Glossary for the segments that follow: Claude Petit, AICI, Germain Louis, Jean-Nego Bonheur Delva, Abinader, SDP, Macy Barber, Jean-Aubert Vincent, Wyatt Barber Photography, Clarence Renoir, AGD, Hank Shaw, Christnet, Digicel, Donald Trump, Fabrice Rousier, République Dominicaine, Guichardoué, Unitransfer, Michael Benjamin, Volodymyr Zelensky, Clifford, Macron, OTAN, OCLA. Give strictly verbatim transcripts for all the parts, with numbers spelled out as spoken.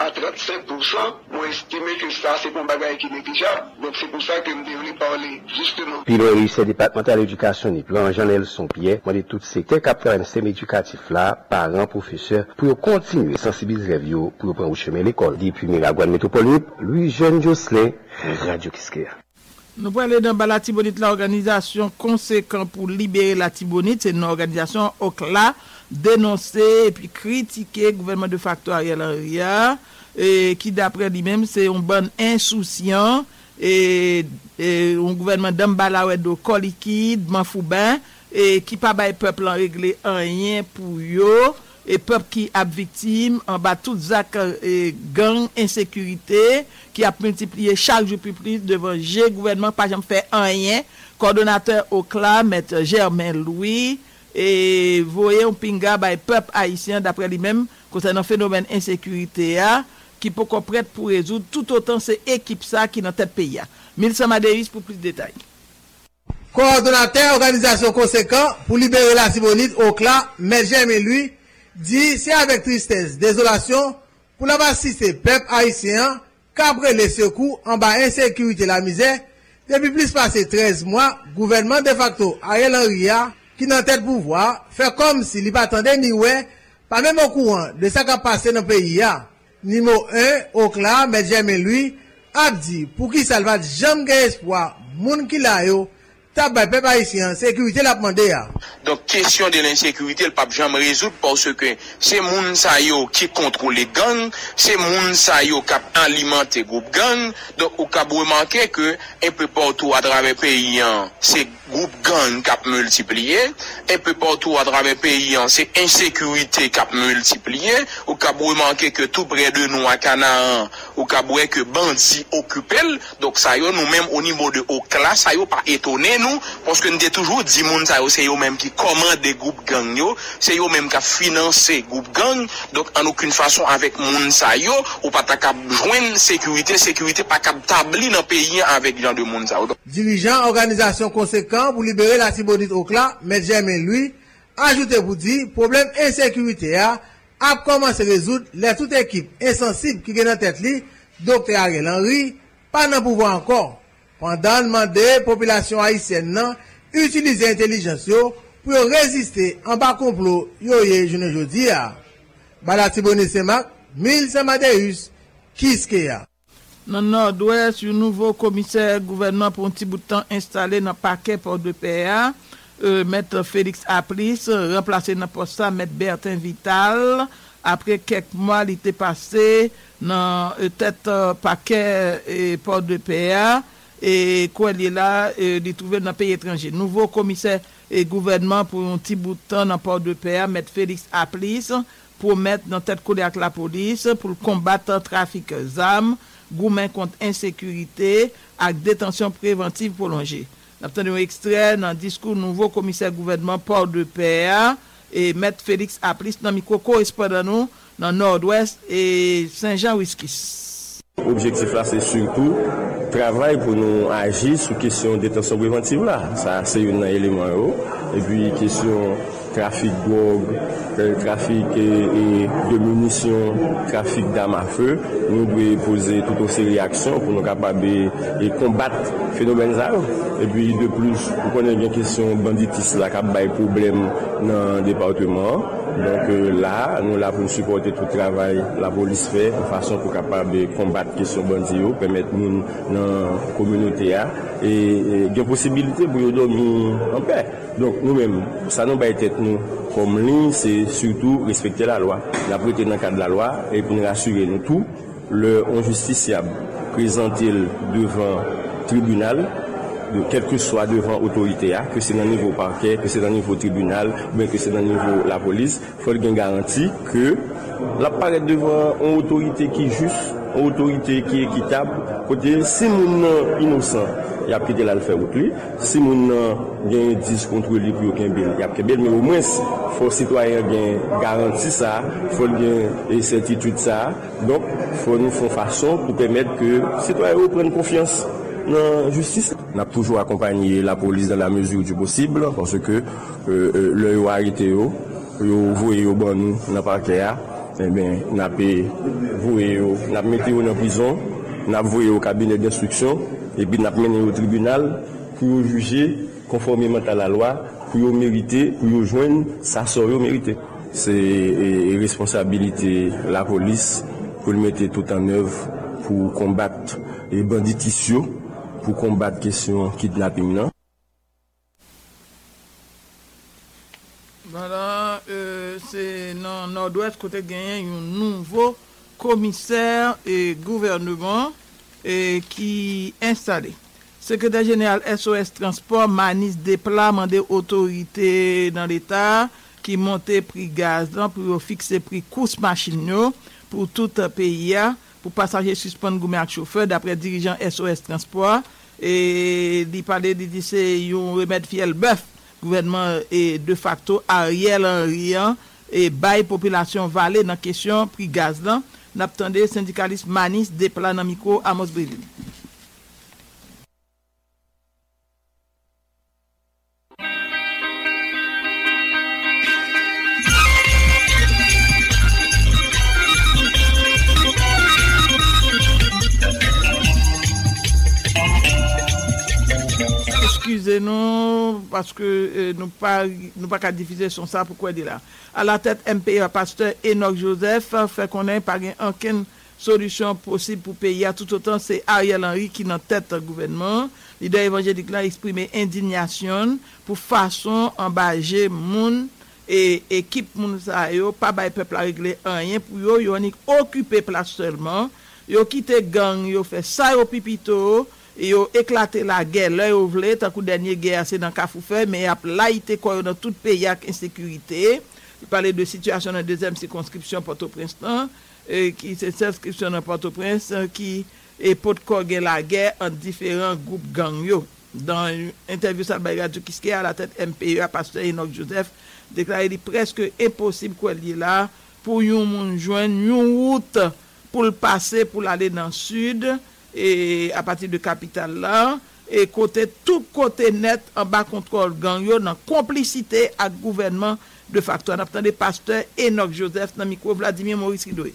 à trente-cinq pour cent, on estimait que ça, c'est un bagage qui est négligeable. Donc, c'est pour ça que nous devons parler, justement. Puis, le lycée départemental d'éducation, il prend Jean-Nelson Pierre, on est tous ces capteurs de système éducatif là, parents, professeurs, pour continuer à sensibiliser les vieux, pour prendre au chemin l'école. Depuis Miragouane Métropolite, Louis-Jean Josselin, Radio Kiskeya. Nous parlons dans la Tibonite, l'organisation conséquente pour libérer la Tibonite, c'est une organisation O C L A, dénoncer et puis critiquer le gouvernement de facto Ariel Henry et qui d'après lui-même c'est un bon insouciant et, et un gouvernement d'emballage de coliquide manfoubain et qui pas bail peuple en régler rien pour yo et peuple qui a victime en bas toutes zac et gang insécurité qui a multiplié chaque jour plus plus devant G gouvernement pas jamais fait rien coordonnateur au O C L A maître Germain Louis et voyez un pinga by peuple haïtien d'après lui-même concernant phénomène insécurité a qui peut comprendre pour résoudre tout autant ces équipes ça qui dans tête pays a Milsa Maderis pour plus de détails. Coordonnateur organisation conséquent pour libérer la Tibonite O C L A mais j'aime lui dit c'est avec tristesse désolation pour la assister peuple haïtien qu'après les secours en bas insécurité la misère depuis plus passé treize mois gouvernement de facto Ariel Henry qui n'a tête pouvoir fait comme s'il n'y attendait ni ouais pas même au courant de ça qui a passé dans le pays a numéro un O C L A mais jamais lui a dit pour qui ça ne va jamais gagner espoir moun qui là yo tabac peuple haïtien sécurité l'a demandé a donc question de l'insécurité le pape jamais résoudre parce que c'est moun ça yo qui contrôle les gangs c'est moun ça yo qui alimente groupe gang donc au cap remarquer que un peu partout à travers pays c'est groupe gang qui a multiplié un peu partout à travers pays c'est insécurité qui a multiplié au cap remarquer que tout près de nous à Canaan au cap que bandits occupent donc ça yo nous même au niveau de O C L A ça yo pas étonné nous parce que nous dit toujours dit monde ça c'est eux même qui commandent des groupes gang yo c'est eux même qui financer groupe gang donc en aucune façon avec monde ça yo ou pas ta cap joindre sécurité sécurité pas cap tabli dans pays avec gens de monde ça dirigeant organisation conséquent pour libérer la Tibonite O C L A mais Germain lui ajouter pour dire problème insécurité a a commencé résoudre les toute équipe insensible qui est dans tête li docteur Ariel Henry pas dans pouvoir encore pendant demander population haïtienne nan utiliser intelligence yo pour résister en bas complot yo ye journée jodi a balati bonisema mille cent Madeus Kiskeya dans nord-ouest un nouveau commissaire gouvernement pour un petit bout de temps installé dans parquet Port de P A euh, maître Félix Aplis remplacé dans poste ça maître Bertin Vital après quelques mois il était passé dans tête euh, parquet euh, Port de P A et quoi il est là euh, de trouver dans pays étranger nouveau commissaire et gouvernement pour un petit bout de temps dans port de P A mettre Félix Aplis pour mettre dans tête collée avec la police pour combattre trafic d'armes goumen contre insécurité avec détention préventive prolongée n'attendons extrait dans discours nouveau commissaire gouvernement port de P A et mettre Félix Aplis dans micro correspondant nous dans nord-ouest et Saint-Jean-Ouiskis. Objectif là c'est surtout travail pour nous agir sur question détention préventive là ça c'est un élément et puis question trafic drogue trafic et, et de munitions trafic d'armes à feu nous devons poser toute une série d'actions pour nous capables et combattre phénomène ça et puis de plus on connaît bien question banditisme là qui a des problèmes dans le département Donc là, nous là pour supporter tout travail la police fait, de façon pour capable de combattre question bandits, permettre nous dans la communauté et il y a possibilité pour nous dormir en paix. Donc nous-mêmes, ça nous va tête nous comme ligne, c'est surtout respecter la loi, la prêter dans le cadre de la loi et pour nous rassurer nous tout, le injusticiable présenter devant tribunal, de quel que soit devant l'autorité, que c'est dans le niveau parquet, que c'est dans le niveau tribunal, mais que c'est dans le niveau la police, il faut bien garantir que l'apparaît devant une autorité qui est juste, une autorité qui est équitable, côté si mon innocent, il y a pris là le faire ou lui, si mon gagne dix contre lui pour aucun bien, il y a qu'un bien, mais au moins faut citoyen bien garantir ça, faut bien certitude ça. Donc faut nous faire façon pour permettre que citoyen prenne confiance. La justice n'a toujours accompagné la police dans la mesure du possible parce que euh, le yo arrêté yo yo voyé yo ban nou dans parquet et ben n'a payé voyé yo n'a metté yo dans prison n'a voyé au cabinet d'instruction et puis n'a mené au tribunal pour juger conformément à la loi pour mériter pour joindre ça sort yo mérité c'est responsabilité la police pour mettre tout en œuvre pour combattre les bandits pour combattre la question kidnapping. Non? Voilà, euh, c'est dans le nord-ouest côté gagné un nouveau commissaire et gouvernement et qui installé. Secrétaire général S O S Transport, Manis déploiement des autorités dans l'État qui montait prix gaz pour fixer prix course machine pour tout le pays. Pour passager suspendre gourmet avec chauffeur d'après dirigeant S O S Transport et il parlait de dire c'est un remède fiel bœuf gouvernement et de facto Ariel Henry et bail population vallée dans question prix gaz là n'attendait syndicaliste Manis déplan dans micro Amos Breville. Excusez-nous parce que euh, nous pas nous pas qu'à diffuser son ça pourquoi dit là. À la tête M P A pasteur Enoch Joseph fait qu'on n'a pas aucune solution possible pour payer tout autant c'est Ariel Henry qui est en tête du gouvernement. Leader évangélique là exprimer indignation pour façon embager moun et équipe moun ça yo pas bail peuple à régler rien pour yo yo ni occuper place seulement yo quitter gang yo fait ça yo pipito et ont éclaté la guerre là ont voulu tant coup dernière guerre c'est dans Kafoufe mais a laité quoi dans tout pays avec insécurité il parlait de situation dans deuxième circonscription Port-au-Prince et qui c'est circonscription dans Port-au-Prince qui et porte la guerre en différents groupes gang yo dans interview ça by Radio Kiskeya à la tête M P E A pasteur Enoch Joseph déclaré presque impossible quoi lié là pour yon moun joindre yon route pour le passer pour aller dans sud et à partir de capitale là et côté tout côté net en bas contrôle gang yo dans complicité avec gouvernement de facto on attendait pasteur Enoch Joseph dans micro Vladimir Maurice Kidoué.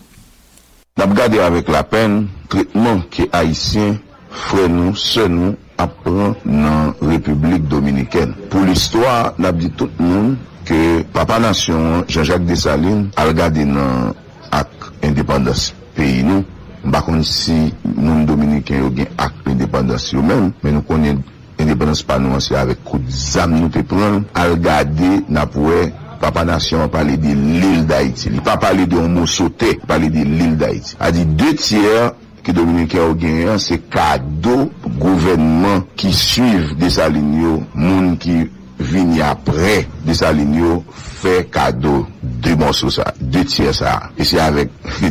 N'a regardé avec la peine traitement que haïtien frère nous sœur nous apprend dans République Dominicaine. Pour l'histoire, n'a dit tout le monde que papa nation Jean-Jacques Dessalines a regardé dans acte indépendance pays nous. Bah comme si nous dominicains ont un acte d'indépendance eux-mêmes, mais nous connaissons l'indépendance pas nous aussi avec coup d'âme nous te prendre à regarder n'a poué papa nation parler de l'île d'Haïti, il pas parler de mot sauté, parler de l'île d'Haïti. A dit deux tiers que dominicains ont gagné, c'est cadeau gouvernement qui suivent des alignés, monde qui vini après de Saligno fait cadeau deux morceaux ça deux tiers ça et c'est avec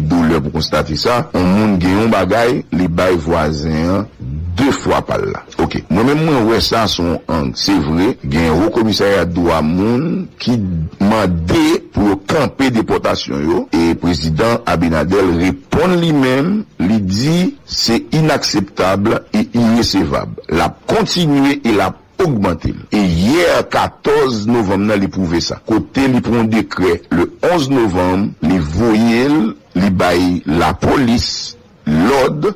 douleur pour constater ça on monde gagne un bagaille les bail voisins deux fois par là. OK, moi même moi ouais ça son c'est vrai gagne au commissariat droit monde qui mandé pour camper déportation yo et président Abinadel répond lui-même lui dit c'est inacceptable et irrecevable la continuer et la augmenté. Et hier, quatorze novembre, il a prouvé ça. Côté, il prend un décret. Le onze novembre, il voyait, il baille la police, l'ordre.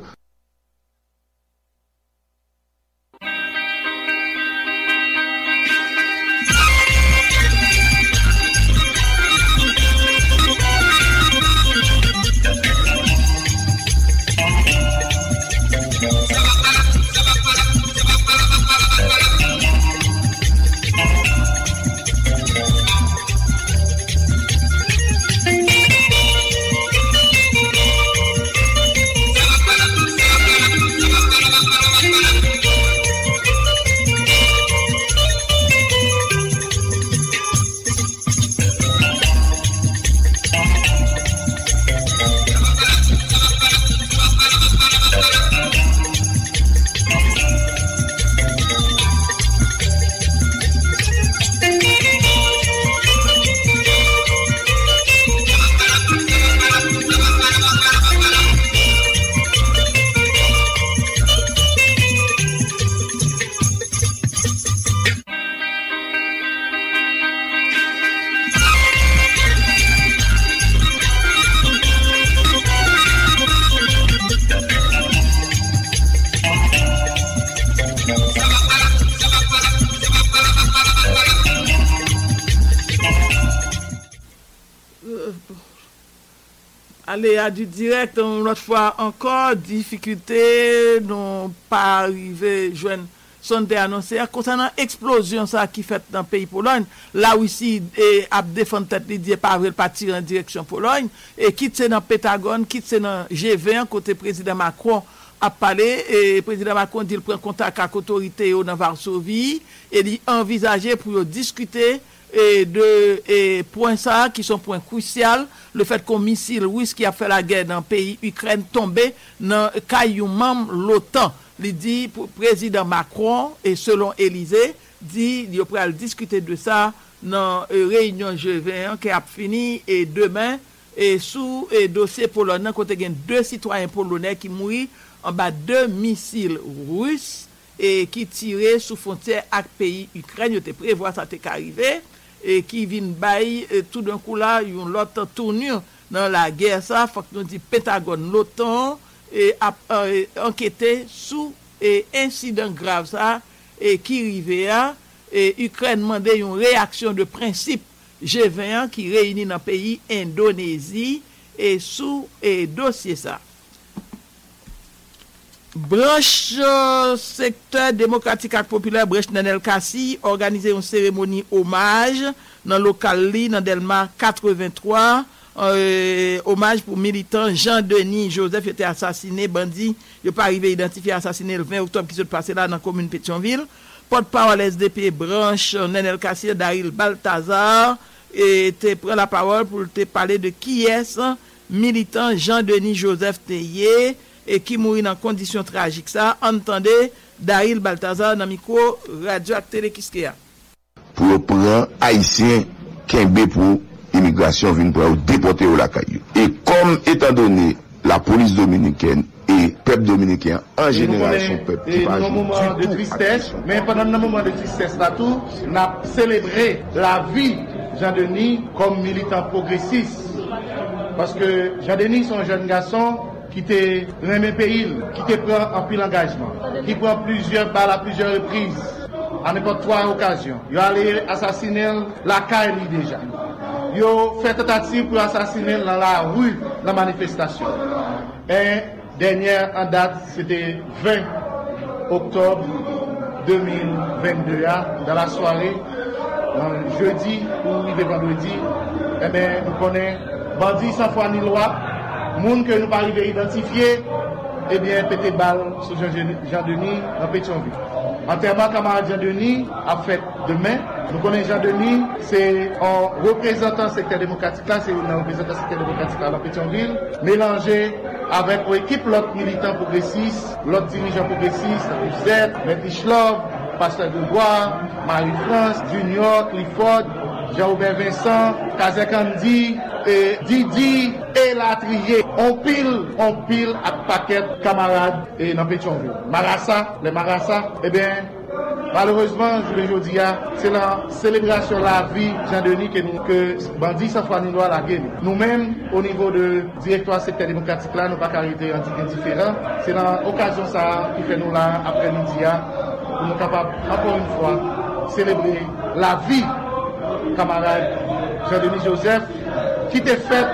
aléa du direct, une autre fois encore, difficulté, non pas arrivé, jeune. Sondé annoncé concernant explosion ça qui fait dans pays Pologne là aussi et a défendre tête li dit pas vrai partir en direction Pologne et quitte c'est dans Pentagone quitte c'est dans G vingt côté président Macron a parlé et président Macron dit il prend contact avec autorité dans Varsovie et il envisager pour discuter et de et points ça qui sont points crucial le fait qu'un missile russe qui a fait la guerre dans pays Ukraine tombé dans caillou membre l'OTAN. Il dit président Macron et selon Élysée dit il pourra discuter de ça dans réunion G vingt qui a fini et demain et sous et dossier polonais côté gain deux citoyens polonais qui mourir en bas deux missiles russes et qui tiraient sous frontière avec pays Ukraine était prévoit ça t'est arrivé et qui vient bailler tout d'un coup là une autre tournure dans la guerre ça faut que nous dit Pentagone l'OTAN et a euh, enquêté sous et incident grave ça et qui rivé à et Ukraine mandé une réaction de principe G vingt qui réunit dans pays Indonésie et sous et dossier ça branche euh, secteur démocratique et populaire branche Nenel Kasi organiser une cérémonie hommage dans local li dans Delma quatre-vingt-trois Euh, hommage pour militant Jean-Denis Joseph était assassiné bandit il pas arrivé identifié assassiné le vingt octobre qui s'est passé là dans la commune Pétionville porte-parole S D P branche Nenel Kasi Daril Baltazar était prend la parole pour te parler de qui est militant Jean-Denis Joseph Tayé et qui mourit dans conditions tragiques ça entendez Daril Baltazar dans micro radio télé Kiskeya pour prendre haïtien Kembe pour immigration vient pour déporter au Lacaille. Et comme étant donné la police dominicaine et peuple dominicain en général son peuple qui pas un moment de tristesse, mais pendant un moment de tristesse là tout, n'a célébré la vie Jean-Denis comme militant progressiste parce que Jean-Denis son jeune garçon qui était remet pays, qui te prend en pile engagement, qui prend plusieurs balles à plusieurs reprises à n'importe trois occasions. Il allait assassiner la caille déjà. Ils ont fait tentative pour assassiner dans la rue, la manifestation. Et dernière en date, c'était vingt octobre deux mille vingt-deux, dans la soirée, dans jeudi ou vendredi. Eh bien, nous connaissons bandits sans foi ni loi, monde que nous pas arrivé à identifier, eh bien, pété balle sur Jean-Denis dans Pétionville. Enterrement camarade Jean-Denis a fait demain. Nous connaissons Jean-Denis, c'est un représentant secteur démocratique là, c'est un représentant secteur démocratique là, dans Pétionville, mélangé avec l'équipe l'autre militant progressiste, l'autre dirigeant progressiste, Zed, Bertichlov, Pasteur Grégoire, Marie-France, Junior, Clifford, Jean-Aubert Vincent, Kazekandi, et Didi et Latrier. On pile, on pile à paquet camarades et dans Pétionville. Marassa, les Marassa, eh bien, malheureusement, je le dis, c'est la célébration de la vie Jean-Denis que nous, que bandits sans foi ni loi la guerre. Nous-mêmes, au niveau de directoire secteur démocratique là, nous pas carité indifférent. C'est dans l'occasion ça qui fait nous là, après nous dire, nous sommes capables, encore une fois, célébrer la vie camarade Jean-Denis Joseph, qui était fait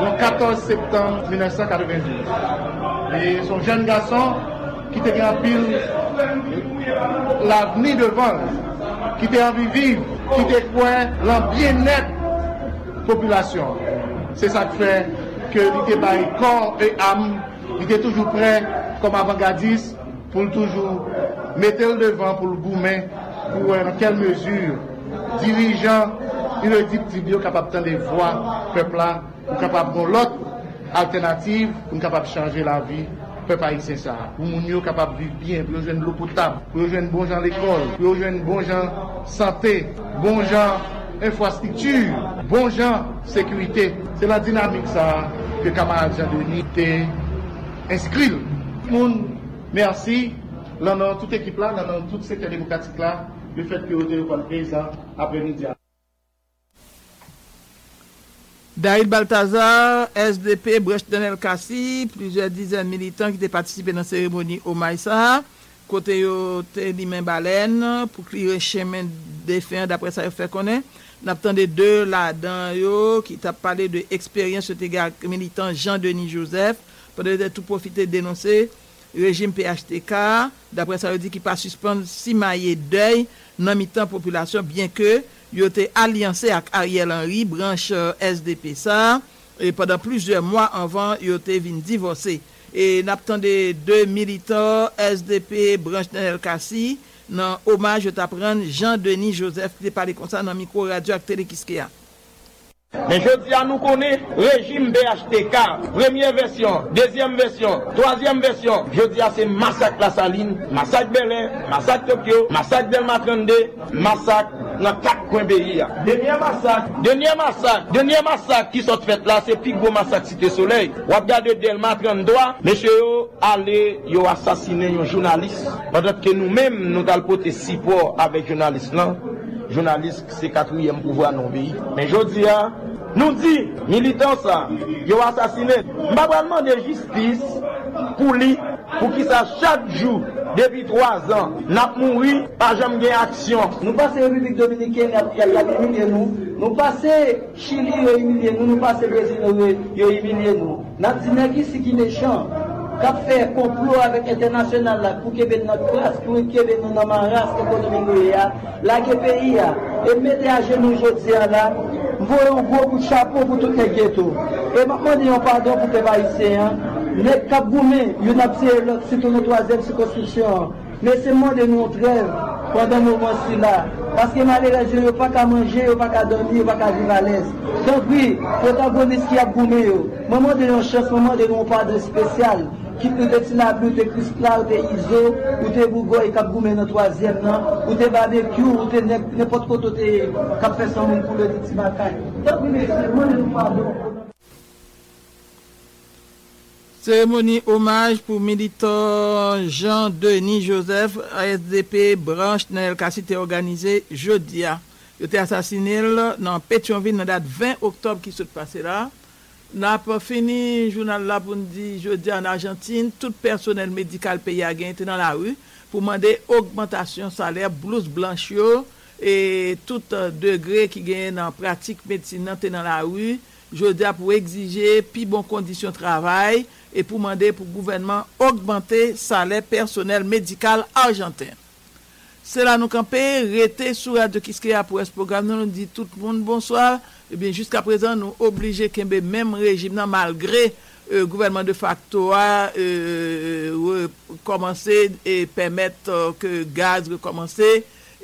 le quatorze septembre mille neuf cent quatre-vingt-douze. Et son jeune garçon, qui était en pile l'avenir devant, qui était en vie vive, qui était quoi, la bien-être population. C'est ça qui fait que l'idée par corps et âme, il était toujours prêt, comme avant-gardiste, pour toujours mettre le devant pour le gourmet, pour dans quelle mesure dirigeant il est dit tribunal capable de voir peuple là capable de l'autre alternative pour capable changer la vie peuple haïtien ça pour moun capable vivre bien pour jeune l'eau potable pour jeune bon gens l'école pour jeune bon gens santé bon gens infrastructure bon gens sécurité c'est la dynamique ça que camarade Jean-Denis t'est inscrit moun merci là dans toute équipe là dans toute secteur démocratique là le fait que au téléphone présent après-midi David Baltazar, S D P, Brech-Denel Kassi, plusieurs dizaines de militants qui ont participé dans la cérémonie au Maïsa. Côté yo, te li men baleine, pour clearer chemin défunt, d'après ça, ils ont fait connaître. n'attendait deux là-dedans yo qui t'a parlé de expérience égal militant Jean-Denis Joseph pendant de tout profiter dénoncer régime P H T K d'après ça veut dire qui pas suspendre si maillé deuil dans mi-temps population bien que il était alliancé avec Ariel Henry branche S D P ça et pendant plusieurs mois avant il était vinn divorcé et n'attendait deux militants S D P branche Nenel Kasi dans hommage je t'apprendre Jean-Denis Joseph qui parlait comme ça dans micro radio avec Télé Kiskeya. Mais je dis à nous connaît régime B H T K, première version, deuxième version, troisième version. Je dis à ces massacres La Saline, massacre Berlin, massacre Tokyo, massacre Delma trente-deux, massacre dans quatre coins pays. Dernier massacre, dernier massacre, dernier massacre qui sont fait là, c'est plus gros massacre Cité Soleil. Ou regarde Delma trente-deux, monsieur yo allez yo assassiner un journaliste pendant que nous-mêmes nous allons porter six ports avec journaliste là. Journaliste c'est quatrième pouvoir dans le pays. Mais je dis, hein, nous dit, militants ça, ils ont assassiné. Je vais demander justice pour lui, pour qu'il sache chaque jour, depuis trois ans, n'a pas mouru, pas jamais eu action. Nous passons la République Dominicaine, nous, nous passons Chili, nous, nous passons le Brésil, nous, nous avons dit qui est méchant. Qu'a fait complot avec l'international là pour qu'elle notre place, pour qu'elle nous dans Marassa économique là, là que pays là, et mettez à genoux aujourd'hui là, voyez un gros coup de chapeau pour tout les ghetto. Et maintenant disons pardon pour les haïtiens, les cap gourmets, ils n'ont pas l'autre c'est notre troisième circonscription. Mais c'est moi de nous rêve pendant nos mois là, parce que malheureusement ils pas qu'à manger, ils pas qu'à dormir, ils pas qu'à vivre à l'aise. Donc oui, protagoniste qui a gourmé yo, moment de nos chance, moment de nos pardon spécial. Qui peut être là, peut être Crisla, ou te Iso, ou te Bougo et Kapgoumé dans le troisième, ou te Barbecue, ou te n'importe quoi, Kap fait son monde pour le petit matin. Cérémonie hommage pour militant Jean-Denis Joseph, S D P, branche Nenel Kasi était organisée jeudi. Il était assassiné dans Pétionville, dans la date vingt octobre qui se passait là. N'a pas fini journal là pour nous dire jeudi en Argentine tout personnel médical pays a gagné dans la rue pour demander augmentation salaire blouse blanche et tout degré qui gagne dans pratique médecine dans la rue jeudi pour exiger plus bon conditions travail et pour demander pour gouvernement augmenter salaire personnel médical argentin. C'est là nous camper rester sur Radio Kiskeya pour ce programme nous dit tout le monde bonsoir. Eh bien jusqu'à présent nous obligés qu'embé même régime nan, malgré euh, gouvernement de facto a euh, commencer et permettre euh, que gaz recommence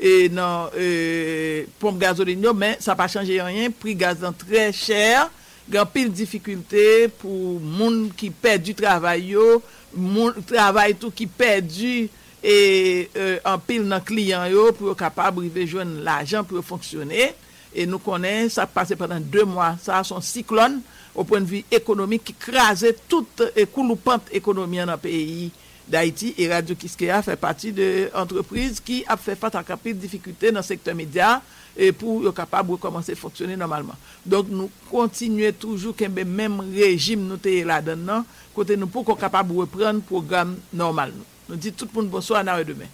et non euh, pompe gazoline mais ça pas changer rien prix gaz dans très cher grand pile difficulté pour monde qui perd du travail yo monde travail tout qui perdu et euh, en pile dans client yo pour capable river joindre l'argent pour fonctionner. Et nous connaissons, ça passait pendant deux mois, ça a son cyclone au point de vue économique qui crasait toute et couloupante économie dans le pays d'Haïti. Et Radio Kiskeya fait partie de entreprises qui a fait face à de difficultés dans le secteur média et pour être capable de commencer à fonctionner normalement. Donc nous continuons toujours que même régime nous est là-dedans, côté nous pour qu'on capable de reprendre le programme normal. Nous disons tout le monde bonsoir à demain.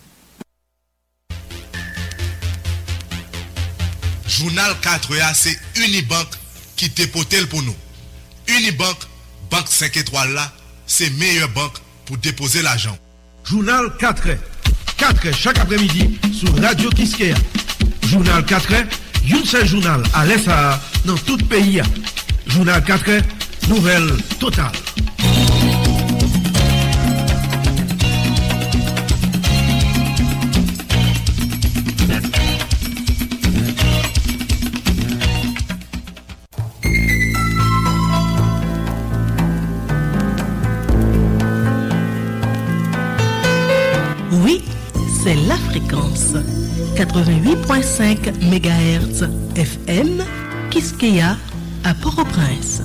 Journal quatre A, c'est Unibanque qui dépote pour nous. Unibanque, banque cinq étoiles là, c'est meilleure banque pour déposer l'argent. Journal quatre A, quatre A chaque après-midi sur Radio Kiskeya. Journal quatre A, une seule journal à l'E S A dans tout le pays. Journal quatre A, nouvelle totale. C'est la fréquence quatre-vingt-huit virgule cinq mégahertz F M, Kiskeya à Port-au-Prince.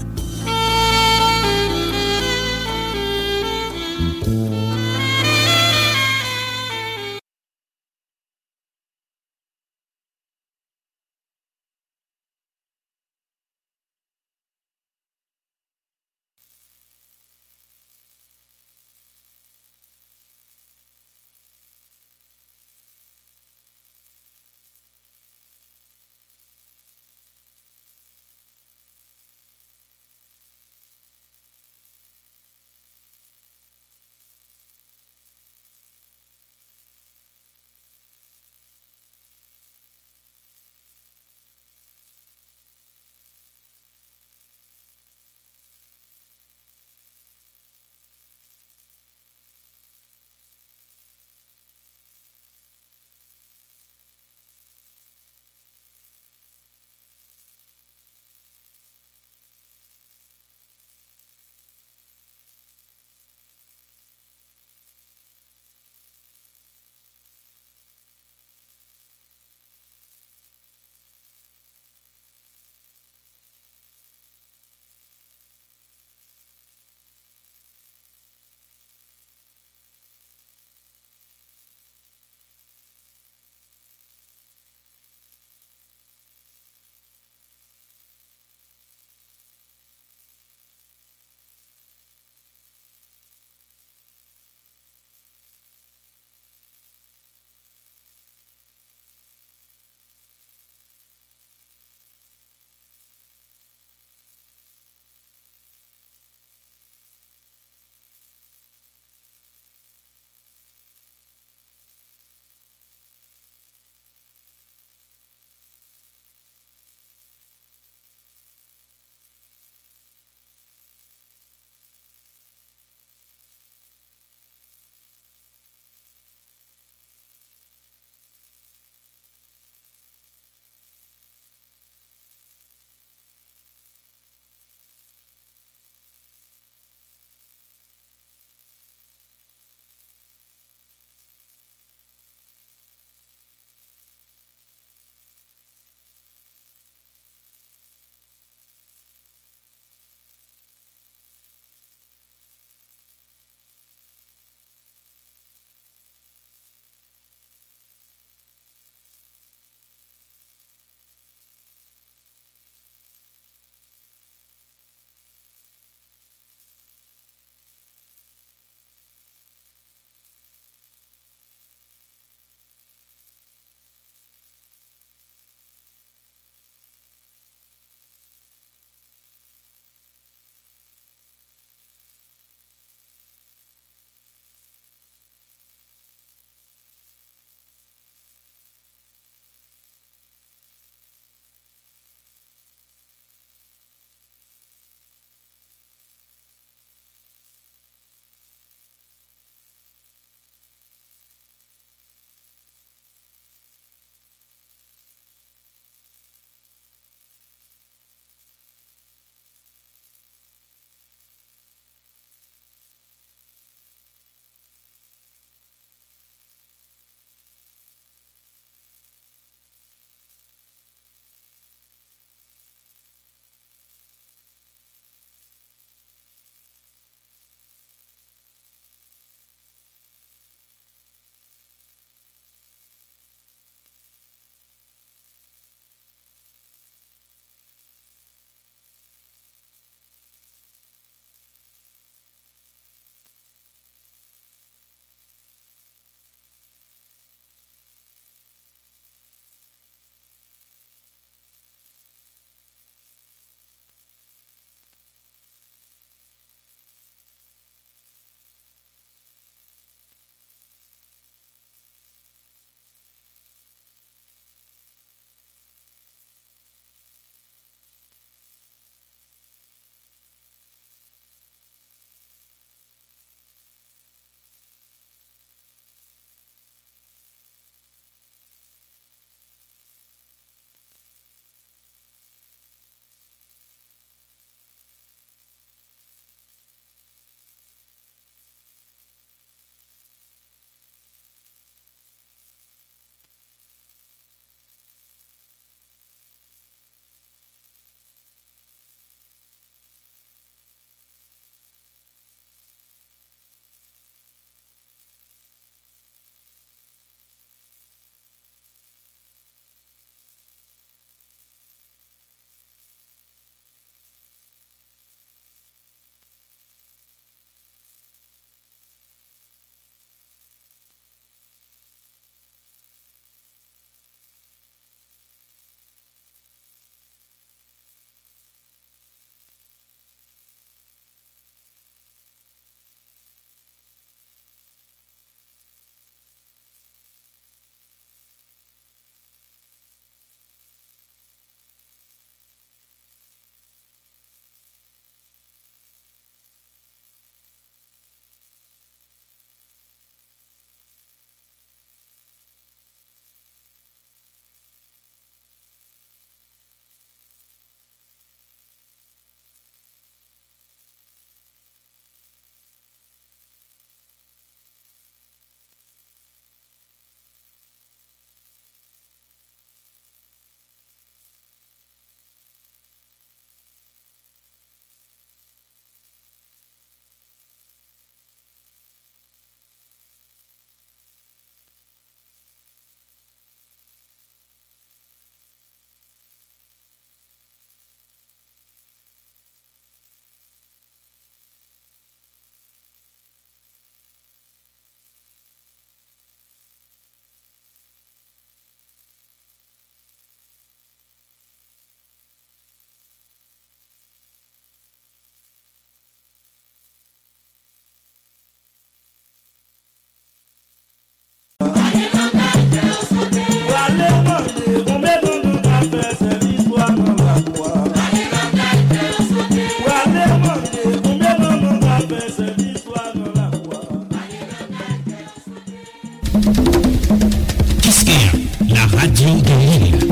Dieu de l'île.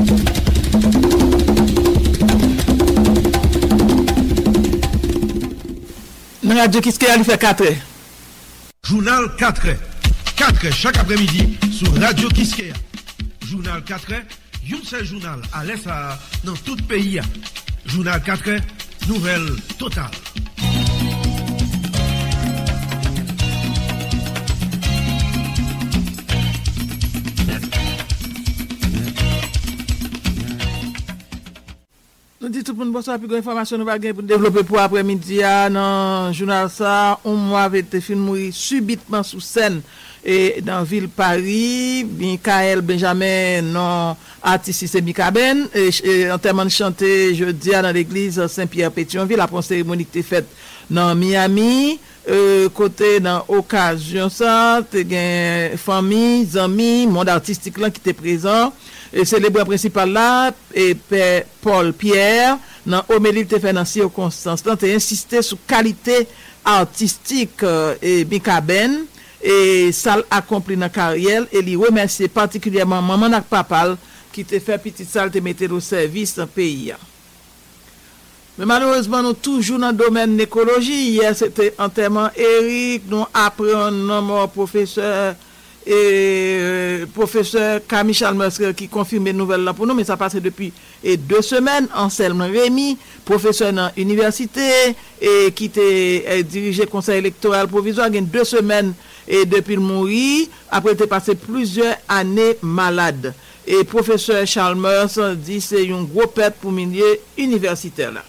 Dans Radio Kiskeya, il fait quatre heures. Journal quatre heures. quatre heures chaque après-midi sur Radio Kiskeya. Journal quatre heures, une seule journal à l'E S A dans tout le pays. Journal quatre heures, nouvelle totale. Nous dit tout le monde bonsoir, puis information nous va gagner pour développer pour après-midi dans journal ça, un mois avec te film mourir subitement sous scène et dans ville Paris, Michael Benjamin non artiste c'est Micaben et enterrement chanté jeudi dans l'église Saint-Pierre Pétionville, la cérémonie qui était faite dans Miami. Euh, côté dans occasion ça te gen famille, amis, monde artistique là qui était présent et célébrant principal là et Paul Pierre dans homélie te fait dans circonstance là te insister sur qualité artistique euh, et Micaben et ça accompli dans carrière et lui remercier particulièrement maman ak papa qui te fait petite salle te mettre au service dans pays. Mais malheureusement, nous toujours dans le domaine de l'écologie. Hier, c'était enterrement Eric. Nous apprenons mort professeur et euh, professeur Camille Chalmers qui confirme une nouvelle là pour nous. Mais ça passe depuis et deux semaines. Anselme Rémi, professeur dans l'université et qui était dirigé Conseil électoral provisoire, il y a deux semaines et depuis le mourir. Après, il était passé plusieurs années malade. Et professeur Chalmers dit c'est une grosse perte pour milieu universitaire là.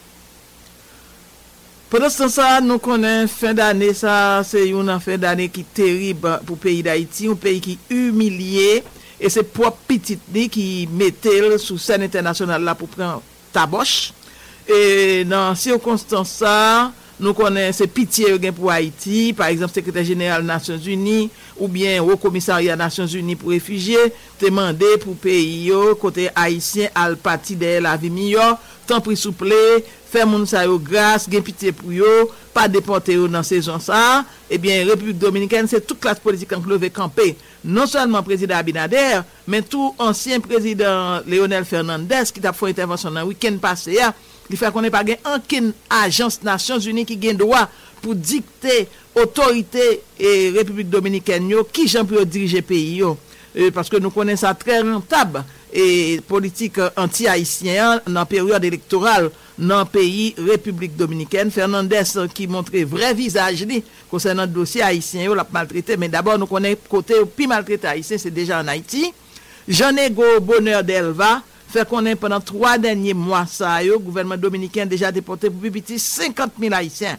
Pendant ce temps, nous connaissons fin d'année, ça c'est une fin d'année qui est terrible pour le pays d'Haïti, un pays qui est humilié et c'est propre petite ni qui mettait sur scène internationale là pour prendre taboche. Et dans circonstances ça, nous connaissons ces pitié pour Haïti, par exemple secrétaire général Nations Unies ou bien au commissariat Nations Unies pour réfugiés, demander pour pays yo côté haïtien al parti de la vie meilleure, tant pris souple, faire moun sa yo grâce, gen pitié pour yo, pas déporter yo dans saison ça, et bien République Dominicaine c'est toute classe politique en levé camper, non seulement président Abinader, mais tout ancien président Léonel Fernandez qui t'a fait intervention dans week-end passé a. Il fait qu'on n'est pas gain aucune agence Nations Unies qui gagne droit pour dicter autorité et République Dominicaine yo qui j'en peut diriger pays yo e, parce que nous connaissons ça très rentable et politique anti-haïtien dans période électorale dans pays République Dominicaine. Fernandez qui montrait vrai visage li concernant dossier haïtien yo l'a maltraité, mais d'abord nous connaît côté plus maltraité haïtien c'est déjà en Haïti. Jean-Nego Bonheur Delva fait qu'on est pendant trois derniers mois ça yo gouvernement dominicain déjà déporté pour plus cinquante mille haïtiens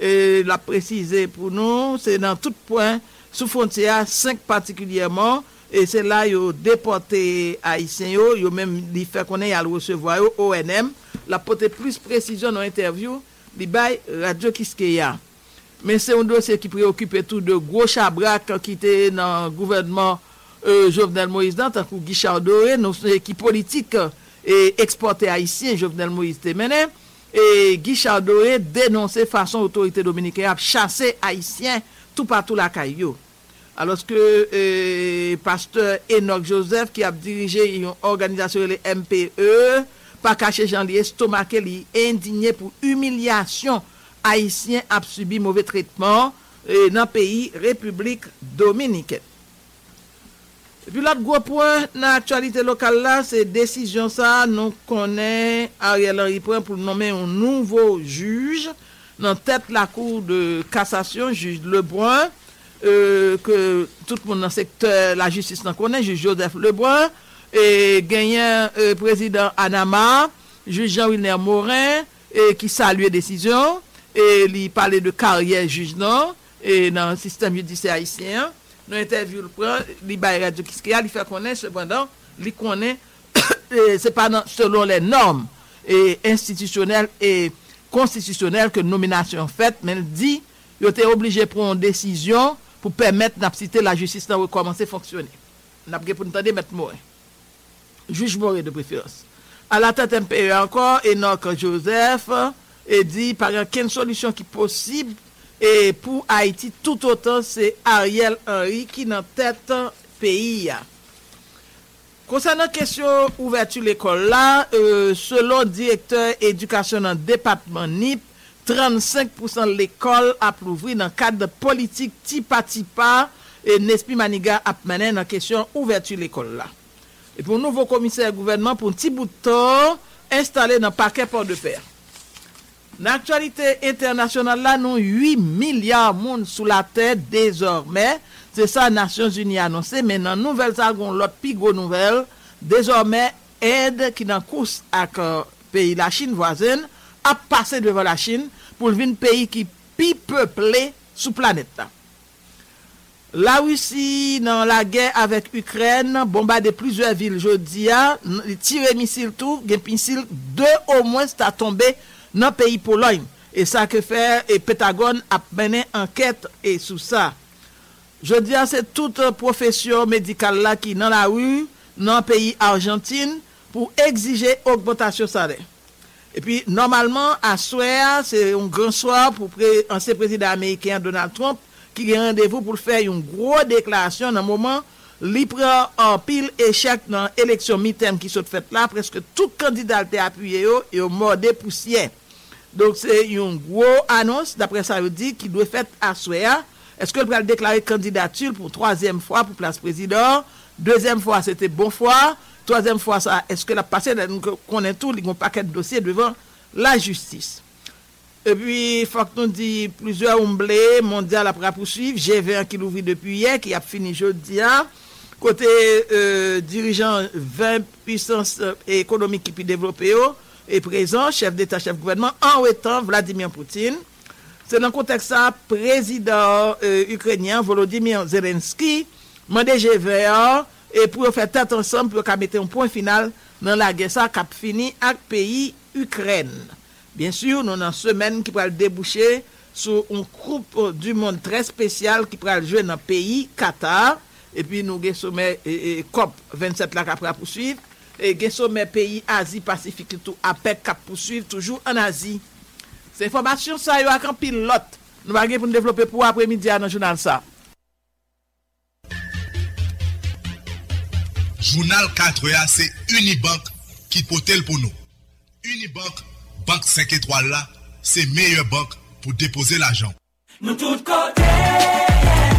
et l'a précisé pour nous c'est dans tout point sous frontière cinq particulièrement et c'est là yo déporté haïtiens yo yo même li fait qu'on est à recevoir yo O N M l'a porté plus précision dans interview li bay Radio Kiskeya. Mais c'est un dossier qui préoccupe tout de gros chabrak qui était dans gouvernement Euh, Jovenel Moïse dans tant que Guichardoué nos équipe politique et exporté haïtien Jovenel Moïse mené et Guichardoué dénoncer façon autorité dominicaine a chasser haïtien tout partout la caillou alors que euh, pasteur Enoch Joseph qui a dirigé une organisation les M P E pas caché Jean li estomaqué li indigné pour humiliation haïtien a subi mauvais traitement euh, dans pays République Dominicaine. Et puis l'autre gros point dans l'actualité locale là, c'est décision ça nous connaît Ariel Henry pour nommer un nouveau juge dans tête la cour de cassation juge Lebrun euh, que tout le monde dans secteur la justice n'en connaît juge Joseph Lebrun et gagnant euh, président Anama juge Jean-Wilner Morin et qui salue décision et il parlait de carrière juge non et dans le système judiciaire haïtien. Nous interview le prend li bay Radio Kiskeya li fait connaître cependant li connaît c'est pas dans, selon les normes et institutionnelles et constitutionnelles que nomination faite mais il dit il était obligé prendre une décision pour permettre d'appliquer la justice à recommencer fonctionner. N'a pas pour entendre mettre Morin. Juge Morin de préférence. À la tête M P E encore Enoch Joseph et dit par aucune solution qui possible. Et pour Haïti, tout autant, c'est Ariel Henry qui est en tête pays. Concernant la question ouverture l'école là, euh, selon directeur éducation dans le département N I P, trente-cinq pour cent de l'école a ouvert dans le cadre politique tipa-tipa et Nespi Maniga a mené dans la question ouverture l'école là. Et pour nouveau commissaire gouvernement pour un petit bout de temps installé dans le parquet Port-de-Paix. Dans l'actualité internationale là, nous huit milliards de monde sous la terre désormais. C'est ça, Nations Unies a annoncé. Mais dans nouvelle sagon, l'autre pigot nouvelle, désormais, aide qui dans course avec euh, pays la Chine voisine a passé devant la Chine pour devenir pays qui plus peuplé sur planète. La Russie, dans la guerre avec Ukraine, bombarde plusieurs villes jeudi, tire missile tout, gen missile deux au moins sta tombé dans pays Pologne. Et ça que fait et Pentagone a mené enquête et sous ça. Je dis à c'est toute profession médicale là qui dans la rue dans pays Argentine pour exiger augmentation salaire. Et puis normalement à soir c'est un grand soir pour ancien président américain Donald Trump qui a rendez-vous pour faire une grosse déclaration dans moment li prend en pile échec dans élection mi-terme qui s'est faite là presque tout candidat était appuyé yo et mordé poussière. Donc c'est une grosse annonce d'après ça dit qui doit faire à soir. Est-ce que le président déclarer candidature pour troisième fois pour place président? Deuxième fois, c'était bon fois. Troisième fois, ça, est-ce que la passé, nous connaissons tout, il y a un paquet de dossiers devant la justice. Et puis, faut que nous dit plusieurs omblés mondial après poursuivre. G vingt qui l'ouvre depuis hier, qui a fini jeudi. Côté euh, dirigeant vingt puissances économiques qui puis développer et présent, chef d'État, chef gouvernement, en étant Vladimir Poutine. C'est dans le contexte ça, président euh, ukrainien Volodymyr Zelensky mande G vingt et pour faire tête ensemble pour qu'a mettre un point final dans la guerre ça qu'a fini avec pays Ukraine. Bien sûr, nous dans semaine qui va déboucher sur un groupe du monde très spécial qui va jouer dans pays Qatar et puis nous gain sommet et, et C O P vingt-sept là qu'a poursuivre et gain sommet pays Asie Pacifique tout A P E C qu'a poursuivre toujours en Asie. Ces informations ça yo a kan pilote nous va pour développer pour après-midi dans journal ça. Journal quatre A c'est Unibanque qui potel pour nous. Unibanque banque cinq étoiles là, c'est meilleure banque pour déposer l'argent. Nous tout côté.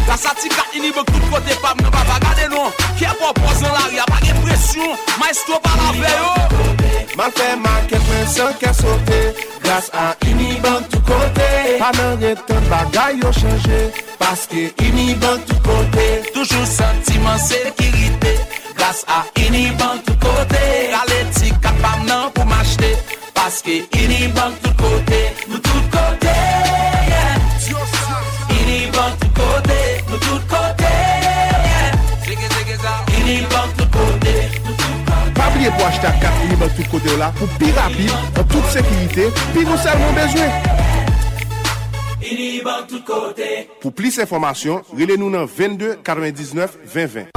La satika Unibanque tout côté pas nous pas regarder nous. Qui a proposé là, il y a pas de pression, maestro pas la veille. Mal fait mal que personne qui a sauté. Grâce à Unibank tout côté, pas nan retan bagay yo chanje, parce que Unibank tout côté, toujours sentiment sécurité. Grâce à Unibank tout côté, allez ti capable nan pour m'acheter, parce que Unibank tout côté, nous tout côté. Yeah. Unibank tout côté, nous tout côté. Yeah. Unibank tout côté, nous tout côté. Pas oublier pour acheter carte Unibank tout côté là pour plus rapide, en toute sécurité, puis nous seulement besoin. Unibank tout côté. Pour plus d'informations, relez-nous dans vingt-deux quatre-vingt-dix-neuf vingt vingt.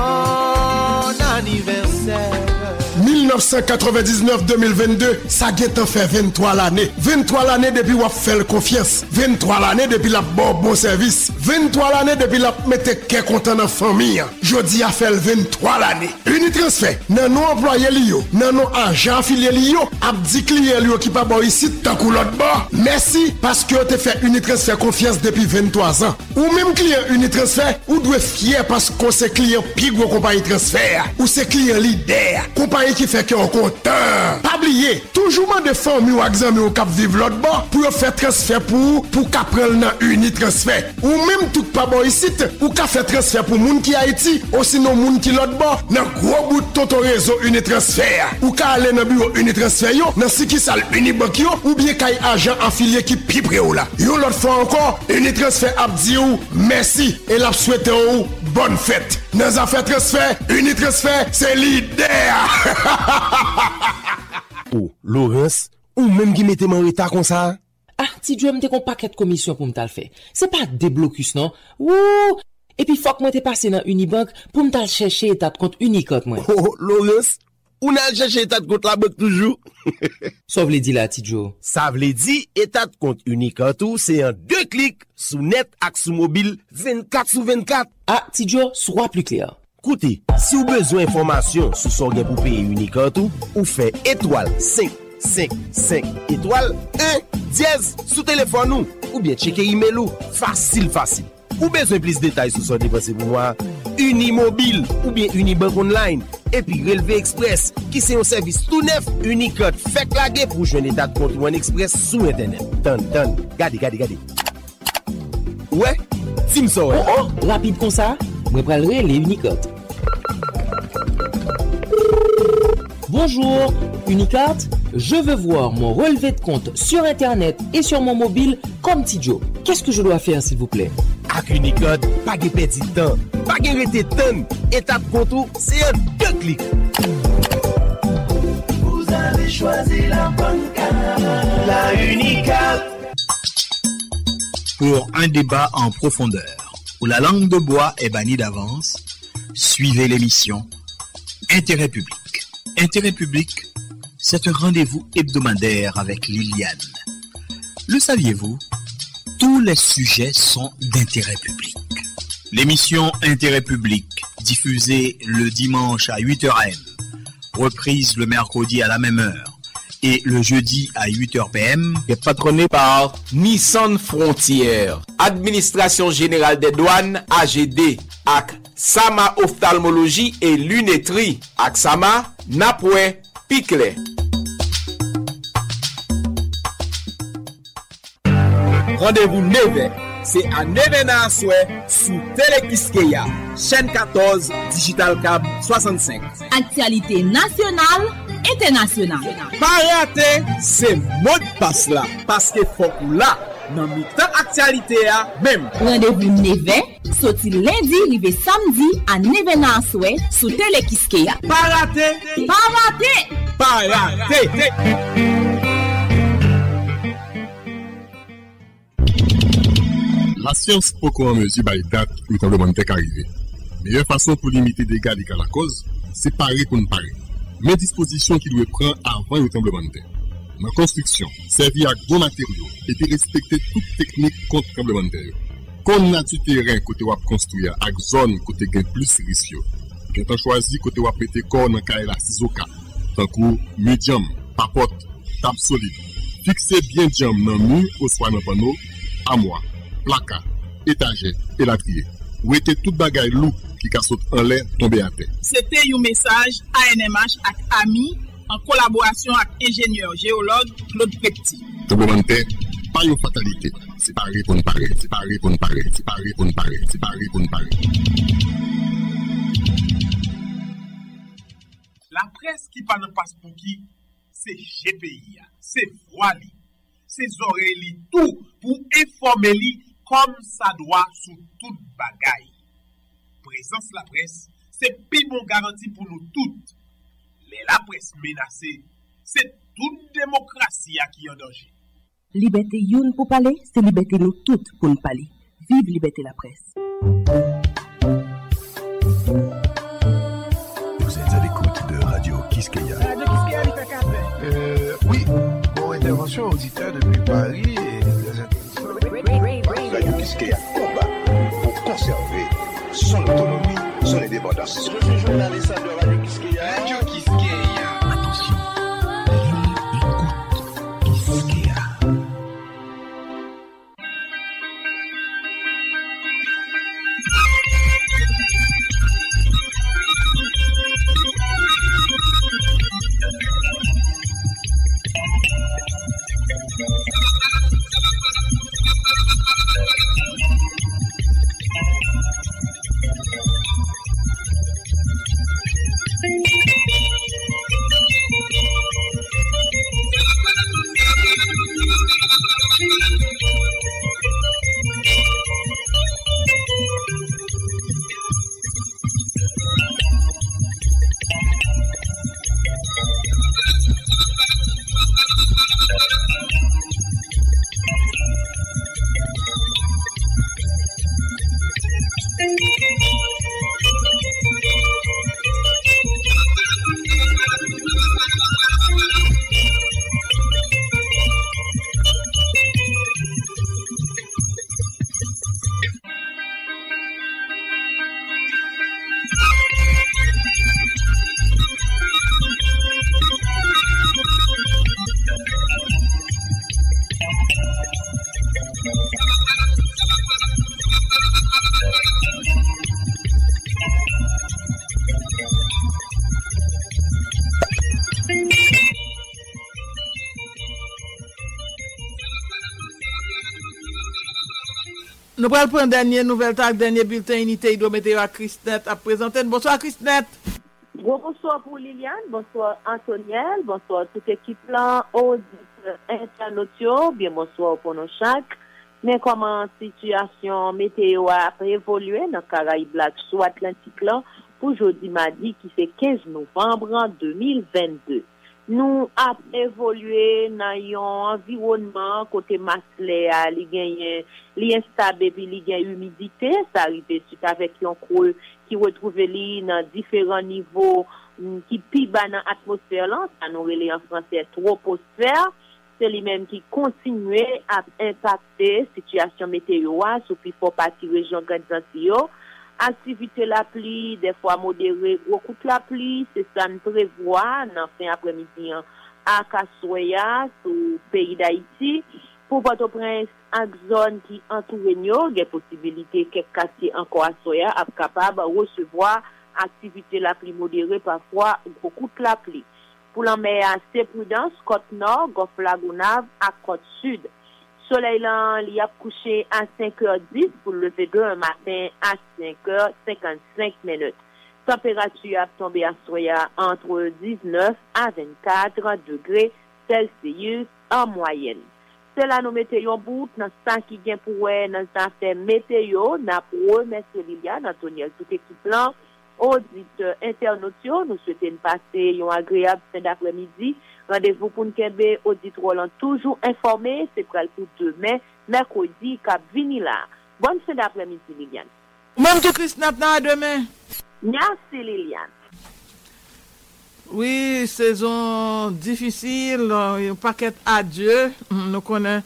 dix-neuf quatre-vingt-dix-neuf deux mille vingt-deux, ça guette en fait vingt-trois l'année. vingt-trois l'année depuis qu'on fait confiance. vingt-trois l'année depuis la bon bon service. vingt-trois l'année depuis la mette qu'est content dans famille. Jodi a fait vingt-trois l'année. Unitransfer, nan nou employé lio, nan nou agent affilié lio, ap di client lio qui pas bon ici tant que l'autre bord. Merci parce que tu fait Unitransfer confiance depuis vingt-trois ans. Ou même client Unitransfer, ou doit fier parce qu'on c'est client plus gros compagnie transfert, ou c'est client leader. Compagnie qui fait que on compte. Pas oublier, toujours man de famille ou examen au cap vivre l'autre bord pour faire transfert pour pour qu'a prendre dans Unitransfer. Ou même tout pas bon ici ou qu'a faire transfert pour moun qui Haïti ou sinon moun qui l'autre bord dans gros bout toto réseau Unitransfer. Ou qu'a aller dans bureau Unitransfer yo, dans siki sal Unibank yo ou bien kay agent affilié qui pi près ou là. Yo l'autre fois encore Unitransfer ap di ou merci et l'a souhaité ou bonne fête. Dans affaire transfert, Unitransfer c'est leader. Oh, Laurence, ou même qui mettez mon retard comme ça? Ah, si Dieu me te qu'on paquet de commission pour me t'al fait. C'est pas des blocus non. Ouh! Et puis faut que moi te passer dans Unibank pour me t'al chercher état de compte unique moi. Oh, Laurence, on a cherché état de compte la banque toujours. Ça veut dire là Tidjo. Ça veut dire état de compte unique tout, c'est en deux clics sous net et sous mobile vingt-quatre sur vingt-quatre. Ah, Tidjo, sois plus clair. Écoutez, si vous avez besoin d'informations sur son gain pour payer unique en tout, ou fait étoile cinq cinq cinq étoile un dièse sous téléphone ou, ou bien checker email ou facile facile. Ou besoin plus de détails sur son dépense pour moi, Unimobile ou bien Unibanque Online et puis Relevé Express qui c'est un service tout neuf unique fait claguer pour joindre état de compte One Express sur internet. Tant tant, gardez gardez gardez. Ouais, Tim ça. Ouais. Oh, oh, rapide comme ça. Moi prendrai les Unicode. Bonjour, Unicard, je veux voir mon relevé de compte sur Internet et sur mon mobile comme Tidjo. Qu'est-ce que je dois faire, s'il vous plaît? Avec Unicode, pas de petit temps, pas de rété temps, étape compte, c'est un deux clics. Vous avez choisi la bonne carte, la Unicard. Pour un débat en profondeur, où la langue de bois est bannie d'avance, suivez l'émission Intérêt public. Intérêt public, c'est un rendez-vous hebdomadaire avec Liliane. Le saviez-vous? Tous les sujets sont d'intérêt public. L'émission Intérêt public, diffusée le dimanche à huit heures a m, reprise le mercredi à la même heure et le jeudi à huit heures p m, est patronnée par Nissan Frontières, Administration Générale des Douanes, A G D, A C. Sama Ophtalmologie et Lunetterie. Aksama, Napoué, Piclet. Rendez-vous neuf heures. C'est à neuf heures souhait sous Télé Kiskeya, chaîne quatorze, Digital Cab soixante-cinq. Actualité nationale, internationale. Pas raté, c'est mot de passe là. Parce que faut là. Dans le temps actualité, même. Rendez-vous neuf heures, sorti lundi, arrivé samedi à neuf heures souhait sous Télé Kiskeya. Pas raté, pas raté, pas raté. La science pas en mesure par date où le monde est arrivé. Meilleure façon pour limiter les dégâts liés à la cause, c'est parer qu'on ne parer. Mais dispositions qu'il doit prendre avant le tremblement de terre. Dans la construction, servir avec bon matériaux et de respecter toute technique contre tremblement de terre. Comme nature terrain côté où construire, avec zone côté gain plus risque. Quand on choisit côté où péter corps dans carré la sizoka, tant que médium, papote, table solide. Fixer bien jambe dans mur ou soit dans panneau, armoire, placard, étagère et latrier. Ou était toute bagaille loup qui casse en l'air tomber à terre. C'était un message A N M H avec Ami en collaboration avec ingénieur géologue Claude Petit. Tremblement de terre, pas une fatalité. C'est pareil pour nous parler, c'est pareil pour nous parler, c'est pareil pour nous parler, c'est pareil pour nous parler. La presse qui parle passe pour qui, c'est G P I, c'est Voili, c'est Zoreli, tout pour informer lui comme ça doit sur toute bagaille. Présence la presse, c'est plus bon garantie pour nous toutes. Les la presse menacée, c'est toute démocratie qui est en danger. Liberté youn pour parler, c'est liberté nous toutes pour nous parler. Vive liberté la presse. Vous êtes à l'écoute de Radio Kiskeya. Radio Kiskeya, euh, oui, bon intervention auditeur depuis Paris et les interventions. Radio Kiskeya combat pour conserver son autonomie, son indépendance. Je suis journaliste de Radio Kiskeya. Radio Kiskeya. Attention. Nous allons prendre dernière nouvelle tag, dernier bulletin unité hydrométéo à Christnet à présenter. Bonsoir Christnet. Bonsoir pour Liliane, bonsoir Antoniel, bonsoir toute équipe là, auditeurs internationaux, bien bonsoir pour nos chaque. Mais comment situation météo a évolué dans Caraïbes là sous Atlantique là pour jeudi mardi qui c'est quinze novembre deux mille vingt-deux. Nous a évolué dans un environnement côté Maslé a li gagne li instable puis li gagne humidité, ça arrive suite avec un creux qui retrouve li dans différents niveaux qui pi bas dans atmosphère là, ça nous relé en français troposphère, c'est lui même qui continue à impacter situation météo sous plus fort partie région Grand-Antillais. Activité la pluie, des fois modérée, ou coupe la pluie, c'est ça nous prévoit dans fin après-midi à Kassoya, sous pays d'Haïti. Pour Port-au-Prince, en zone qui entoure nous, il y a possibilité que quelques quartiers encore à Soya soient capables de recevoir activité la pluie modérée, parfois ou coupe la pluie. Pour la mer, c'est prudence, côte nord, Golfe Lagonave à côte sud. Soleil là, il a couché à cinq heures dix pour le lever demain matin à cinq heures cinquante-cinq minutes. Température a tombé à Soya entre dix-neuf à vingt-quatre degrés Celsius en moyenne. Cela nous mettait en bout dans ça qui vient pour ouais dans ça fait météo n'a pour remercier Liliane, Antoniel, toute équipe là. Auditeurs internationaux, nous souhaitons passer un agréable fin d'après-midi. Rendez-vous pour Nkembe, auditeurs l'ont toujours informé. C'est pour demain, mercredi, Cap Vinila. Bonne fin d'après-midi, Liliane. Même tout Christnet, à demain. Merci, Liliane. Oui, saison difficile, un paquet adieu. Nous connaissons.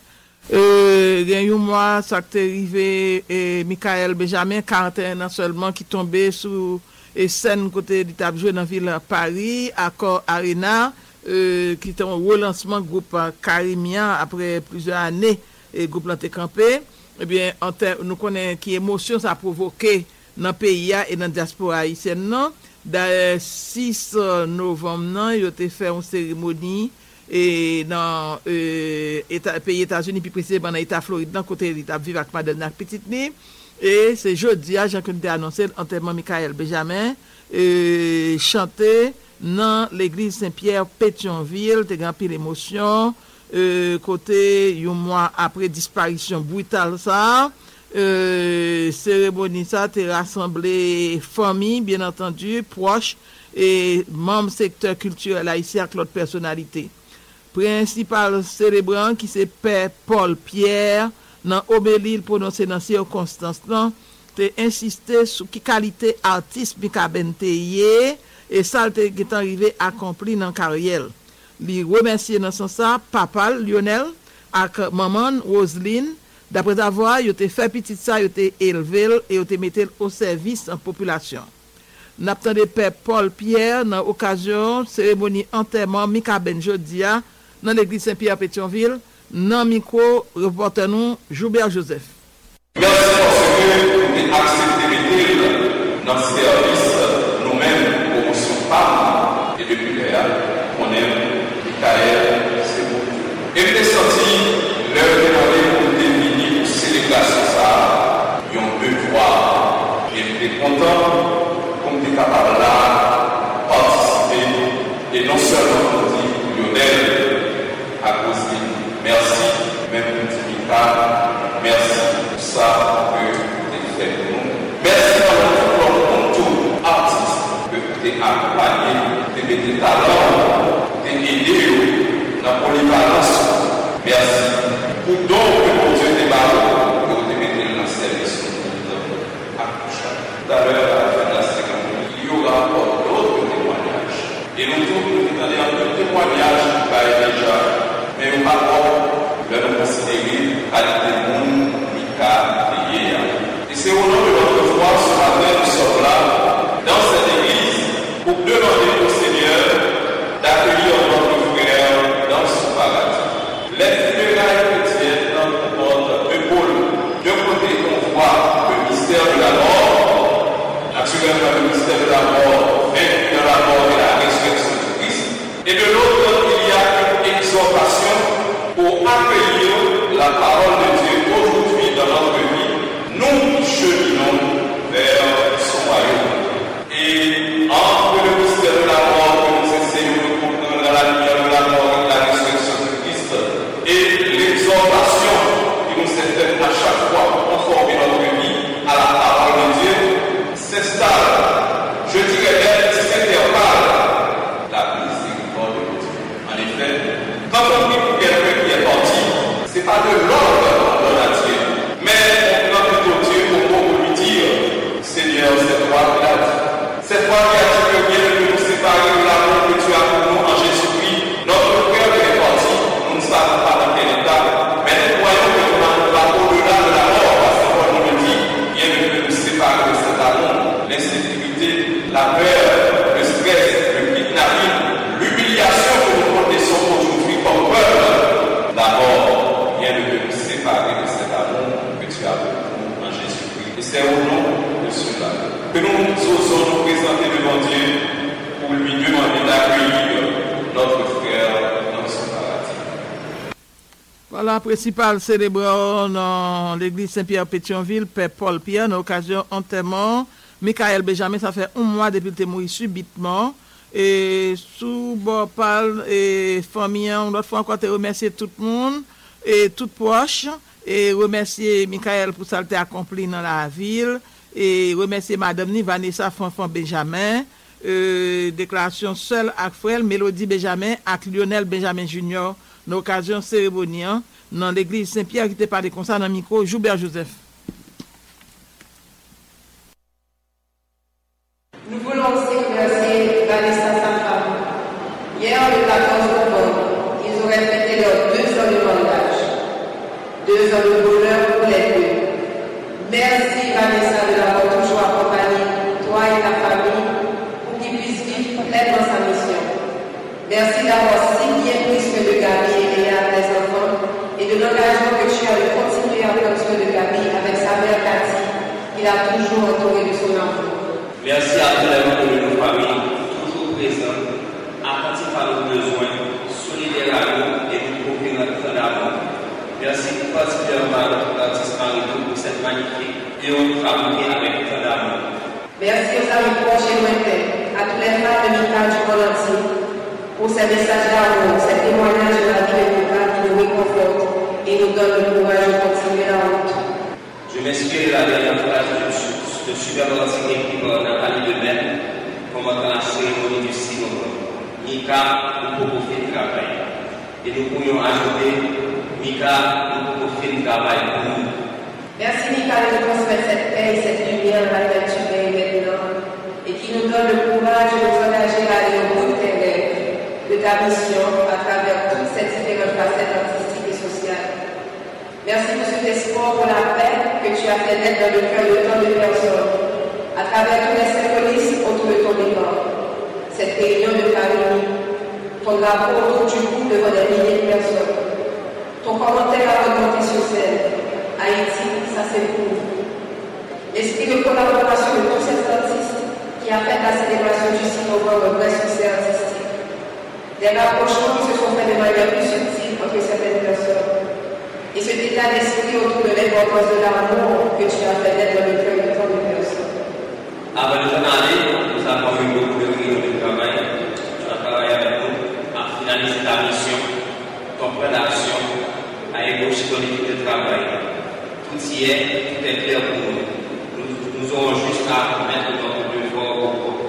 Euh, il y a un mois, ça est arrivé et Michael Benjamin, quarante et un ans seulement, qui tombait sous scène côté du table joué dans la ville de Paris, Accor Arena, euh, qui était un relancement groupe Carimien après plusieurs années et groupe planté campé. Eh bien, en ter- nous connaissons qui émotion ça a provoqué dans le pays et dans la diaspora haïtienne. Non, d'ailleurs, six novembre, non, il a été fait une cérémonie. Et dans euh, état, pays États-Unis puis précisément dans l'État Floride dans côté l'État vivre avec madame la petite ni et c'est jeudi à Jean que nous annoncé enterrement Michael Benjamin euh, chanté dans l'église Saint-Pierre Pétionville te grand pile émotion euh, côté un mois après disparition brutale ça euh, cérémonie ça te rassemblé famille bien entendu proches et membres secteur culturel haïtien avec l'autre personnalité principal célébrant qui c'est Père Paul Pierre dans Obélil prononcé dans circonstance là t'es insisté sur qui qualité artiste Mika Benteye et ça t'est arrivé accompli dans carrière lui remercier dans sens ça papa Lionel ak maman Roseline d'après avoir il t'est fait petite ça il t'est élevé et il t'est metté au service en population n'a attendé Père Paul Pierre dans occasion cérémonie enterrement Mika Benjodia dans l'église Saint-Pierre Pétionville, dans micro reporter nous Joubert Joseph. Merci parce que nous acceptons dans ce service nous-mêmes pour son parle et depuis là on aime Michael c'est bon. Et puis sorti leur demander pour définir pour célébration ça, ils ont deux fois et était content comme des capables là participer et non seulement dit Lionel merci, même Timika, merci pour ça que vous avez fait. Merci à votre contour artiste que vous avez accompagné, de mettre des talents, d'aider dans polyvalence. Merci pour donc que vous avez débarqué, que vous avez mis dans le service à Koucha. Tout à l'heure, à la fin de la cinquantaine, il y aura encore d'autres témoignages. Et nous tous, nous avons un témoignage qui va être déjà. Mais on va leur considérer à l'état monde qui a payé. Et c'est au nom de notre foi, ce matin, nous sommes là, dans cette église, pour demander au Seigneur d'accueillir notre frère dans ce paradis. Les funérailles chrétiennes portent deux pôles. D'un côté, on voit le mystère de la mort, naturellement le mystère de la mort, vaincu dans la mort et la résurrection de Christ. Et de l'autre, il y a pour accueillir la parole de Dieu aujourd'hui dans notre vie, C'est au nom de cela que nous osons nous présenter devant Dieu pour lui demander d'accueillir notre frère dans son paradis. Voilà, principal célébrant dans l'église Saint-Pierre Pétionville, Père Paul Pierre, dans l'occasion enterrement. Michael Benjamin, ça fait un mois depuis qu'il est mort subitement. Et sous Bopal et famille, on doit encore te remercier tout le monde et toute proche et remercier Michael pour ça qu'il a accompli dans la ville et remercier Madame Ni Vanessa Fanfan Benjamin, euh, déclaration seule avec frère Mélodie Benjamin avec Lionel Benjamin Junior dans l'occasion cérémonie dans l'église Saint-Pierre qui était parlé comme ça dans le micro Joubert Joseph. Nous voulons aussi remercier Vanessa Safran. Hier, le quatorze novembre, ils ont répété leurs deux ans de mariage. Deux ans de bonheur pour les deux. Merci Vanessa de l'avoir toujours accompagnée, toi et ta famille, pour qu'ils puissent vivre pleinement sa mission. Merci d'avoir si bien pris soin de Gabi et Léa, les enfants, et de l'engagement que tu as de continuer à prendre soin de Gabi avec sa mère Cathy, qu'il a toujours entouré de son enfant. Merci à tous les membres de nos familles, toujours présents, attentifs à nos besoins, solidaires à nous et nous procurant de l'avant. Merci particulièrement à notre artiste Marie-Dou pour cette magnifique et on travaille avec tant d'amour. Merci aux amis proches et lointains, à tous les frères de l'État du monde entier, pour ces messages d'amour, ces témoignages de la vie de l'État qui nous réconfortent et nous donnent le courage de continuer la route. Je m'inspire de la dernière phrase de Dieu. Je suis d'abord signé par Nathalie de Même, commentant la cérémonie du six novembre. Mika, nous pouvons faire le travail. Et nous pourrions ajouter, Mika, nous pouvons faire le travail pour nous. Merci Mika de transmettre cette paix et cette lumière à la nature et maintenant, et qui nous donne le courage de nous engager à aller au bout de tes rêves, de ta mission à travers toutes ces différentes facettes artistiques et sociales. Merci pour cet espoir, pour la paix que tu as fait naître dans le cœur de tant de personnes, à travers tous les symbolismes autour de ton départ. Cette réunion de famille, ton rapport autour du coup devant des milliers de personnes, ton commentaire à remonter sur scène, Haïti, ça s'éprouve. L'esprit de collaboration de tous ces artistes qui a fait la célébration du six novembre un vrai succès artistique. Des rapprochements qui se sont faits de manière plus subtile entre certaines personnes. Et cet état d'esprit autour de l'importance de l'amour que tu as fait naître dans le cœur de tant de personnes. Avant de s'en aller, nous avons eu beaucoup de réunions de travail. Tu as travaillé avec nous à finaliser ta mission, ton plan d'action, à ébaucher ton équipe de travail. Tout y est, tout est clair pour nous. Nous, nous aurons juste à mettre notre devoir au corps.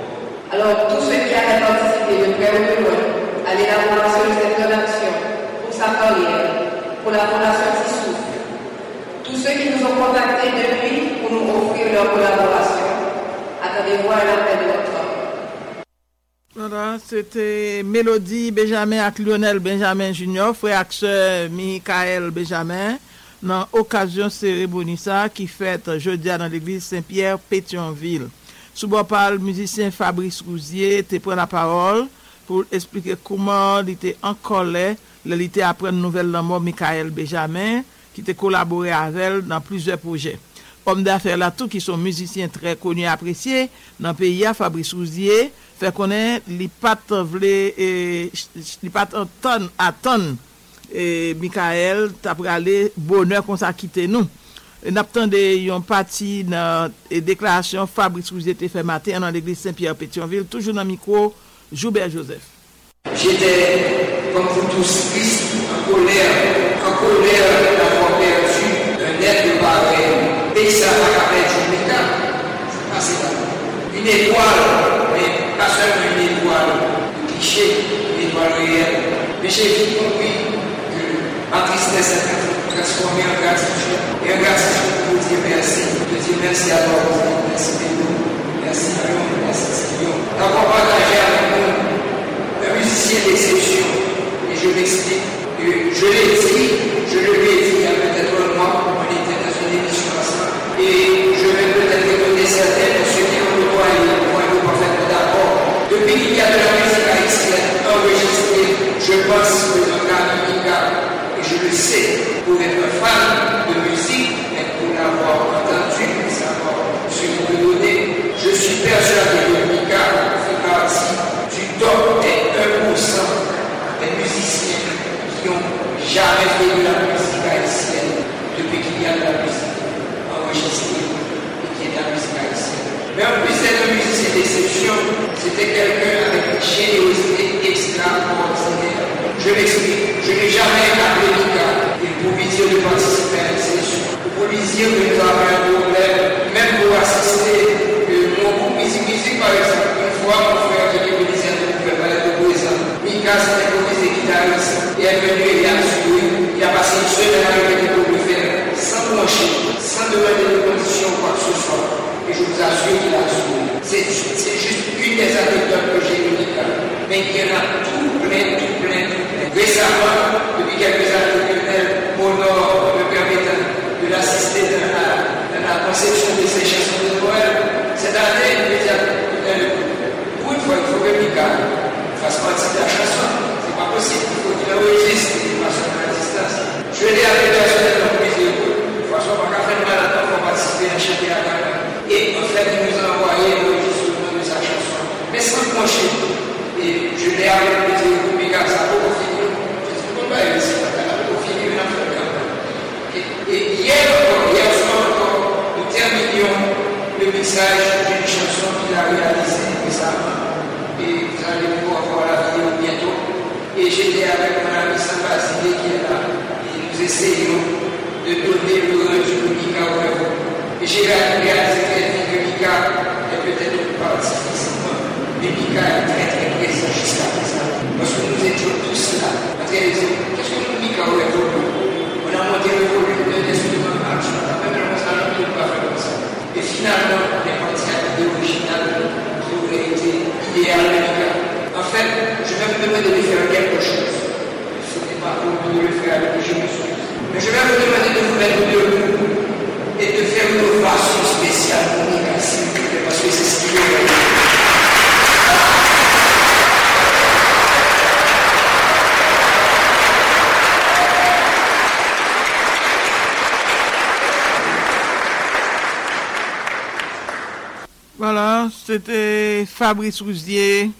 Alors, tous ceux qui avaient participé de près ou de loin à l'élaboration de cette plan d'action pour sa carrière, pour la Fondation Tissouffle. Tous ceux qui nous ont contactés depuis pour nous offrir leur collaboration. Attendez-vous à l'appel de votre temps. Voilà, c'était Mélodie Benjamin avec Lionel Benjamin Junior, frère et sœur Michael Benjamin, dans l'occasion cérémonie qui fête jeudi dans l'église Saint-Pierre, Pétionville. Sous Bopal, musicien Fabrice Rousier te prend la parole pour expliquer comment il était en colère. Il était après une nouvelle de mort Michael Benjamin qui a collaboré avec elle dans plusieurs projets. Homme d'affaires là tout qui sont musiciens très connus et appréciés dans le pays à Fabrice Rousier fait connaître les pattes vlé et les pattes en tonne à tonne et Michael t'a parlé bonheur qu'on ça quitter nous. N'attendez yon parti dans déclaration Fabrice Rousier te fait matin dans l'église Saint-Pierre Pétionville toujours dans micro Joubert Joseph. J'étais, comme vous tous, triste, en colère, en colère d'avoir perdu un être pareil. Et ça m'a rappelé du métal, c'est passé là. Une étoile, mais pas seulement une étoile, un cliché, une étoile réelle. Mais j'ai vite compris que ma tristesse a transformée en gratitude. Et en gratitude pour dire merci, de dire merci à vous, merci à vous, merci à vous, merci à vous. D'avoir partagé avec nous. Un musicien d'exception, et je m'explique, je l'ai dit, je le lui ai dit il y a peut-être un mois, on était dans une émission à ça, et je vais peut-être étonner certains de ceux qui ont le droit et le point de parfaitement d'accord. Depuis qu'il y a de la musique à X L enregistrée, je pense que dans la musical, et je le sais, pour être fan de musique, mais pour l'avoir entendu, pour savoir. Mais en plus d'être un musicien d'exception, c'était quelqu'un avec une générosité extraordinaire. Je l'explique, je n'ai jamais appelé le cas. Il provision de participer à une session, il provision de travailler un problème, même pour assister. Mon groupe musique, musique par exemple, une fois mon frère Denis Joseph de Pétionville, de Boézan, Mika s'est improvisé guitariste, et est venu et a joué, il a passé une semaine avec les propriétaires, sans brancher, sans demander de conditions quoi que ce soit. Et je vous assure qu'il a joué. C'est juste une des anecdotes que j'ai musicales, mais il y en a tout plein, tout plein, tout plein. Récemment, depuis quelques années, le colonel m'honore me permettant de l'assister dans la, dans la conception de ces chansons de Noël. Cette année, pour une fois, il faut que Mika fasse partie de la chanson. C'est pas possible, il faut qu'il enregistre de façon à distance. Je l'ai appelé à son entreprise de l'école. De façon à faire mal à temps pour participer à chanter à Canada. Et en fait, il nous a envoyé l'enregistrement de sa chanson. Mais sans pencher. Et je l'ai appelé à Mika, ça a beaucoup fini. Je dis, bon, bah, il s'est beaucoup fini, mais il a fait le camp. Et hier encore, hier soir encore, nous terminions le message d'une chanson qu'il a réalisée récemment, et vous allez pouvoir voir la vidéo bientôt. Et j'étais avec Mme Saint-Basile qui est là, et nous essayons de donner le rendu de Mika au niveau. Et j'ai réalisé très vite que Mika est peut-être une partie physiquement, mais Mika est très très présent jusqu'à présent. Parce que nous étions tous là, en train de dire qu'est-ce que nous, Mika au niveau. On a monté le volume de l'instrument, même le message ne peut pas faire comme ça. Et finalement, on est parti à l'idée originale qui aurait été idéale. En fait, je vais vous demander de faire quelque chose. Ce n'est pas pour vous de le faire avec Jésus. Mais je vais vous demander de vous mettre debout et de faire une ovation spéciale pour Mika, s'il vous plaît, parce que c'est ce qu'il veut. Voilà, c'était Fabrice Rousier,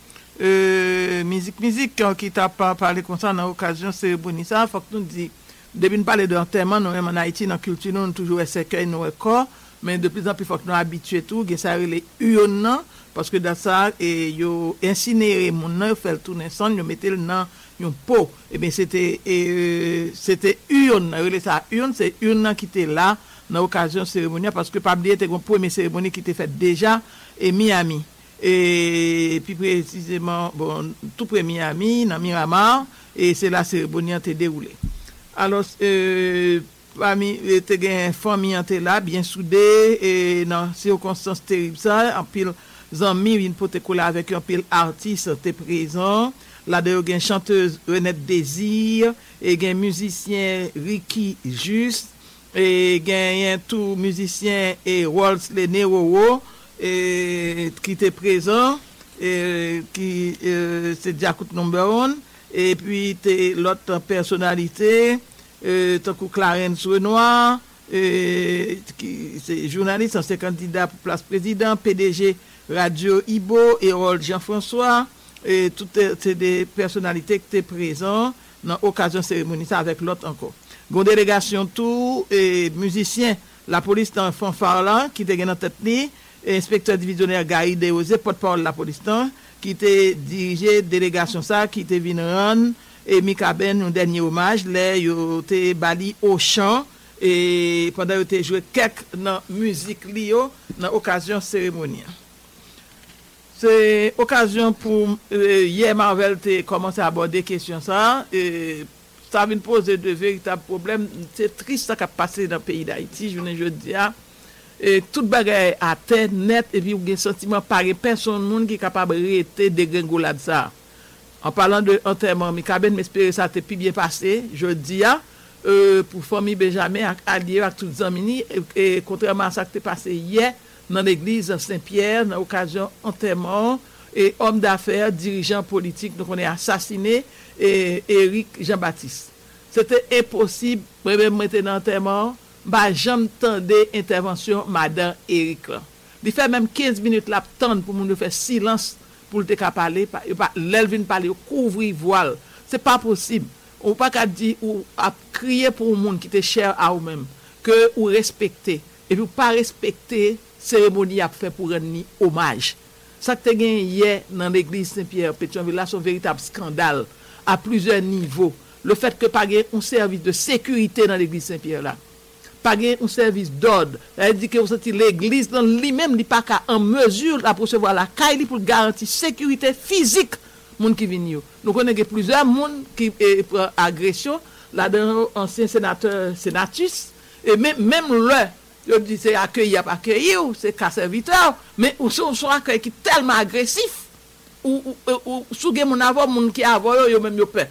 euh, musique, musique, qui t'a parlé comme ça dans l'occasion cérémonie. Ça, il faut que nous disions, depuis nous parler d'enterrement, nous sommes en Haïti, dans la culture, nous sommes toujours à cercueil, nous sommes corps, mais de plus en plus, il faut que nous habituions tout, que ça les uonans, parce que dans ça, ils ont incinéré mon nom, ils ont fait le tourner ensemble, ils ont mis le nom, ils ont pot. Et bien, c'était uonans, c'est uonans qui était là. Dans l'occasion cérémonie, parce que Pabli était la première cérémonie qui était faite déjà, et Miami. Et, et puis précisément, bon, tout premier Miami, dans Miramar, et c'est la cérémonie qui a déroulée. Alors, euh, Pabli était une famille qui était là, bien soudée, et dans circonstances terribles, ça, en pile, Zami, une potecola avec un pile artiste, était présent. Là, d'ailleurs, il y a une chanteuse Renette Désir, et il y a un musicien Ricky Juste. Et gagnent tout musicien et Waltz les Nero et qui était présent et qui euh, c'est Jacout Number One et puis t'es l'autre personnalité euh tant que Clarence Renoir et qui c'est journaliste ancien candidat pour place président P D G Radio Ibo et Roland Jean-François et toutes c'est des personnalités qui étaient présents dans occasion cérémonie ça avec l'autre encore Gon délégation tout et musiciens la police dans fanfare là qui était dans tête ni inspecteur divisionnaire Gary Deose porte-parole la police dans qui était dirigé délégation ça qui était vinn rendre et Mika Ben un dernier hommage les yo te bali au chant et pendant yo te joué quelques dans musique lio dans occasion cérémonie c'est occasion pour euh, hier Marvel te commencé à aborder question ça et ça vient poser de véritables problèmes. C'est triste ça qui a passé dans le pays d'Haïti. Je ne dis pas. Tout bagaille à terre, net, et puis vous avez un sentiment pareil. Personne qui est capable de rester dégringolade ça. En parlant de enterrement, Mika Ben m'espère que ça t'est plus bien passé. Je dis euh, pour famille Benjamin, allié avec tous les amis, et, et contrairement à ça qui est passé hier dans l'église Saint-Pierre, dans l'occasion enterrement, et homme d'affaires, dirigeant politique, donc on est assassiné. Et Eric Jean-Baptiste. C'était impossible, même maintenant tellement, bah j'aime tendre intervention madame Eric. Il fait même quinze minutes là tendre pour nous faire silence pour te parler, pas l'elvin parler couvrir voile. C'est pas possible. On pas qu'à dire ou à crier pour un monde qui était cher à vous-même que vous respectez et vous pas respecter cérémonie a fait pour rendre hommage. Ça que tu as gagné hier dans l'église Saint-Pierre Pétionville là, c'est un véritable scandale à plusieurs niveaux. Le fait que pas gagne un service de sécurité dans l'église Saint-Pierre là, pas gagne un service d'ordre, elle dit que vous sentez l'église dans lui-même n'est pas en mesure de recevoir la caille pour garantir sécurité physique monde qui vient yo. Nous connaissons plusieurs monde qui eh, agression là dans ancien sénateur sénatus et même même le je dis c'est accueilli à accueilli ou c'est cas serviteur mais ou sont soit accueil qui tellement agressif ou ou sous mon avoir mon qui avoir yo même yo peur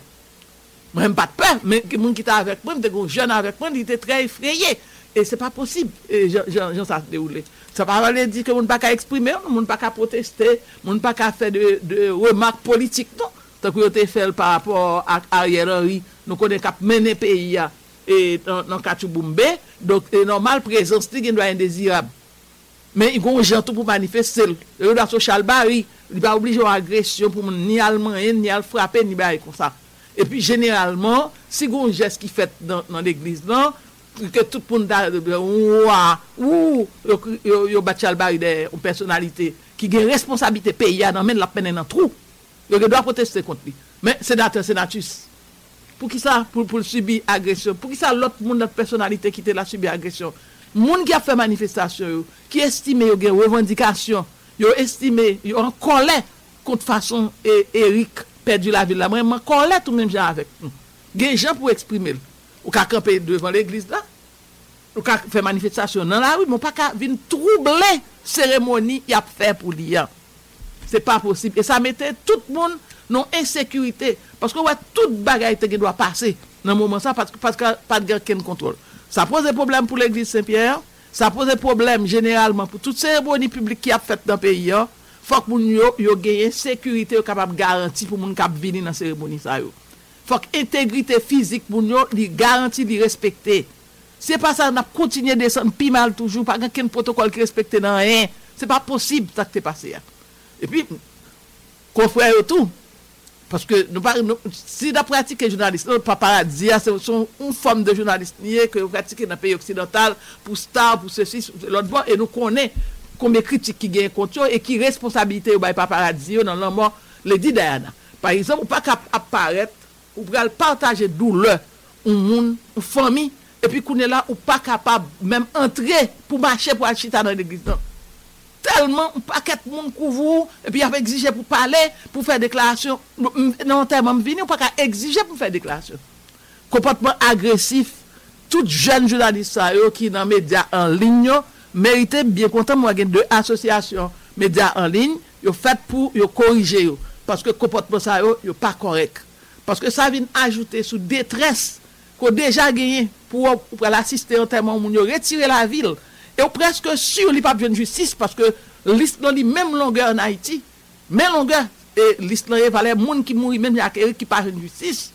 moi même pas de peur mais mon qui était avec moi des jeunes avec moi il était très effrayé et c'est pas possible j'en ça déroulé ça pas aller dire que mon pas qu'à exprimer mon pas qu'à protester mon pas qu'à faire de de remarques politiques non tant que était fait par rapport à Ariel Henry nous connaît cap mener pays et dans Katouboumbe donc c'est normal présence qui doit indésirable mais ils gon gens tout pour manifester le doit social bari il pas obligé à agression pour ni allemand ni al frapper ni bail comme ça et puis généralement si gon geste qui fait dans dans l'église là que tout pour ouah ou yo yo bachal bari des personnalité qui gagne responsabilité pays dans même la peine dans trou yo doit protester contre lui mais sénateur sénatus pour qui ça pour pour subir agression pour qui ça l'autre monde personnalité qui était là subir agression monde qui a fait manifestation qui estime yo gen revendication yo estime yo en colère contre façon et Eric perdu la ville là moi en colère tout même gens avec gen gens pour exprimer ou ka camper devant l'église là ou ka faire manifestation dans la rue mais pas ka venir troubler cérémonie y a fait pour l'hier c'est pas possible et ça mettait tout le monde non insécurité parce que ouais toute bagaille qui doit passer dans moment ça parce que parce que pas de aucun contrôle ça pose des problèmes pour l'église Saint-Pierre ça pose des problèmes généralement pour toute cérémonie publique qui a fait dans pays faut que moun yo yo gagne sécurité capable garantir pour moun cap venir dans cérémonie ça yo faut que intégrité physique moun yo li garanti li respecter c'est pas ça on a continuer descendre pi mal toujours pas aucun protocole qui respecté dans rien c'est pas possible ça qui est passé et puis confrère tout parce que nous pas si la pratique journaliste notre papa dit c'est une forme de journaliste nié que pratiquer dans pays occidental pour star pour ceci l'autre bon et nous connaît combien critique qui gagne contre et qui responsabilité by paparazzi dans l'amour le dit Diana par exemple ou pas apparaître ou pral partager douleur un monde une famille et puis qu'on est là ou pas capable même entrer pour marcher pour acheter dans l'église tellement paquet monde couvre et puis a exiger pour parler pour faire déclaration non tellement venir pas qu'à exiger pour faire déclaration comportement agressif toute jeune journaliste ça yo qui dans média en ligne mérite bien content moi gagne deux associations média en ligne yo fait pour yo corriger yo parce que comportement ça yo yo pas correct parce que ça vient ajouter sous détresse qu'on déjà gagné pour pour l'assister en tellement moun yo retirer la ville et presque sur li pa de justice parce que liste dans li même longueur en Haïti même longueur et liste là valait monde qui mouri même qui pas de justice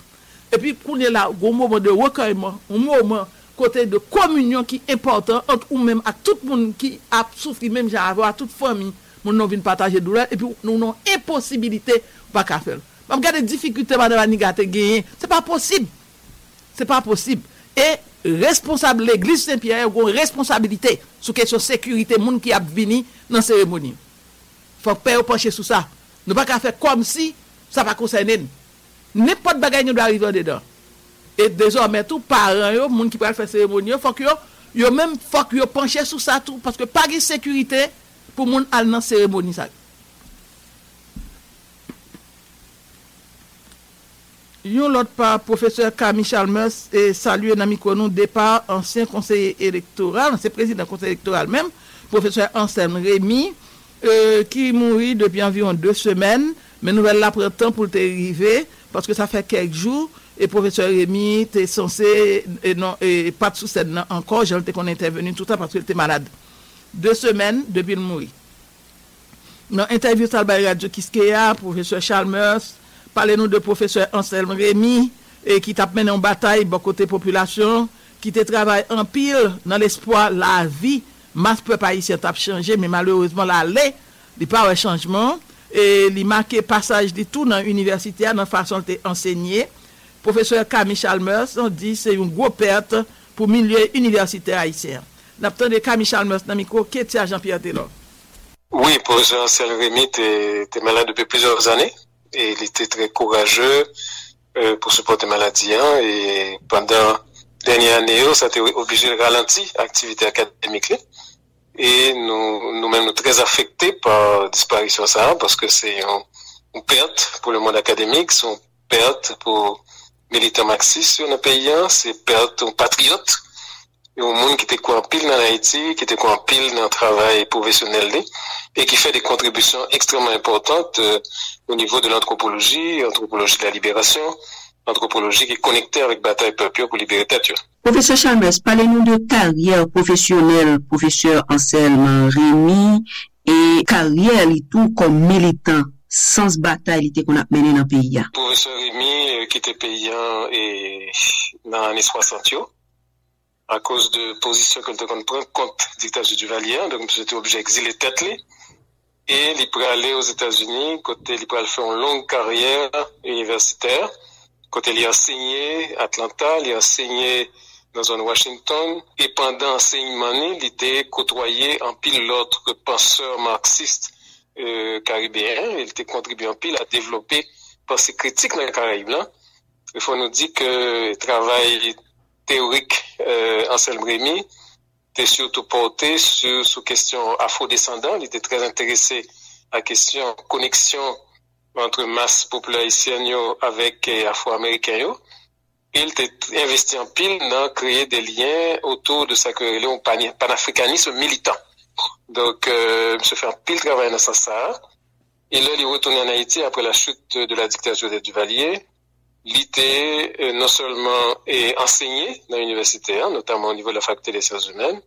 et puis qu'on est là un moment de recueillement un moment côté de communion qui important entre ou même à tout monde qui a souffri même j'avoir toute famille mon non vient partager douleur et puis nous non impossibilité pas ka faire même garder difficulté madame Anigate gagner c'est pas possible c'est pas possible et responsable l'église Saint-Pierre ont responsabilité sur question sécurité monde qui a venu dans cérémonie faut pas pencher sur ça ne pas faire comme si ça pas concerner n'importe bagaille nous doit arriver dedans et désormais tout parents yo monde qui va faire cérémonie faut que yo même faut que yo pencher sur ça tout parce que pas de sécurité pour monde aller dans cérémonie ça Yon l'autre par professeur Camille Chalmers et saluer dans micro nous départ ancien conseiller électoral, ancien président du conseil électoral même, professeur Anselme Rémi euh, qui mourit depuis environ deux semaines, mais nouvelle là prend temps pour t'arriver parce que ça fait quelques jours et professeur Rémi t'es censé et non et pas de souci encore, je te qu'on intervenu tout ça parce qu'il était malade. Deux semaines depuis le mourir. Dans interview sur Radio Kiskeya, professeur Chalmers parlez-nous de professeur Anselme Rémi et qui t'a mené en bataille bon côté population qui te travaille en pile dans l'espoir la vie masse peuple haïtien t'a changé mais malheureusement la lait il pas un changement et il marqué passage du tout dans université dans façon de enseigner professeur Camille Chalmers on dit c'est une grosse perte pour milieu universitaire haïtien N'a pas de Camille Chalmers dans le micro, qu'est-ce que Jean-Pierre Taylor? Oui, professeur Anselme Rémi était malade depuis plusieurs années et il était très courageux euh, pour supporter maladie. Hein, et pendant dernière année, ça a été obligé de ralentir l'activité académique. Et nous, nous-mêmes, nous très affectés par la disparition de ça, parce que c'est une, une perte pour le monde académique, c'est une perte pour militants marxistes dans le pays, c'est une perte pour patriotes, et au monde qui était quoi en pile dans Haïti, qui était quoi en pile dans le travail professionnel, et qui fait des contributions extrêmement importantes euh, au niveau de l'anthropologie, anthropologie de la libération, anthropologie qui est connectée avec bataille peuple pour libérer Tature. Professeur Chalmers, parlez-nous de carrière professionnelle, professeur Anselme Rémi, et carrière et tout comme militant, sans bataille qu'on a mené dans le pays. Professeur Rémi, qui était paysan et dans les années soixante, à cause de position que l'on prend contre le dictateur du Valier, donc j'étais obligé d'exiler tête là. Et il peut aller aux États-Unis, côté il peut faire une longue carrière universitaire. Quand il a enseigné à Atlanta, il a enseigné dans la zone Washington, et pendant l'enseignement, il était côtoyé en pile l'autre penseur marxiste euh, caribéen. Il était contribué en pile à développer pensée critique dans les Caraïbes. Il faut nous dire que le travail théorique euh, Anselme Rémi était surtout porté sur, sur question afro-descendant. Il était très intéressé à la question connexion entre masse populaire haïtienne avec afro-américain. Il était investi en pile dans créer des liens autour de sa querelle au panafricanisme militant. Donc, euh, il se fait un pile travail dans ça. Et là, il est retourné en Haïti après la chute de la dictature de Duvalier. Il était euh, non seulement enseigné dans l'université, hein, notamment au niveau de la faculté des sciences humaines,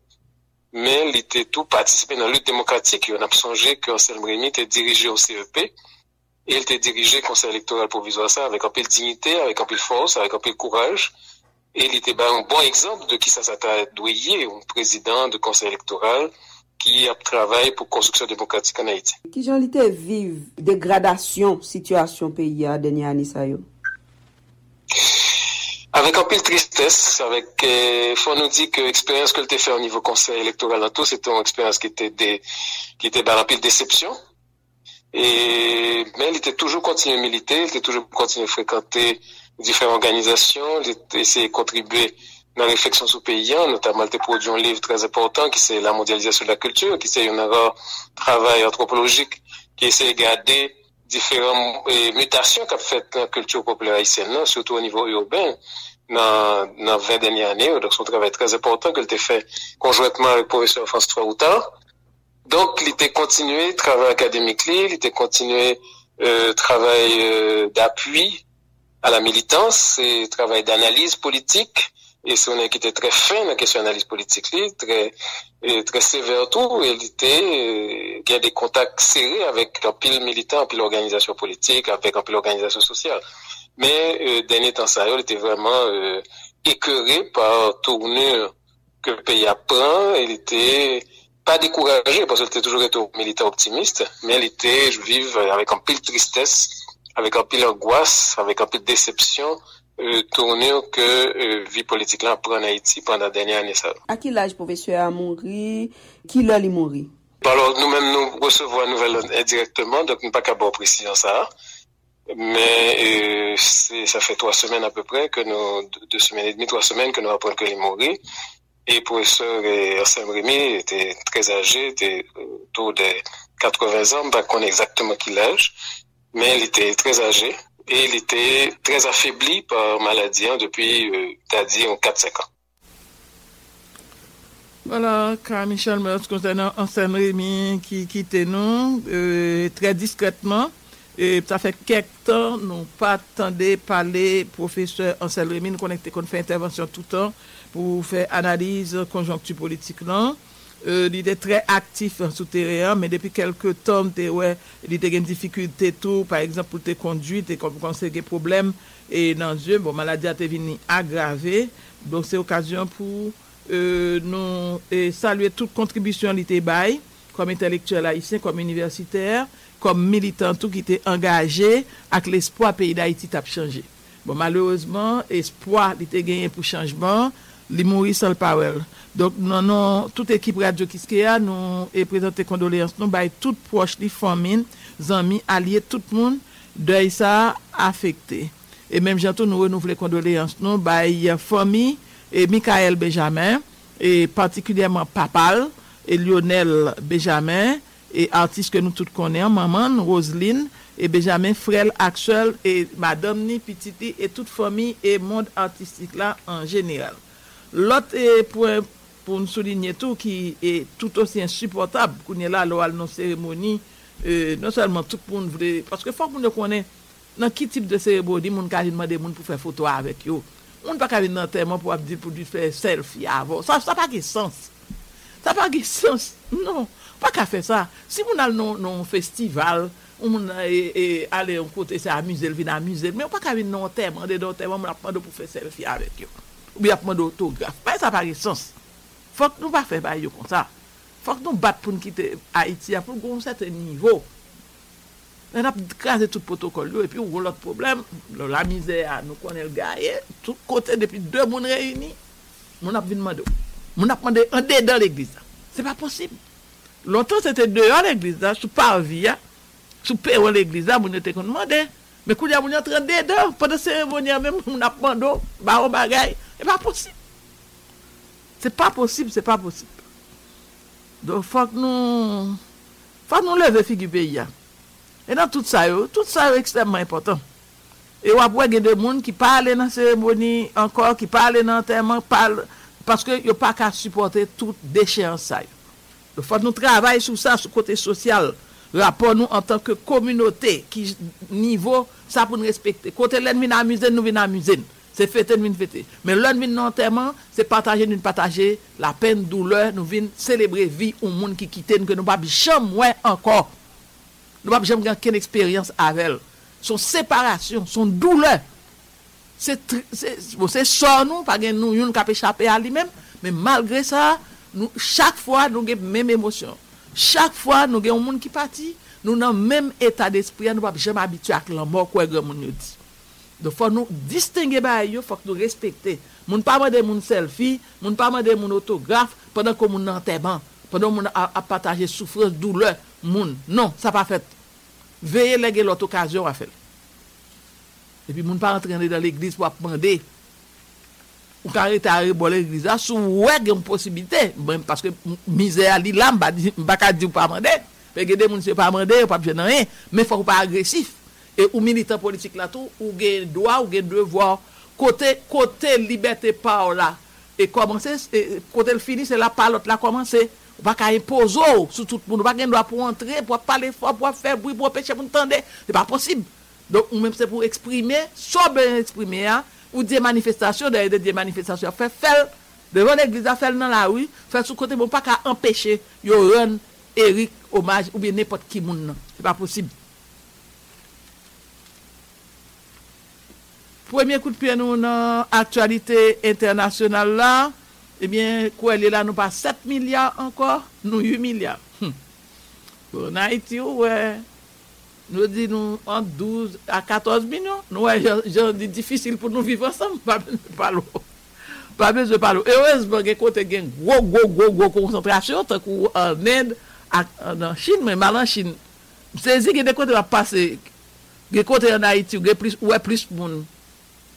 mais il était tout participé dans la lutte démocratique. Et on a songé qu'Anselme Rémi était dirigé au C E P. Et il était dirigé Conseil électoral provisoire ça avec un peu de dignité, avec un peu de force, avec un peu de courage. Et il était ben, un bon exemple de qui ça s'attend douillé, un président de Conseil électoral qui travaille pour construction démocratique en Haïti. Qui j'en était vive dégradation situation pays à dernière année ça yo. Avec un peu de tristesse, avec euh, faut nous dire que l'expérience que l'était fait au niveau Conseil électoral en tout, c'était une expérience qui était des qui était ben, un peu de déception. Et, mais il était toujours continué à militer, il était toujours continué à fréquenter différentes organisations, il était essayé de contribuer dans la réflexion sur le pays, notamment il était produit un livre très important qui c'est La mondialisation de la culture, qui c'est un travail anthropologique qui essaie de garder différentes mutations qu'a fait la culture populaire haïtienne, surtout au niveau urbain, dans, dans vingt dernières années. Donc, son travail très important qu'il était fait conjointement avec le professeur François Houtard. Donc, il était continué travail académique, il était continué euh, travail euh, d'appui à la militance, et travail d'analyse politique, et c'est un qui était très fin dans la question d'analyse politique, li, très et, très sévère tout, et il était il y a des contacts serrés avec un pile militant, un pile organisation politique, avec un pile organisation sociale. Mais euh, dernier temps ça, il était vraiment euh, écœuré par tournure que le pays apprend, il était pas découragé parce qu'elle était toujours été militant optimiste, mais elle était, je vive avec un pile tristesse, avec un pile angoisse, avec un pile déception, euh, tournure que euh, vie politique là prend en Haïti pendant la dernière année. Ça. À quel âge professeur a mouru? Qui l'a li mouru? Alors nous-mêmes nous recevons la nouvelle indirectement, donc nous pas qu'à bon précision ça, mais euh, c'est, ça fait trois semaines à peu près que nous, deux semaines et demie, trois semaines que nous apprenons que il est mort. Et le professeur Anselme Rémi était très âgé, était autour de quatre-vingts ans, pas qu'on exactement quel âge, mais il était très âgé et il était très affaibli par maladie depuis, euh, t'as dit, quatre à cinq ans. Voilà, Camille Chalmers concernant Anselme Rémi qui quitte nous euh, très discrètement. Et ça fait quelques temps, nous pas attendé parler professeur Anselme Rémi, nous connecter qu'on fait intervention tout le temps pour faire analyse conjoncture politique là. Euh, il était très actif en souterrain, mais depuis quelques temps, ouais, il était une difficulté tout, par exemple pour tes conduites et comme conseil des problèmes et dans Dieu, bon maladie a été venue aggravée. Donc c'est occasion pour euh, nous et saluer toute contribution il était bail comme intellectuel haïtien, comme universitaire, comme militant tout qui était engagé avec l'espoir pays d'Haïti t'a changé. Bon malheureusement, espoir il était gagné pour changement li mouri sans parole. Donc non non toute équipe Radio Kiskeya nous et présenter condoléances nous bay tout proche li famille, amis, alliés, tout monde deuil ça affecté. Et même j'entends nous renouveler condoléances nous bay famille et Michael Benjamin et particulièrement papal et Lionel Benjamin et artiste que nous toutes connaissons maman Roseline et Benjamin frère actuel et madame ni petite et toute famille et monde artistique là en général. L'autre point pour nous souligner tout qui est tout aussi insupportable qu'on est là lors de nos cérémonies euh, non seulement tout pour nous parce que faut qu'on nous connaît dans quel type de cérémonie monde qu'a demandé monde pour faire photo avec eux on pas qu'à venir enterrement pour dire pour faire selfie avant ça ça pas de sens ça pas de sens non pas qu'à faire ça si on a non non festival on et aller en côté c'est amuser venir amuser mais on pas qu'à venir enterrement des enterrement pour faire selfie avec eux ou bien prendre autographe pas ça pas de sens faut que nous pas faire bail comme ça faut que nous battre pour quitter Haïti pour un certain niveau on a crasé tout protocole et puis on a l'autre problème la misère nous connaît le gars tout côté depuis deux monde réunis on a demandé on a demandé en dedans l'église c'est pas possible longtemps c'était dehors l'église sous parvis sous perron l'église on était demandé mais quand on est en train dedans pendant cérémonie même on a demandé bah on bagaille c'est pas possible c'est pas possible c'est pas possible donc faut que nous faut nous lever figure pays. Et dans tout ça, tout ça est extrêmement important. Et on voit des gens qui parlent dans la cérémonie encore, qui parlent dans l'enterrement, parce que ils pas qu'à supporter toute déchéance. Il faut nous travailler sur ça, sur le côté social. Rapport nous en tant que communauté, qui niveau, ça pour nous respecter. Côté l'ennemi nous amuser, nous venons amuser. C'est fêter, nous venons fêter. Mais l'ennemi dans l'enterrement, c'est partager, nous partager. La peine, douleur, nous venons célébrer vie au monde qui quitte, que nous ne pas jamais encore. Nous pas jamais qu'une expérience avec elle. Son séparation, son douleur. C'est tr- c'est bon, c'est sort nous pas gain nous une cap échapper à lui-même, mais malgré ça, nous chaque fois nous gain même émotion. Chaque fois nous gain un monde qui parti, nous dans même état d'esprit, nous pas jamais habitué avec la mort quoi grand monde dit. Donc faut nous distinguer bail yo, faut que nous respecter. Moun pas demander moun selfie, moun pas demander moun autographe pendant que moun enterrement, pendant moun a, a partager souffrance, douleur. Moun, non, ça pas fait. Veillez léguer l'autre occasion à faire. Et puis moun pas entraîner dans l'église pour demander ou carré t'arrêter dans l'église là sous ouais une possibilité même parce que misère li là m'pa m'pa ka dire pas demander parce que des moun c'est pas demander pas bien rien mais faut pas agressif et ou militant politique là tout ou gain droit ou gain devoir côté côté liberté parole là et commencer côté le fini c'est la parole là commencer pas qu'à imposer sur tout le monde pas gain droit pour entrer pour parler fort pour faire bruit pour empêcher pour entendre c'est pas possible donc ou même c'est pour exprimer soit bien exprimer hein, ou des manifestations des des manifestations faire faire devant l'église à faire dans la rue faire sur côté bon pas qu'à empêcher yo rend Eric hommage ou bien n'importe qui monde c'est pas possible premier coup de pied nous dans actualité internationale là. Eh bien, quoi elle est là, nous pas sept milliards encore, nous huit milliards. Hum. Bon, Haïti, ouais, nous dit nous entre douze à quatorze millions. Nous, ouais, j'ai dit difficile pour nous vivre ensemble, pas besoin de parler. Pas besoin de parler. Heureusement, il y a côté gain gros, gros, gros, gros concentration, tant qu'en Inde, en Chine, mais mal en Chine. C'est ici que des côtés va passer. Des côtés en Haïti, où plus, ouais, plus monde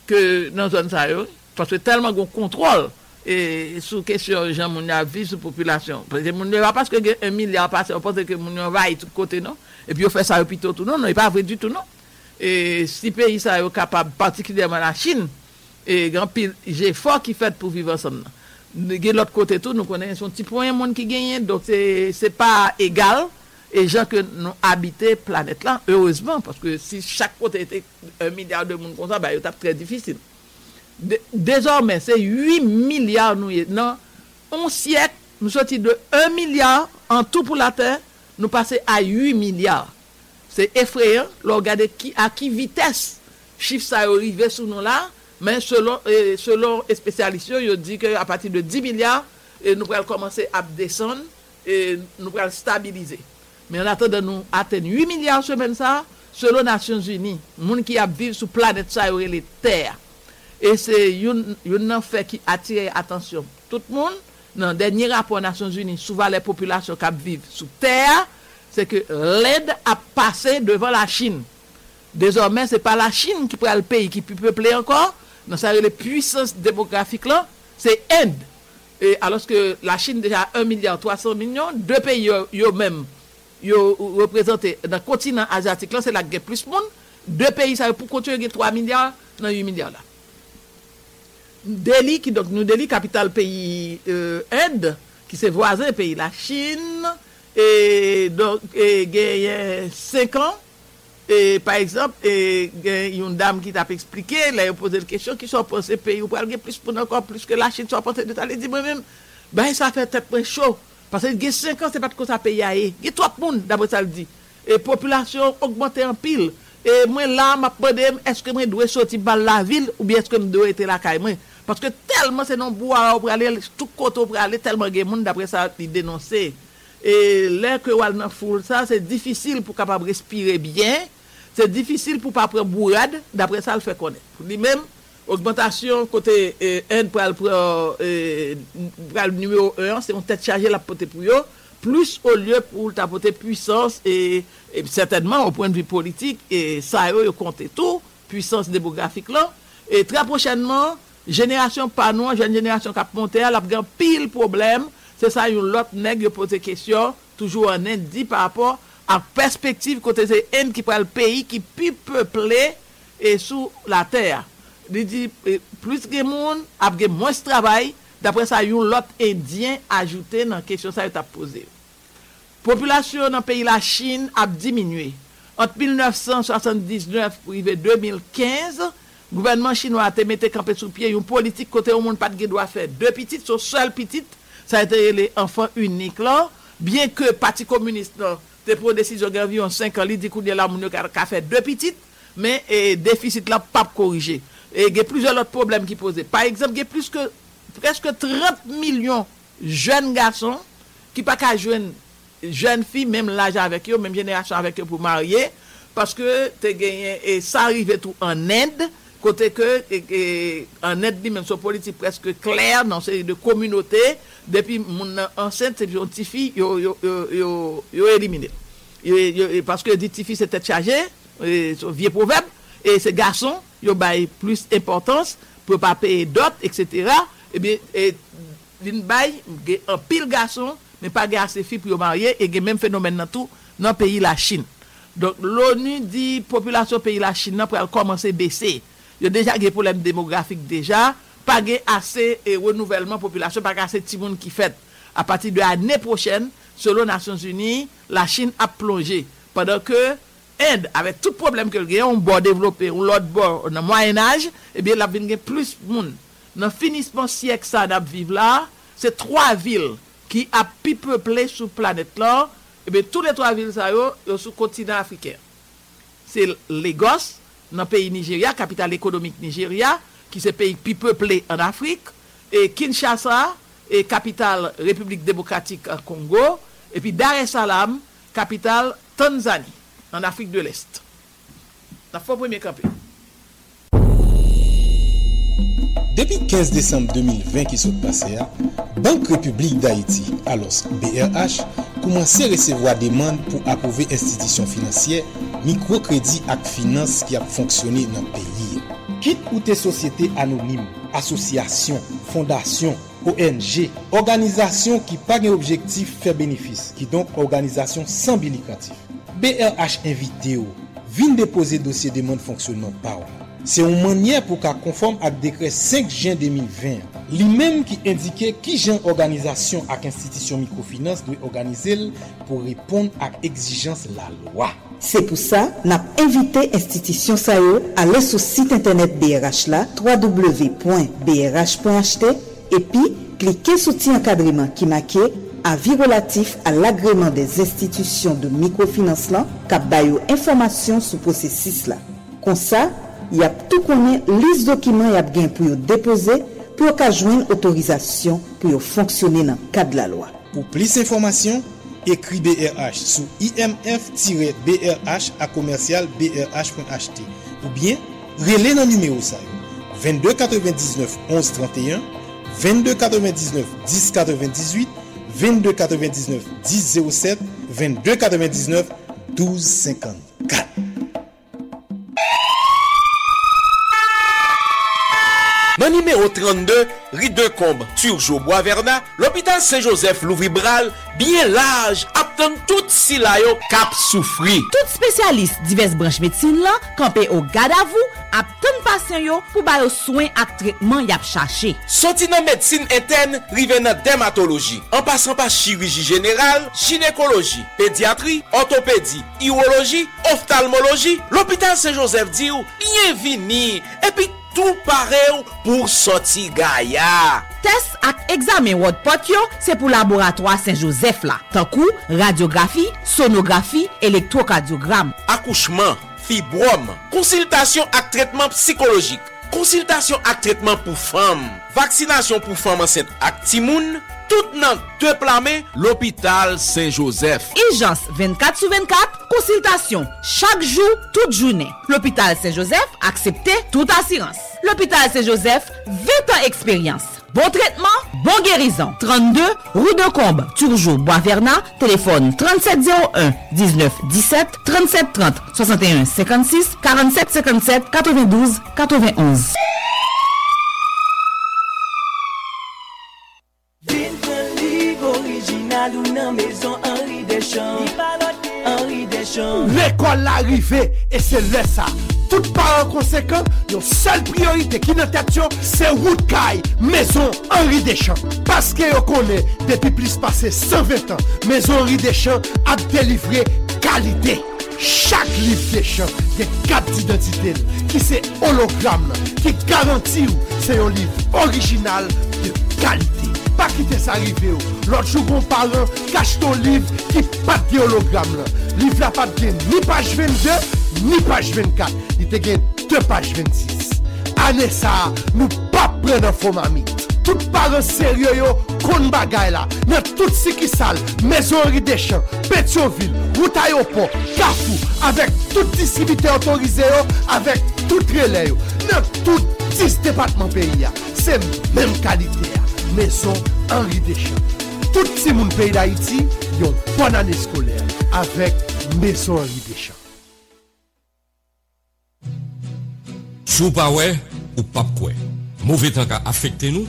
que dans zone ça, parce que tellement qu'on contrôle. Et sous question gens mon avis sur population parce que mon ne va pas parce que un milliard passe on pense que mon va tout côté non et puis on fait ça au plutôt tout non non il pas vrai du tout non et si pays ça est capable particulièrement la Chine et grand pile j'ai fort qui fait pour vivre ensemble de l'autre côté tout nous connaissons son petit point monde qui gagne donc c'est c'est pas égal et gens que nous habiter planète là heureusement parce que si chaque côté était un milliard de monde comme ça bah il tape très difficile. De, désormais c'est huit milliards nous non un siècle nous sorti de un milliard en tout pour la terre nous passer à huit milliards c'est effrayant l'on regarder qui à qui vitesse chiffre ça arrivé sous nous là mais selon eh, selon les spécialistes ils disent que à partir de dix milliards eh, nous pourrons commencer à descendre et nous pourrons stabiliser mais en attendant nous atteindre huit milliards semaine ça selon Nations Unies monde qui a vivre sur planète ça les terre et c'est une une fait qui attire attention tout le monde dans dernier rapport Nations Unies souvent les populations qui vivent sous terre c'est que l'aide a passé devant la Chine désormais c'est pas la Chine qui prend le pays qui peut peupler encore dans sa les puissances démographiques là c'est Inde et alors que la Chine déjà un milliard trois cents millions deux pays eux-mêmes yo représenté dans continent asiatique là c'est la guerre plus monde deux pays ça pour continuer trois milliards dans huit milliards là Delhi qui donc nous Delhi capitale pays euh, Inde qui c'est voisin pays la Chine et donc et gagne cinq ans et par exemple et une dame qui t'a expliqué là poser la question qui sont penser pays ou pas plus pour encore plus que la Chine soit penser de t'aller dire moi-même ben ça fait tête très chaud parce que cinq ans c'est pas comme ça pays a il y a trop de monde d'après ça le dit et population augmenter en pile et moi là m'a demandé est-ce que moi dois sortir balle la ville ou bien est-ce que me dois être la caille moi parce que tellement c'est non bois pour aller tout côté pour aller tellement gay monde d'après ça il dénoncer et là que wal nan foule ça c'est difficile pour capable respirer bien c'est difficile pour pas prendre bourrade d'après ça le fait connaître lui-même augmentation côté Inde pral prend pral numéro un c'est on tête chargé la porter pour yo plus au lieu pour t'apporter puissance et, et certainement au point de vue politique et ça yo compter tout puissance démographique là et très prochainement génération panou jeune génération cap monter la grand pile problème c'est ça une l'autre nèg poser question toujours en indi par rapport à perspective côté c'est Inde qui prend le pays qui plus peuplé et sous la terre il dit plus que monde a moins travail d'après ça yon lot indien ajouté dans question ça t'a posé population dans pays la Chine a diminué entre mille neuf cent soixante-dix-neuf privé deux mille quinze gouvernement chinois a mis campé sous pied une politique côté au monde pas de droit faire deux petites sont seul petite ça a été les enfants uniques là bien que parti communiste là te prend décision environ cinq ans li dit coup de la moun ka fait deux petites mais et déficit là pas corrigé et il y a plusieurs autres problèmes qui posent par exemple il y a plus que presque trente millions jeunes garçons qui pas qu'à jeune jeune fille même l'âge avec eux même génération avec eux pour marier parce que t'es gagné et ça arrive tout en Inde côté que et, et, en Inde même son politique presque claire dans série de communautés depuis mon enceinte ces petites filles yo yo yo yo éliminé parce que dit petites filles c'était chargé son vieux proverbe et ces garçons yo bail plus importance pour pas payer dot etc. Eh bien et une bail un pile garçon mais pas assez fille pour marier et même phénomène dans tout dans pays la Chine. Donc l'ONU dit population pays la Chine pour commencer baisser. Il y a déjà des problèmes démographiques déjà, pas assez et renouvellement population, pas assez petit monde qui fait à partir de l'année prochaine selon Nations Unies, la Chine a plongé pendant que Inde avec tout problème que le on bord développé ou l'autre bord dans Moyen Âge, eh bien la vinn plus monde dans finissement siècle ça n'a vivre là c'est trois villes qui a pi peuplé sur planète là et ben tous les trois villes ça yo sur continent africain c'est Lagos dans pays Nigeria capitale économique Nigeria qui c'est pays pi peuplé en Afrique et Kinshasa et capitale République démocratique en Congo et puis Dar es Salaam capitale Tanzanie en Afrique de l'Est la fois premier campé. Depuis quinze décembre deux mille vingt qui s'est passé, Banque République d'Haïti, alors B R H, commençait à recevoir des demandes pour approuver institutions financières, microcrédits et finances qui a fonctionné dans le pays. Quitte ou tes sociétés anonymes, associations, fondations, O N G, organisations qui n'ont pas d'objectif faire bénéfice, qui donc organisations sans but lucratif. B R H invité, vient déposer dossier demande fonctionnement par là. C'est une manière pour qu'à conforme à décret cinq juin deux mille vingt, lui-même qui indiquait qui genre organisation avec institution microfinance doit organiser pour répondre à exigence la loi. C'est pour ça, n'a invité institution ça à aller sur site internet B R H là w w w point b r h point h t et puis cliquez sur petit encadrement qui marqué avis relatif à l'agrément des institutions de microfinance là cap bail information sur processus là. Comme ça y a tout connaît liste document y a gain pour déposer pour qu'a joindre autorisation pour fonctionner dans cadre de la loi. Pour plus d'informations, écrit B R H sur I M F B R H à commercial b r h point h t ou bien relez dans numéro ça vingt-deux quatre-vingt-dix-neuf onze trente et un, vingt-deux quatre-vingt-dix-neuf dix quatre-vingt-dix-huit, vingt-deux quatre-vingt-dix-neuf dix zéro sept, vingt-deux quatre-vingt-dix-neuf douze cinquante-quatre. Dans le numéro trente-deux, rue de Combe, Turgeau-Bois-Vernat, l'hôpital Saint-Joseph Louvibral, bien large, attend tout si la yo cap souffri. Tout spécialiste diverses branches médecine là, campé au garde à vous, attend patient yo pour ba yo soins et traitement y a cherché. Sorti dans médecine interne, rivé dans dermatologie, en passant par chirurgie générale, gynécologie, pédiatrie, orthopédie, urologie, ophtalmologie, l'hôpital Saint-Joseph dit bienvenue et puis tout pareil pour sortir Gaïa. Test et examen Word Potio, c'est pour laboratoire Saint-Joseph là. Tankou, radiographie, sonographie, électrocardiogramme. Accouchement, fibrome, consultation et traitement psychologique, consultation et traitement pour femmes, vaccination pour femmes enceintes et timoun. Tout nan deux plamé l'hôpital Saint-Joseph. Urgence vingt-quatre sur vingt-quatre, consultation chaque jour, toute journée. L'hôpital Saint-Joseph accepte toute assurance. L'hôpital Saint-Joseph, vingt ans expérience. Bon traitement, bon guérison. trente-deux rue de Combe, Turgeau-Bois-Vernat, téléphone trente-sept zéro un dix-neuf dix-sept, trente-sept trente soixante et un cinquante-six, quarante-sept cinquante-sept quatre-vingt-douze quatre-vingt-onze. Maison Henri Deschamps, Henri Deschamps. L'école l'arrivée et c'est là ça. Tout parent conséquent, leur seule priorité qui n'a tête, c'est route caille, maison Henri Deschamps. Parce que vous connaissez, depuis plus de cent vingt ans, maison Henri Deschamps a délivré qualité. Chaque livre Deschamps des quatre d'identité qui c'est hologramme, qui garantit c'est un livre original de qualité. Pas quitter sa rive. L'autre jour, on parle, cache ton livre qui n'est pas de hologramme. Le livre n'a pas de ni page vingt-deux, ni page vingt-quatre. Il te gagne deux pages vingt-six. Année ça, nous pas prendre un faux mamie. Tout parent sérieux, yo, kon bagay la. Dans tout ce qui sale, Maison Henri Deschamps, Pétionville, route aéroport, Carrefour, avec tout distributeur autorisé, avec tout relais. Dans tout dix départements pays, c'est même qualité. Maison Henri Deschamps. Tout le monde pays d'Haïti, ils ont une bonne année scolaire avec Maison Henri Deschamps. Sou pa wè ou pa kwe. Mauvais temps ka affecté nous,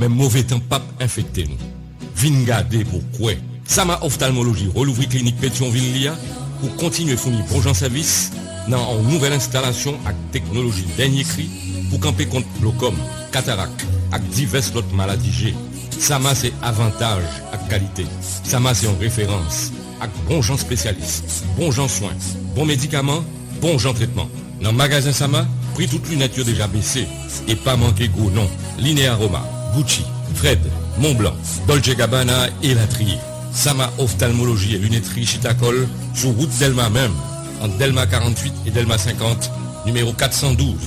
mais mauvais temps pas infecté nous. Vin gade pour kwe. Sama ophtalmologie relouvri clinique Pétionville Lia pour continuer fournir bon jan service dans une nouvelle installation avec technologie dernier cri pour camper contre glaucome, cataracte avec diverses autres maladies G. Sama c'est avantage avec qualité. Sama c'est en référence avec bon gens spécialistes, bon gens soins, bon médicaments, bon gens traitements. Dans le magasin Sama, prix toute lunette déjà baissée et pas manquer gros noms. Linéa Roma, Gucci, Fred, Montblanc, Dolce Gabbana et Latrier. Sama ophtalmologie et lunetterie Chitacol sur route Delma même, entre Delma quarante-huit et Delma cinquante, numéro quatre cent douze,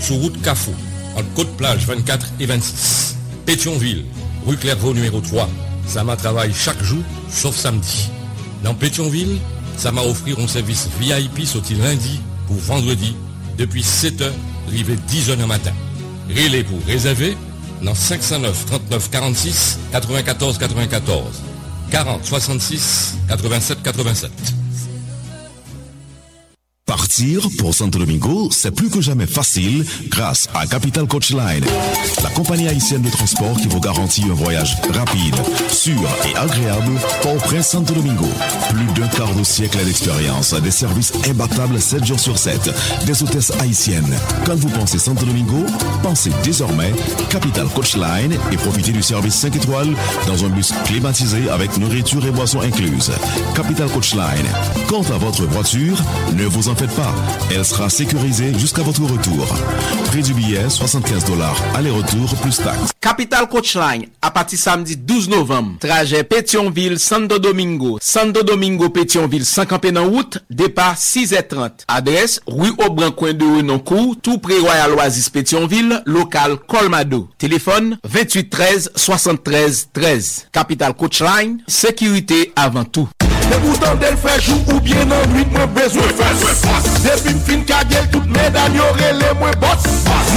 sur route Cafou. Entre Côte-Plage vingt-quatre et vingt-six. Pétionville, rue Clairvaux numéro trois. Sama travaille chaque jour, sauf samedi. Dans Pétionville, Sama offrir un service V I P sauté lundi pour vendredi, depuis sept heures, arrivé dix heures du matin. Relais pour réserver, dans cinq cent neuf trente-neuf quarante-six quatre-vingt-quatorze quatre-vingt-quatorze, quarante soixante-six quatre-vingt-sept quatre-vingt-sept. Partir pour Santo Domingo, c'est plus que jamais facile grâce à Capital Coachline, la compagnie haïtienne de transport qui vous garantit un voyage rapide, sûr et agréable Port-au-Prince Santo Domingo. Plus d'un quart de siècle d'expérience, des services imbattables sept jours sur sept, des hôtesses haïtiennes. Quand vous pensez Santo Domingo, pensez désormais Capital Coachline et profitez du service cinq étoiles dans un bus climatisé avec nourriture et boissons incluses. Capital Coachline. Quant à votre voiture, ne vous en Ne faites pas, elle sera sécurisée jusqu'à votre retour. Prix du billet soixante-quinze dollars, aller-retour plus taxe. Capital Coachline, à partir samedi douze novembre. Trajet Pétionville, Santo Domingo. Santo Domingo, Pétionville, cinquante en route, départ six heures trente. Adresse, rue Aubran, coin de Renoncourt, tout près Royal Oasis, Pétionville, local Colmado. Téléphone vingt-huit treize soixante-treize treize. Capital Coachline, sécurité avant tout. Et pourtant d'elle fait jour ou bien en nuit moins besoin force. Depuis fin kagel toutes mes dames y'aurait les moins boss.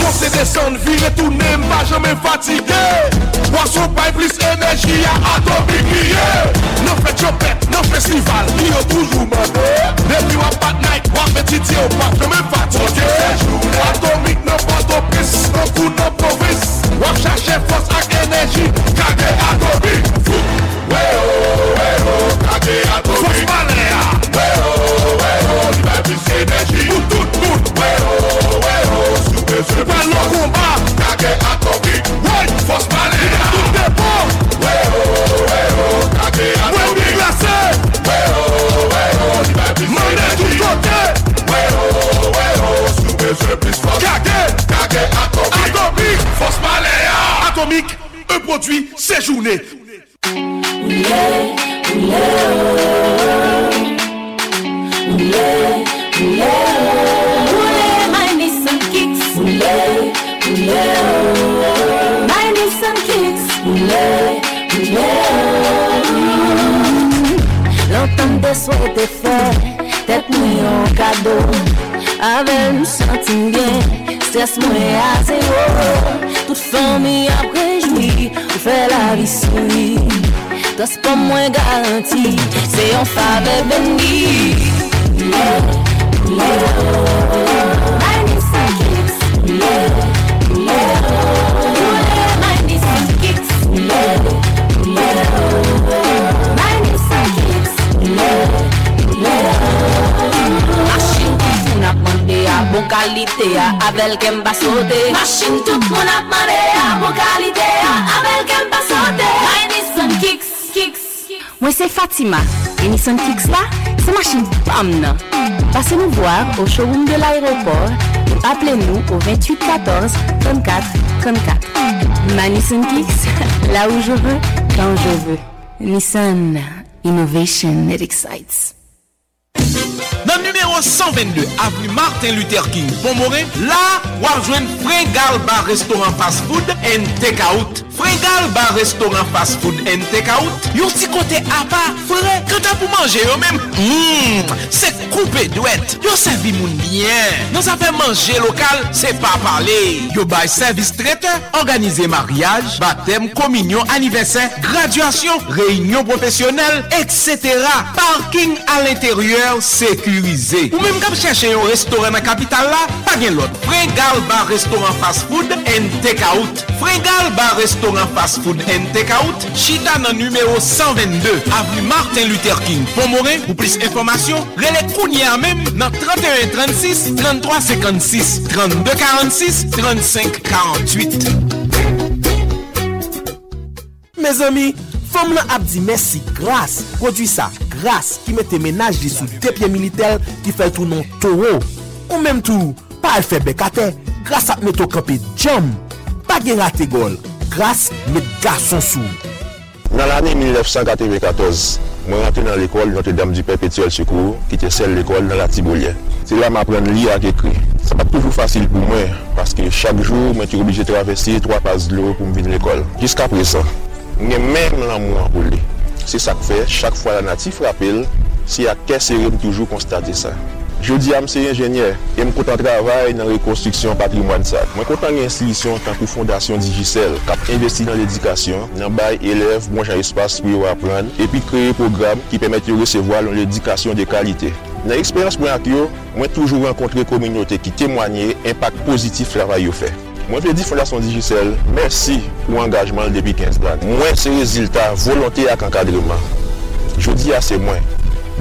Monter descendre virer tourner pas jamais fatigué. Poisson pas plus énergie à atomique lié. Non fait chopette, non festival, il y a toujours mauvais. Depuis on pas night, on fait titi on pas jamais fatigué. Atomique non pas de prise, non coup non province. On cherche force avec énergie, kagel atomique. Atomique, un produit séjourné. L'entente de soins était faite, tête mouillée en cadeau. Avec nous sentir bien, stress moins à zéro. Toute famille après jouit, on fait la vie sourire. Dos pas moins garanti, c'est en faveur béni. Yeah, yeah. My name is Kicks. Yeah, yeah. My name is Kicks. Yeah, yeah. My name is Kicks. Yeah, yeah. Machine tout moun ap mande a bon qualité a avec kem pa sote. Machine tout moun ap mande a bon qualité a avec kem pa sote. My name is Kicks. Moi c'est Fatima, et Nissan Kicks là, c'est machine PAM. Passez nous voir au showroom de l'aéroport ou appelez-nous au vingt-huit quatorze trente-quatre trente-quatre. Ma Nissan Kicks, là où je veux, quand je veux. Nissan, innovation, it excites. Dans le numéro cent vingt-deux, avenue Martin Luther King, Pomoré, là, on rejoint Fringal Bar Restaurant Fast Food and Takeout. Fringal Bar Restaurant Fast Food and Takeout. Yon si côté à part, frais, quand t'as pour manger eux même, hum, mm, c'est coupé douette. Yon servi moun bien. Nous avons manger local, c'est pas parler. Yon bail service traiteur, organiser mariage, baptême, communion, anniversaire, graduation, réunion professionnelle, et cetera. Parking à l'intérieur, sécurisé. Ou même quand chercher un restaurant dans la capitale là, pas bien l'autre. Fringal Bar Restaurant Fast Food and Takeout. Fringal Bar Restaurant Fast Food and Takeout, Chita dans numéro cent vingt-deux, avenue Martin Luther King, Pomoré. Pour plus d'informations, relève même dans trente et un trente-six, trente-trois cinquante-six, trente-deux quarante-six, trente-cinq quarante-huit. Mes amis, femme la abdi merci grâce, produit ça, grâce qui mette ménage sous deux pieds militaires qui fait tout non taureau. Ou même tout, pas elle fait bécaté, grâce à mettre au campé jam, pas de raté gol. Grâce mes garçons sous. Dans l'année dix-neuf cent quatre-vingt-quatorze, je suis rentré dans l'école Notre-Dame du Perpétuel Secours, qui était celle de l'école dans la Tibolière. C'est là que je apprends à lire et à écrire. Ça n'est pas toujours facile pour moi, parce que chaque jour, je suis obligé de traverser trois passes de l'eau pour venir à l'école. Jusqu'à présent, je suis même l'amour pour lui. C'est ça que fait, chaque fois la natif rappelle, c'est à quel sérieux toujours constater ça. Je dis à M. ingénieur, et je compte travailler dans la reconstruction patrimoine. Je compte en institution en tant que fondation Digicel, qui investit dans l'éducation, dans les élèves, bon espace pour apprendre, et puis créer un programme qui permet de recevoir l'éducation de qualité. Dans l'expérience que j'ai toujours rencontré une communauté qui témoigne l'impact positif du travail fait. Moi, je dis Fondation Digicel, merci pour l'engagement depuis quinze ans. Moi, c'est résultat, volonté et encadrement. Je dis à ces moins.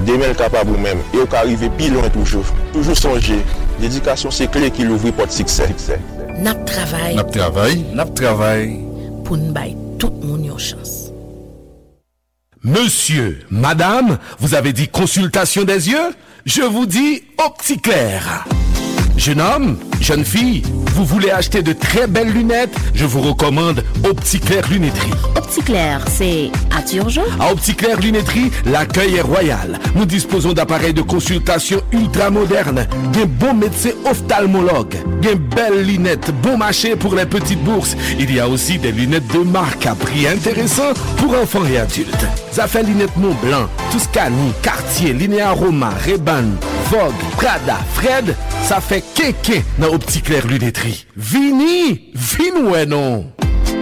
Demain, capable vous-même et vous arrivez plus loin toujours. Toujours songer, l'éducation c'est clé qui l'ouvre pour le succès. Nap travail. Nap travail. Nap travail. Pour nous bailler tout le monde une chance. Monsieur, madame, vous avez dit consultation des yeux? Je vous dis Opticlair. Jeune homme, jeune fille, vous voulez acheter de très belles lunettes, je vous recommande Opticlair Lunetterie. Opticlair, c'est à Turgeon. À Opticlair Lunetterie, l'accueil est royal. Nous disposons d'appareils de consultation ultra modernes, d'un bon médecin ophtalmologue, d'un belles lunettes, bon marché pour les petites bourses. Il y a aussi des lunettes de marque à prix intéressant pour enfants et adultes. Ça fait lunettes Montblanc, Tuscany, Cartier, Linea Roma, Ray-Ban, Vogue, Prada, Fred. Ça fait kéké dans Opticlair Lunetterie. Vini, vinoué non.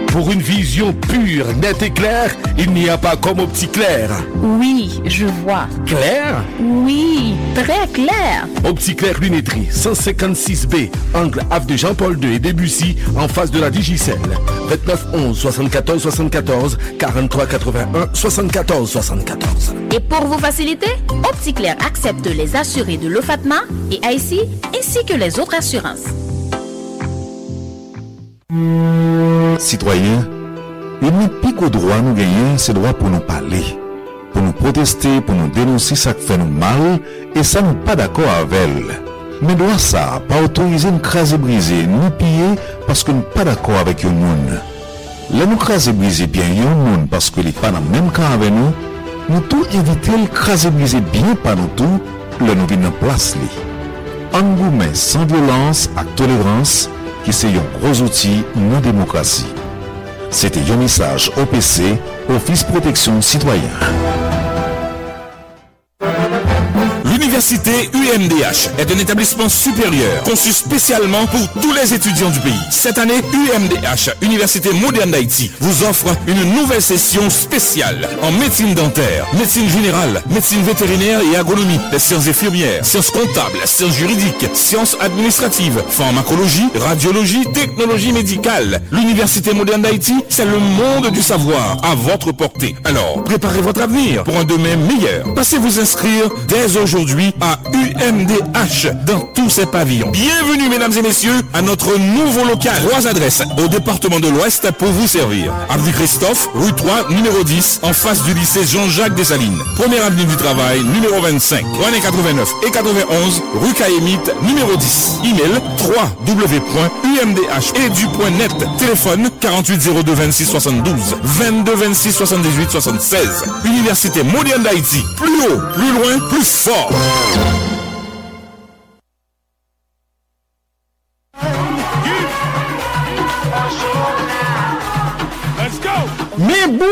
Pour une vision pure, nette et claire, il n'y a pas comme Opticlair. Oui, je vois. Clair? Oui, très clair. Opticlair Lunetterie, cent cinquante-six B, angle avenue de Jean-Paul deux et Debussy, en face de la Digicel. vingt-neuf onze soixante-quatorze soixante-quatorze, quarante-trois quatre-vingt-un soixante-quatorze soixante-quatorze. Et pour vous faciliter, Opticlair accepte les assurés de l'OFATMA et A I C I, ainsi que les autres assurances. Citoyens, le plus gros droit nous gagnons, c'est le droit pour nous parler, pour nous protester, pour nous dénoncer ça qui fait nous mal et ça nous pas d'accord avec elle. Mais le droit ça, pas autoriser nous craser briser, nous piller parce que nous pas d'accord avec le monde. Là nous craser briser bien le monde parce que les pas dans le même camp avec nous, nous tout éviter le craser briser bien par nous tout, le nous vient en place. Engouement sans violence et tolérance, qui c'est un gros outil de démocratie. C'était un message O P C, Office Protection Citoyen. L'université U M D H est un établissement supérieur conçu spécialement pour tous les étudiants du pays. Cette année, U M D H, Université moderne d'Haïti, vous offre une nouvelle session spéciale en médecine dentaire, médecine générale, médecine vétérinaire et agronomie, les sciences infirmières, sciences comptables, sciences juridiques, sciences administratives, pharmacologie, radiologie, technologie médicale. L'université moderne d'Haïti, c'est le monde du savoir à votre portée. Alors, préparez votre avenir pour un demain meilleur. Passez vous inscrire dès aujourd'hui à U M D H dans tous ses pavillons. Bienvenue mesdames et messieurs à notre nouveau local. Trois adresses au département de l'Ouest pour vous servir. Avenue Christophe, rue trois, numéro dix, en face du lycée Jean-Jacques Dessalines. Première avenue du Travail, numéro vingt-cinq. René quatre-vingt-neuf et quatre-vingt-onze, rue Caïmite, numéro dix. Email trois w point u m d h edu point net. Téléphone quarante-huit zéro deux vingt-six soixante-douze, vingt-deux vingt-six soixante-dix-huit soixante-seize. Université moderne d'Haïti. Plus haut, plus loin, plus fort. Mais boule,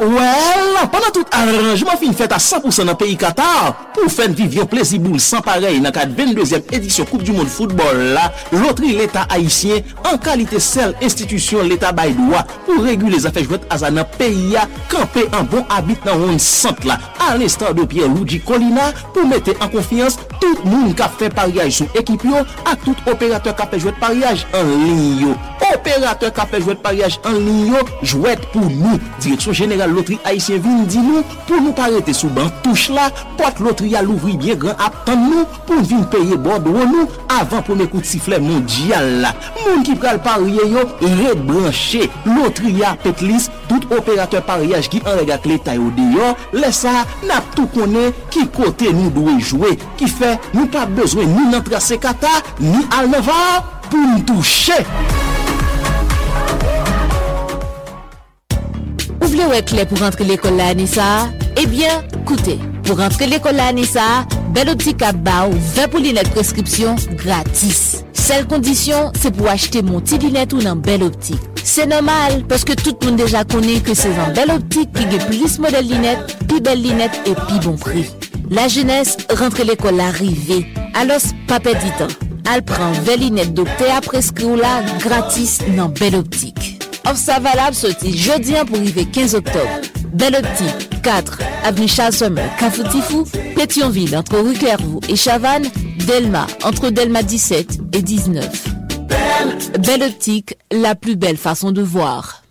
well, pendant tout arrangement fin fête à cent pour cent dans le pays Qatar, pour faire vivre un plaisir boule sans pareil dans la vingt-deuxième édition Coupe du Monde Football, là, loterie l'État haïtien, en qualité seule institution l'État bail droit pour réguler les affaires jouées à dans le pays, camper en bon habit dans un centre là, à l'instar de Pierre Luigi Colina, pour mettre en confiance tout le monde qui a fait pariage sur l'équipe, à tout opérateur qui a fait jouer de pariage en ligne. Opérateur qui a fait jouer de pariage en ligne, jouet pour nous. Direction générale loterie haïtienne vient dit nous pour nous arrêter sous banc touche là, porte loterie à l'ouvrir bien grand attend nous pour venir payer bord nous avant premier coup de sifflet mondial là. Moun qui pral parier yo rebranché loterie à petlis tout opérateur pariage qui en regarde l'état au dehors, laisse ça n'a tout connaît qui côté nous doit jouer, qui fait nous pas besoin ni dans tracer kata ni al nova pour nous toucher. Vous voulez être clair pour rentrer l'école à Anissa? Eh bien, écoutez, pour rentrer l'école à Anissa, Belle Optique a bao vingt pour lunettes prescription gratis. Seule condition, c'est pour acheter mon petit lunette ou dans Belle Optique. C'est normal, parce que tout le monde déjà connaît que c'est dans Belle Optique qui gagne plus modèle lunettes, plus belles lunettes et plus bon prix. La jeunesse rentre l'école à arrivée. Alors, pas perdre du temps. Elle prend vingt lunettes docteur prescrit là gratis dans Belle Optique. Offre ça valable sorti jeudi pour arriver quinze octobre. Belle Optique, quatre, avenue Charles Sommer, Kafoutifou, Pétionville, entre rue Clairvaux et Chavannes, Delma, entre Delma dix-sept et dix-neuf. Belle Optique, la plus belle façon de voir.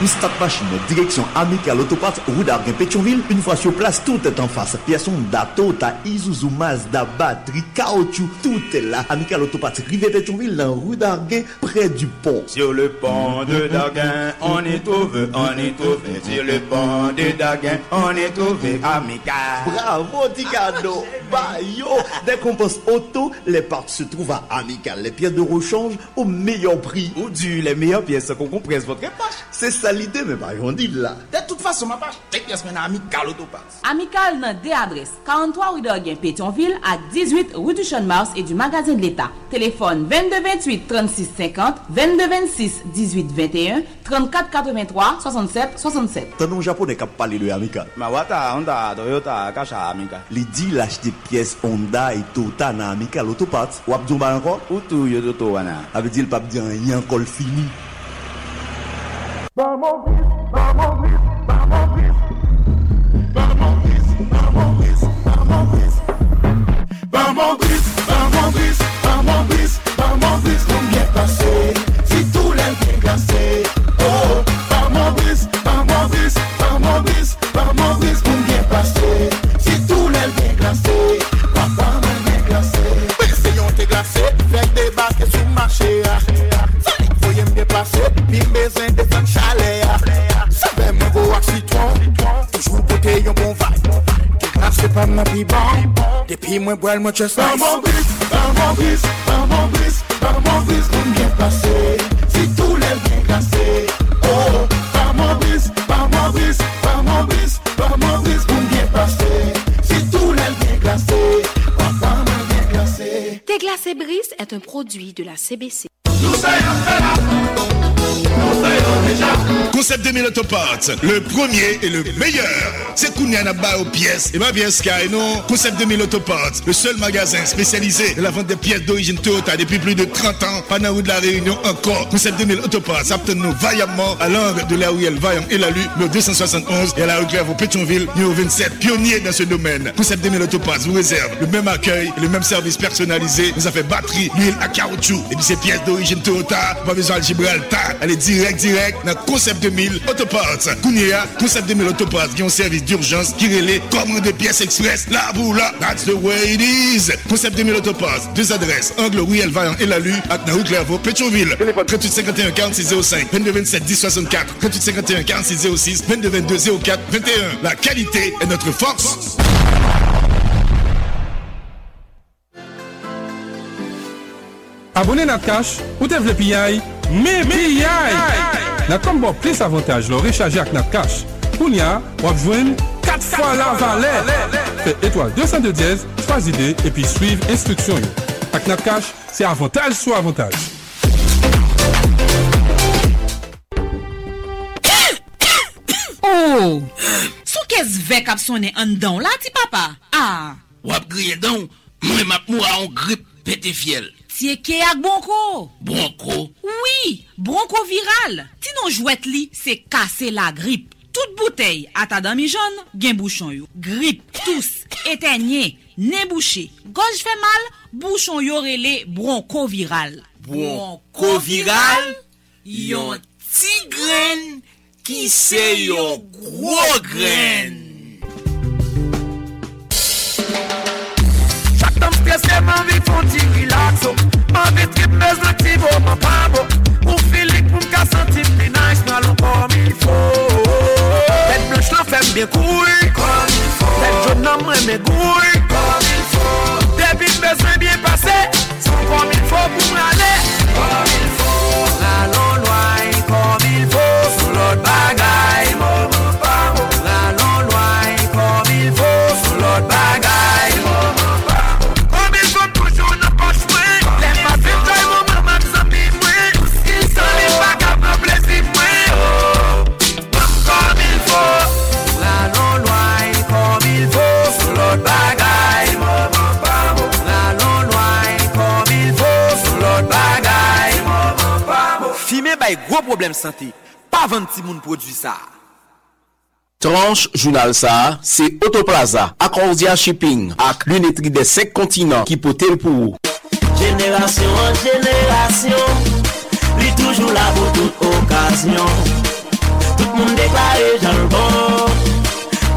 Une start machine direction Amicale Autoparts rue d'Arguin Pétionville. Une fois sur place, tout est en face. Pièces d'Ato, ta Isuzu, Mazda, batterie, caoutchouc, tout est là. Amicale Autoparts rive Pétionville dans rue d'Arguin près du pont. Sur le pont de Darguin, on est trouvé, on est trouvé. Sur le pont de Darguin, on est trouvé Amicale. Bravo Ticado. bah yo. Dès qu'on pense auto, les parts se trouvent à Amical. Les pièces de rechange au meilleur prix. Ou du, les meilleures pièces qu'on compresse votre page. C'est ça l'idée, mais bah on dit là. De toute façon, ma page, les pièces maintenant Amical Autopass. Amical n'a des adresses. quarante-trois rue d'Orguin, Pétionville, à dix-huit rue du Champ de Mars et du Magasin de l'État. Téléphone vingt-deux vingt-huit trente-six cinquante, vingt-deux vingt-six dix-huit vingt et un, trente-quatre quatre-vingt-trois soixante-sept soixante-sept. T'as non japonais qui a parlé de Amical. Ma wata, Honda, Toyota, Kacha, Amical. Les dit l'acheter pièces Honda et Toyota dans Amical Autopass. Ou abdouba encore? Ou tout, yo toto wana. Avait dit le pape dit il y a encore fini. Bah mon fils, bah mon fils, bah mon fils. Bah mon fils, bah mon fils, bah mon fils. Bah mon fils, bah mon fils, bah mon fils, bah mon fils. Combien passé? Si tout l'est glacé. Oh, bah mon fils, bah mon fils, bah mon fils, bah mon fils. Combien passé? Si tout l'est glacé. Papa m'a glacé. Mais si on t'est glacé, fais des baskets sur le marché. Puis besoin de ton chalet. Ça fait mon beau citron. Toujours côté yon bon vibe. Qui classe pas ma plus bon. Depuis moi bois mon chest. Par mon bris, par mon bris, par mon bris, par mon bris. Combien passé? Si tout l'est bien glacé. Oh, par mon bris, par mon bris, par mon bris, par mon bris. Combien passé? Si tout l'est bien glacé. Papa m'a bien glacé. Tes glacés Brice est un produit de la C B C. Nous sommes Concept deux mille Autoparts, le premier et le meilleur. C'est Kouniana Ba aux pièces. Et ma pièce Sky, non. Concept deux mille Autoparts, le seul magasin spécialisé dans la vente des pièces d'origine Toyota depuis plus de trente ans. Pendant route de la Réunion encore. Concept deux mille Autoparts, obtenons vaillamment à l'angle de la Riel Vaillant et la Lue, le deux cent soixante et onze et à la rue Grève au Pétionville, numéro vingt-sept, pionnier dans ce domaine. Concept deux mille Autoparts vous réserve le même accueil et le même service personnalisé. Nous a fait batterie, l'huile à caoutchouc. Et puis ces pièces d'origine Toyota, pas besoin de Gibraltar. Elle est direct, direct, dans Concept deux mille Autoparts. Kounia, Concept deux mille Autoparts, qui ont service d'urgence, qui relaie, commande des pièces express, là, vous, là, that's the way it is. Concept deux mille Autoparts, deux adresses, Angle, Ruel, Vaillant et Lalu, à Naou, Clairvaux, Pétionville. trente-huit cinquante et un quarante-six zéro cinq, vingt-deux vingt-sept dix soixante-quatre, trente-huit cinquante et un quarante-six zéro six, vingt-deux vingt-deux zéro quatre vingt et un. La qualité est notre force. Abonnez notre cash, ou t'es le P I, mais P I! N'a combo plus avantage le recharger avec notre cash. Kounia, on va joindre quatre fois la valeur. Faites étoile deux cent deux dièse, trois idées et puis suivre instruction. Avec notre cash, c'est avantage sur avantage. Oh! Sou qu'est-ce vec a sonné en dedans là, ti papa? Ah! Wap griller dedans, moi m'a moua en grippe pété fiel. C'est qui a bronco? Bronco? Oui, bronco viral. Ti non jouette li, c'est casser la grippe. Toute bouteille à ta dame jaune, gen bouchon yo. Grippe, tous, éteigné, nez bouché. Gorge fait mal, bouchon yo relé bronco viral. Bronco viral? Yon ti graine qui c'est yon gros graine. Stressé, ma vie fonti relaxo. Ma vie trip mes activo, ma pabo. Ou feeling pour qu'à sentir les nice malon comme il faut. Tête blanche la femme bien couille comme il faut. Tête jaune la main mes couilles comme il faut. Débit besoin bien passé, sans comme il faut pour m'aller comme il faut. Allons loin comme il faut. Sous l'autre bagaille, mon mon pabo. Allons loin comme il faut. Sous l'autre bagaille. Gros problème santé, pas vingt moun produit ça. Tranche Journal ça, c'est Autoplaza, Accordia Shipping, avec l'unité des cinq continents qui peut pour vous. Génération en génération, lui toujours là pour toute occasion. Tout le monde déclaré dans le bon,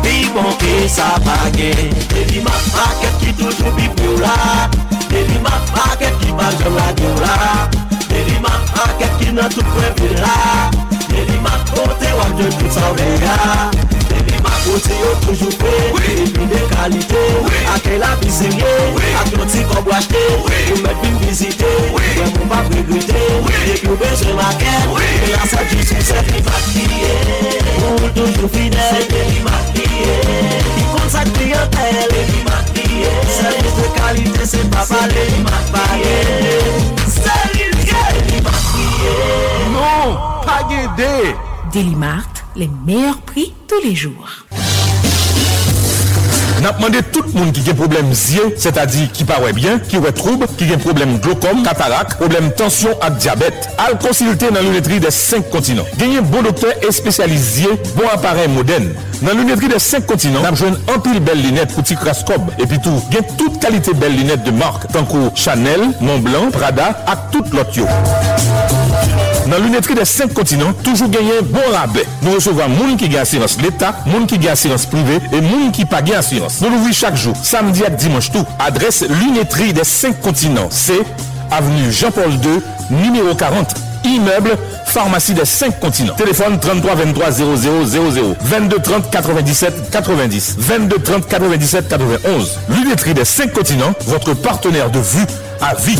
puis bon que ça pague. Et lui ma market qui toujours biblio là, et lui ma market qui mange la gueule. Nelly ma paquet qui n'a tout prévu là. Nelly ma côté ou à deux tout ça. Nelly ma côté au toujours fait, et puis de qualité, à quel la visée, à ton petit qu'on boit acheter, pour mettre une visite, pour ne pas regretter, et puis besoin ma guerre, et la salle du succès qui m'a crié, pour toujours fidèle, qui m'a crié, qui compte sa clientèle, qui m'a crié, service de qualité, c'est pas parler, qui m'a parlé, qui m'a crié. Non, pas guédé. Delimart, les meilleurs prix tous les jours. N'a demandé tout le monde qui a des problèmes yeux, c'est-à-dire qui paraît bien, qui a trouble, qui a des problèmes glaucome, cataracte, problème tension et diabète, à le consulter dans l'unité des cinq continents. Gagnez bon docteur et spécialisé, bon appareil moderne. Dans l'unité des cinq continents, nous avons un pile belle lunette pour Ticrascob. Et puis tout, gagnez toute qualité belle lunette de marque, tant que Chanel, Montblanc, Prada, et toute l'autre. Dans l'unité des cinq continents, toujours gagner bon rabais. Nous recevons moun qui gagne assurance l'État, moun qui gagne assurance privée et moun qui pas gagne assurance. Nous l'ouvrons chaque jour, samedi et dimanche tout. Adresse l'unité des cinq continents, c'est avenue Jean-Paul deux, numéro quarante, immeuble Pharmacie des cinq continents. Téléphone trente-trois vingt-trois zéro zéro zéro zéro vingt-deux trente quatre-vingt-dix-sept quatre-vingt-dix vingt-deux trente quatre-vingt-dix-sept quatre-vingt-onze. L'unité des cinq continents, votre partenaire de vue à vie.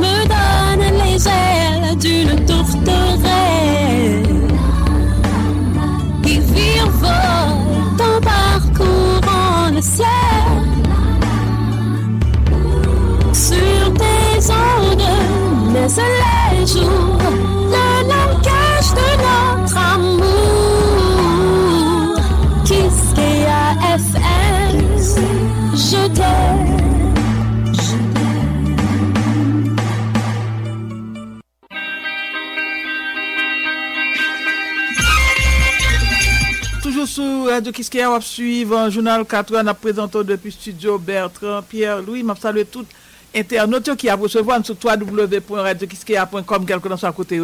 me donne les ailes d'une tourterelle qui virevolte. Le ciel sur des ondes, mais les jours, le langage de notre amour. Kiskeya F M, je t'aime. Toujours sur Radio Kiskeya, on va suivre un journal quatre heures, on a présenté depuis studio Bertrand, Pierre-Louis, m'a salué tout internaute qui a recevoir sur w w w point radio kiskeya point com quelque dans sa côté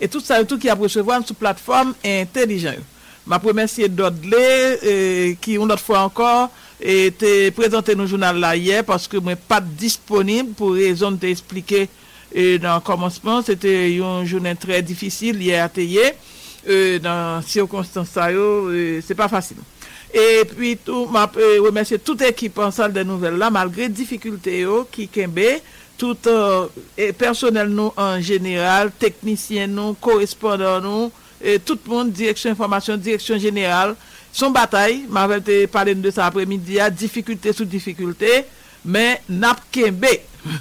et tout ça tout qui a recevoir sur plateforme intelligente. M'a remercier Dodley qui une autre fois encore était présenté nos journal là hier parce que moi pas disponible pour raison d'expliquer dans le commencement, c'était une journée très difficile hier à Tayé. Euh, dans circonstances ça yo euh, c'est pas facile et puis tout m'a euh, remercier toute équipe en salle des nouvelles là malgré difficulté yo qui kembe tout euh, et personnel nous en général technicien nous correspondant nous et tout le monde direction information direction générale son bataille m'avait parlé de ça après-midi à difficulté sous difficulté mais n'a kembe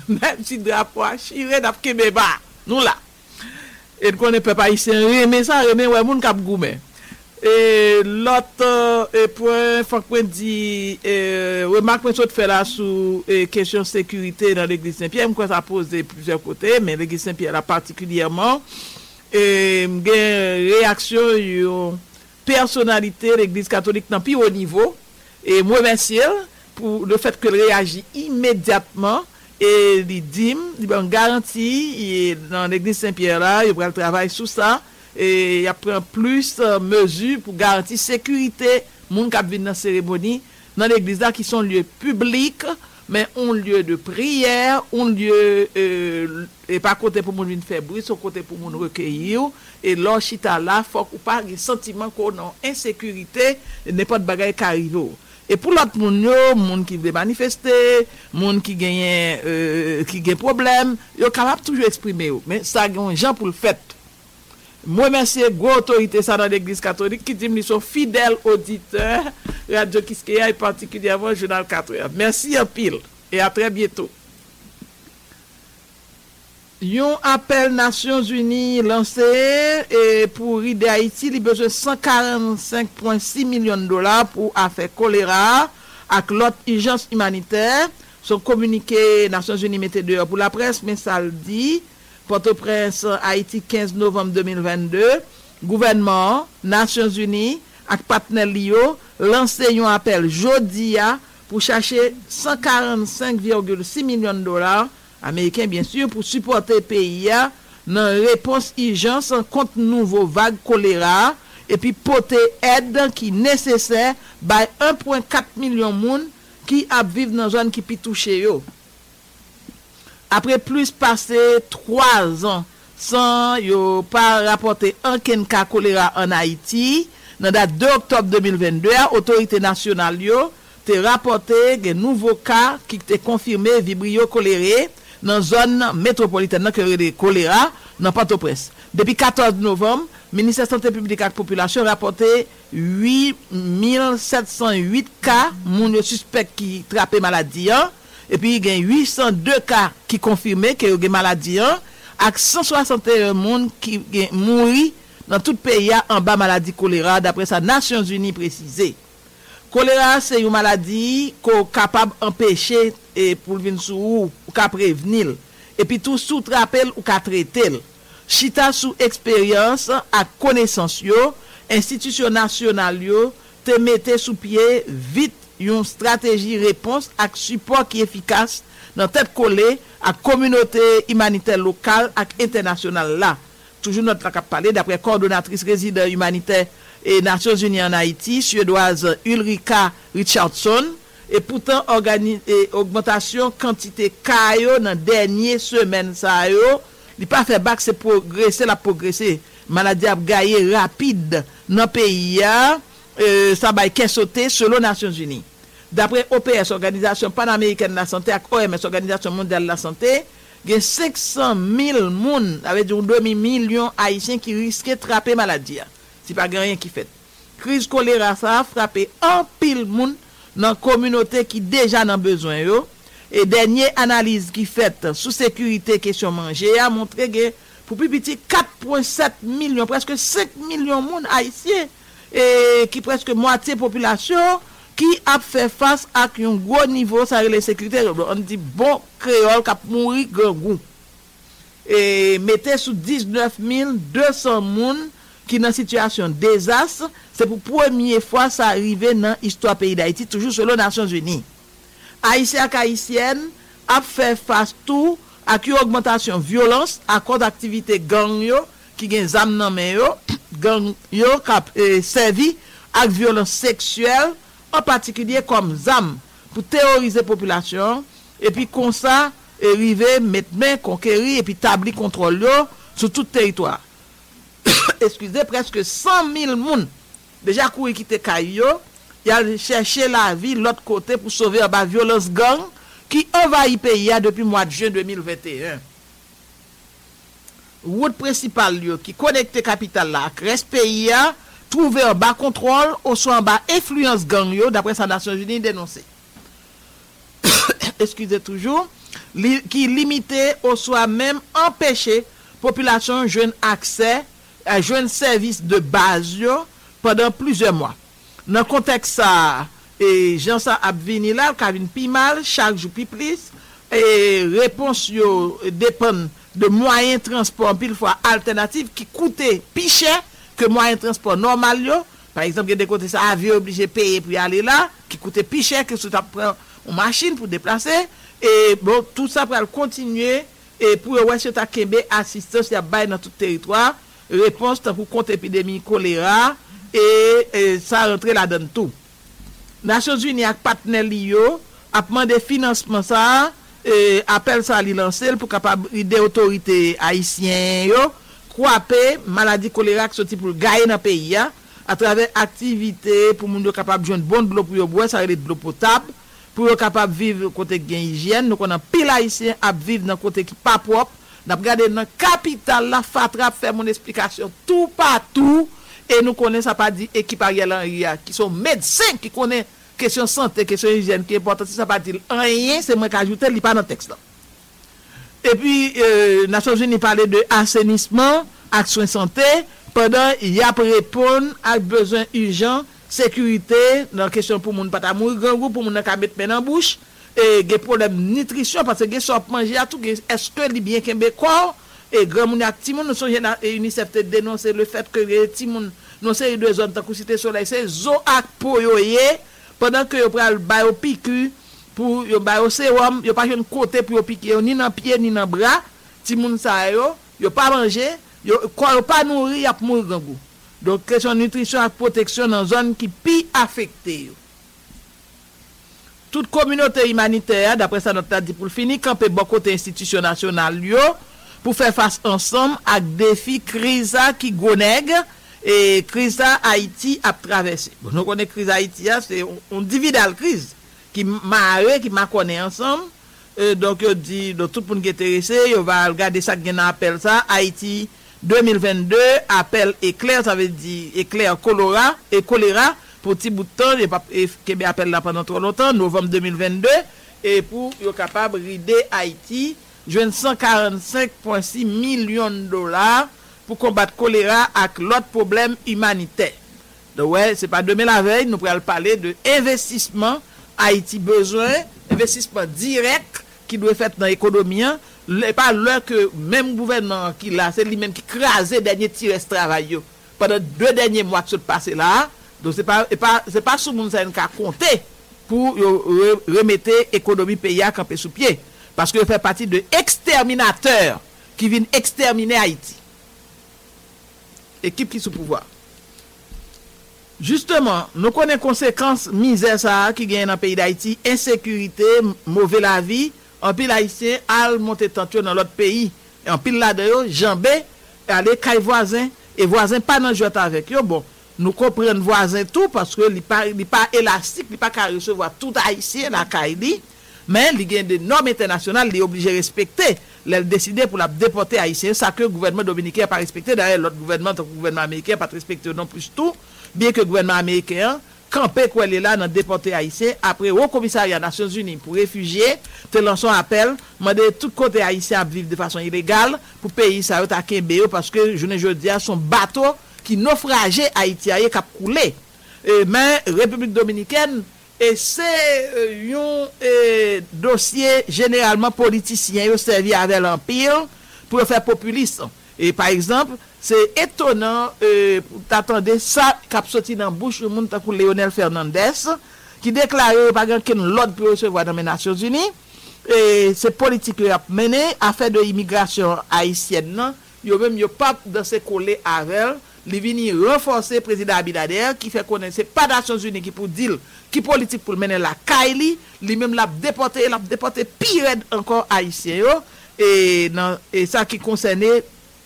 même si drapeau chiré n'a kembe ba nous là et qu'on ne peut pas ici remet ça remet ouais moun k'ap goumé et l'autre et point faut qu'on dit remarque qu'on fait là sur question sécurité dans l'église Saint-Pierre moi ça pose de plusieurs côtés mais l'église Saint-Pierre là particulièrement et gain réaction yo personnalité l'église catholique dans plus haut niveau et moi merci pour le fait que réagit immédiatement et les dîmes, les ben garanties dans l'église Saint-Pierre là, il prend le travail sur ça et il prend plus euh, mesures pour garantir sécurité moun k'ap vinn dans cérémonie dans l'église là qui sont lieux publics mais un lieu de prière, un lieu euh, et pas côté pour moun vinn faire bruit, son côté pour moun recueillir et là chita là faut ou pas le sentiment qu'on a insécurité n'est pas de bagaille qu'arrive. Et pour l'autre moun yo, moun qui veut manifester, moun qui gagne euh, qui gagne problème, yo capable toujours exprimer yo. Mais ça gon gens pour le fait. Moi merci gros autorité ça dans l'église catholique qui dit qu'ils sont fidèles auditeurs Radio Kiskeya et particulièrement journal quatre heures. Merci en pile et à très bientôt. Yon appel Nations Unies lancé et pour aider Haïti, il besoin cent quarante-cinq virgule six millions de dollars pour affaire choléra avec l'autre urgence humanitaire. Son communiqué Nations Unies mettait dehors pour la presse, mais ça le dit. Port-au-Prince, Haïti, quinze novembre deux mille vingt-deux. Gouvernement, Nations Unies, avec partenaires Lio, lancé un appel jeudi pour chercher cent quarante-cinq virgule six millions de dollars américains, bien sûr, pour supporter le pays dans réponse urgence contre nouveau vague choléra et puis porter aide qui nécessaire par un virgule quatre million de monde qui vivent dans zone qui peut toucher yo. Après plus passé trois ans sans yo pas rapporter un cas choléra en Haïti, dans date deux octobre deux mille vingt-deux, autorité nationale yo te rapporté des nouveaux cas qui te confirmé vibrio choléré dans zone métropolitaine que choléra dans Port-au-Prince. Depuis quatorze novembre, ministère santé publique et population rapporté huit mille sept cent huit cas moun suspect qui trappé maladie an, et puis il y a huit cent deux cas qui confirmé que gen maladie an, ak cent soixante et un moun qui mouri dans tout pays en bas maladie choléra d'après ça Nations Unies précisé. Choléra c'est une maladie qu'on capable empêcher et pour venir sous ou qu'a prévenir et puis tout sous trappel ou qu'a traiter. Chita sous expérience à connaissance yo, institution nationale yo te mettait sous pied vite une stratégie réponse ak support qui efficace dans tête collé à communauté humanitaire locale ak internationale là. Toujours notre cap parler d'après coordonnatrice résident humanitaire et Nations Unies en Haïti, suédoise Ulrika Richardson, et pourtant organi- et augmentation quantité caillot dans dernière semaine ça yo, il pas fait bac c'est progresser la progresser, maladie a gagné rapide dans pays a euh, ça bail qu'est sauté selon Nations Unies. D'après O P S Organisation Panaméricaine de la Santé et O M S Organisation Mondiale de la Santé, il y a cinq cent mille moun avec un demi-million haïtiens qui risquent trapper maladie. Si pas rien qui fait. Crise choléra ça a frappé en pile moun dans communauté qui déjà dans besoin yo et dernière analyse qui faite sous sécurité question manger a montré que pour plus petit quatre virgule sept millions presque cinq millions moun haïtiens et qui presque moitié population qui a fait face à un gros niveau ça relève sécurité on dit bon créole cap mourir gangou et mettez sous dix-neuf mille deux cents moun qui dans situation désastre, c'est pour première fois ça arrivé dans histoire pays d'Haïti toujours selon Nations Unies. Haïtien et haïtienne a fait face tout à une augmentation violence à cause d'activité gang yo qui gen zam nan men yo, gang yo kap eh, servi ak violence sexuelle en particulier comme zam pour terroriser population et puis comme ça arriver mettre main conquérir et puis tabli contrôle yo sur tout territoire. Excusez, presque cent mille moun déjà couru quitter Kayo, y a cherché la vie l'autre côté pour sauver la violence gang qui envahit pays depuis mois de juin deux mille vingt et un. Route principale qui connecte capitale là, Cres pays trouvé en bas contrôle ou soit en bas influence gang yo d'après sa Nations Unies dénoncé. Excusez toujours, li, qui limitait ou soit même empêché population jeune accès à joindre service de base yo, pendant plusieurs mois. Dans contexte ça et gens ça a vini là ka vinn pi mal chaque jour pi plus et réponse yo dépend de moyens transport pile fois alternatifs qui coûtait pi cher que moyens transport normal yo. Par exemple, des côtés ça avion obligé payer pour aller là qui coûtait pi cher que si tu prends une machine pour déplacer et bon tout ça pour continuer et pour ouais si tu as kembe assistance y a bail dans tout territoire. Réponse pour contre épidémie choléra et, et ça rentre là dans tout. Nations Unies avec partenaires yo a demandé financement ça et appel ça li lancer pour capable aider autorités haïtiennes yo croiper maladie choléra qui sorti pour gagner dans pays à travers activité pour monde capable joindre bonne de l'eau pour boire ça relève de l'eau potable pour capable vivre côté gain hygiène donc on a pile haïtien à vivre dans côté qui pas propre. N'a regardé dans capitale la fatra faire mon explication tout partout et nous connaît ça pas dit équipe Ariel Henry qui sont médecins qui connaît question santé question hygiène qui est important ça pas dit rien c'est moi qui ajoute il pas dans texte Et puis, euh, Nations Unies parlait de assainissement, action santé, pendant il y a pour répondre à besoin urgent, sécurité, dans la question pour moun pata mourir, grand groupe pour moun ka met men en bouche, et des problèmes nutrition parce que sop manger à tout est-ce que li bien québécois et grand moun acti moun nous songe et UNICEF te dénoncer le fait que les ti moun non c'est deux zones tant cité soleil c'est zo ak po yo ye pendant que yo pral ba yo piqûre pour yo ba yo sérum yo pas jeune côté pour yo piquer ni dans pied ni dans bras ti moun sa yo yo pas manger yo quoi pas nourri a mourir grand goût donc question nutrition et protection dans zone qui pi affecté yo. Toute communauté humanitaire, d'après ça notre dit pour le finir, camper bon côté institution nationale yo pour faire face ensemble à défi crise qui gonègue et crise Haïti a traversé. Bon, nous connaît crise Haïti c'est on dividal crise qui marre qui m'a connaît ensemble euh, donc yo dit donc tout pour nous intéressé, yo va regarder ça qui a appel ça Haïti deux mille vingt-deux appel éclair ça veut dire éclair choléra et choléra pour petit bout de temps et pas Québec appelle là pendant trop longtemps novembre deux mille vingt-deux et pour yo capable rider Haïti joindre cent quarante-cinq virgule six millions de dollars pour combattre choléra avec l'autre problème humanitaire. Donc ouais, c'est pas demain la veille, nous pourrons parler de investissement Haïti besoin, investissement direct qui doit fait dans l'économie, pas l'heure que même gouvernement qui là, c'est lui-même qui crasé dernier tiré travail pendant deux derniers mois qui sont passés là. Donc c'est pas pas c'est pas sous monde ça n'a compter pour remettre économie pays à camper sous pied parce que fait partie de exterminateurs qui viennent exterminer Haïti. Équipe qui sous pouvoir. Justement, nous connaissons conséquences misère ça qui gagne dans pays d'Haïti, insécurité, mauvais la vie, en pile haïtien al monter tenture dans l'autre pays et en pile là dedans jambé aller chez voisin et voisin pas dans jouer avec yo bon. Nous comprenons voisin tout parce que il pas il pas élastique, il pas qu'à recevoir tout haïtien la Kaili, mais il y a des normes internationales, il est obligé de respecter. Il a décidé pour la déporter haïtien, ça que le gouvernement dominicain pas respecté d'ailleurs l'autre gouvernement, le gouvernement américain pas respecté non plus tout, bien que le gouvernement américain campé quoi est là dans déporter haïtien après au commissariat Nations Unies pour réfugiés, te lance un appel, demander tout côté haïtien à vivre de façon illégale pour pays ça ta Kembe parce que je ne jeudi à son bateau qui naufragé haïtien qui a coulé euh, mais République Dominicaine et c'est euh, un euh, dossier généralement politicien qui servi avec l'empire pour faire populiste et par exemple c'est étonnant euh, t'attendez ça qui a sorti dans bouche le monde comme Léonel Fernandez qui déclarait par exemple que l'ordre pour recevoir dans les Nations Unies et c'est politique qui a mené affaire de immigration haïtienne non yo même yo pas dans ses collés avec li vini renforcer président Abinader qui fait connaître c'est pas Nations Unies qui pour deal qui politique pour mener la Kaili lui même l'a déporté l'a déporté pire encore haïtien yo et dans et ça qui concernait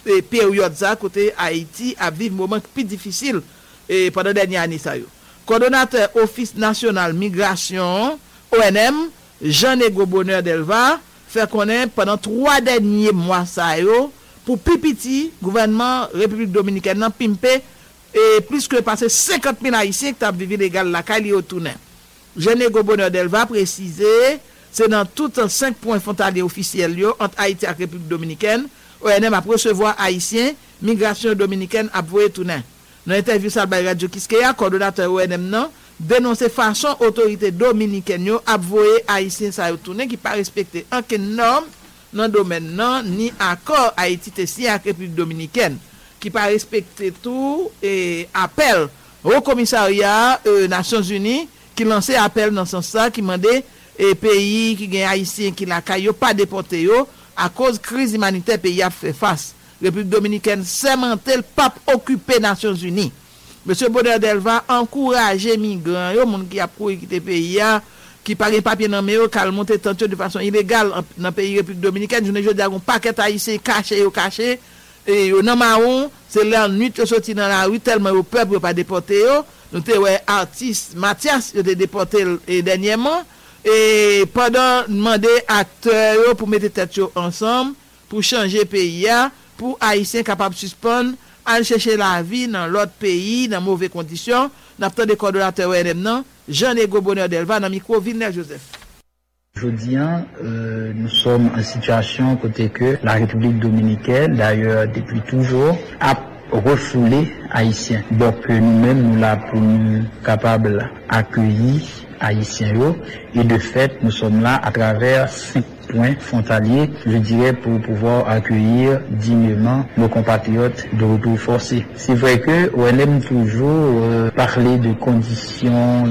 e, période ça côté Haïti a vivre moment plus difficile et pendant dernière année ça yo coordonnateur office national migration O N M Jean-Nego Bonheur Delva fait connaître pendant trois derniers mois ça yo pour Pipiti, gouvernement République Dominicaine n'a pimpé et plus que passé cinquante mille haïtiens qui t'ont vécu légal la Cali au tournant. Jean-Nego Bonheur Delva préciser, c'est dans tout cinq points frontaliers officiels entre Haïti et République Dominicaine, O N M a recevoir haïtiens, migration dominicaine a voyer tournant. Dans interview ça par Radio Kiskeya, coordonnateur O N M non, dénoncer façon autorité dominicaine yo a voyer haïtiens ça au tournant qui pas respecter aucune norme dans domaine non ni accord Haïti signé avec République Dominicaine qui pas respecter tout et appel au commissariat euh, Nations Unies qui lançait appel dans sens ça qui mandait et pays qui gagne haïtien qui la caillou pas déporter yo à cause crise humanitaire pays a fait face République Dominicaine cementé le pape occupé Nations Unies monsieur Bonheur Delva encourager migrants yo monde qui a couru quitter pays a qui paraît papier dans méo cal monter tenture de façon illégale dans pays République Dominicaine je ne jodi a un paquet haïtien caché au caché et au maron c'est la nuit que sorti dans la rue tellement au peuple pas déporté yo donc te ouais artiste Mathias était déporté et dernièrement et pendant demander acteurs pour mettre tête ensemble pour changer pays pour haïtien capable suspendre aller chercher la vie dans l'autre pays dans mauvaises conditions n'a pas de coordonnateur O N M non Jean-Nego Bonheur Delva dans micro Jovenel Joseph. Aujourd'hui, euh, nous sommes en situation côté que la République dominicaine, d'ailleurs depuis toujours, a refoulé Haïtiens. Donc nous-mêmes, nous l'avons nous, capable d'accueillir Haïtiens. Et de fait, nous sommes là à travers cinq points frontaliers, je dirais, pour pouvoir accueillir dignement nos compatriotes de retour forcé. C'est vrai que on aime toujours euh, parler de conditions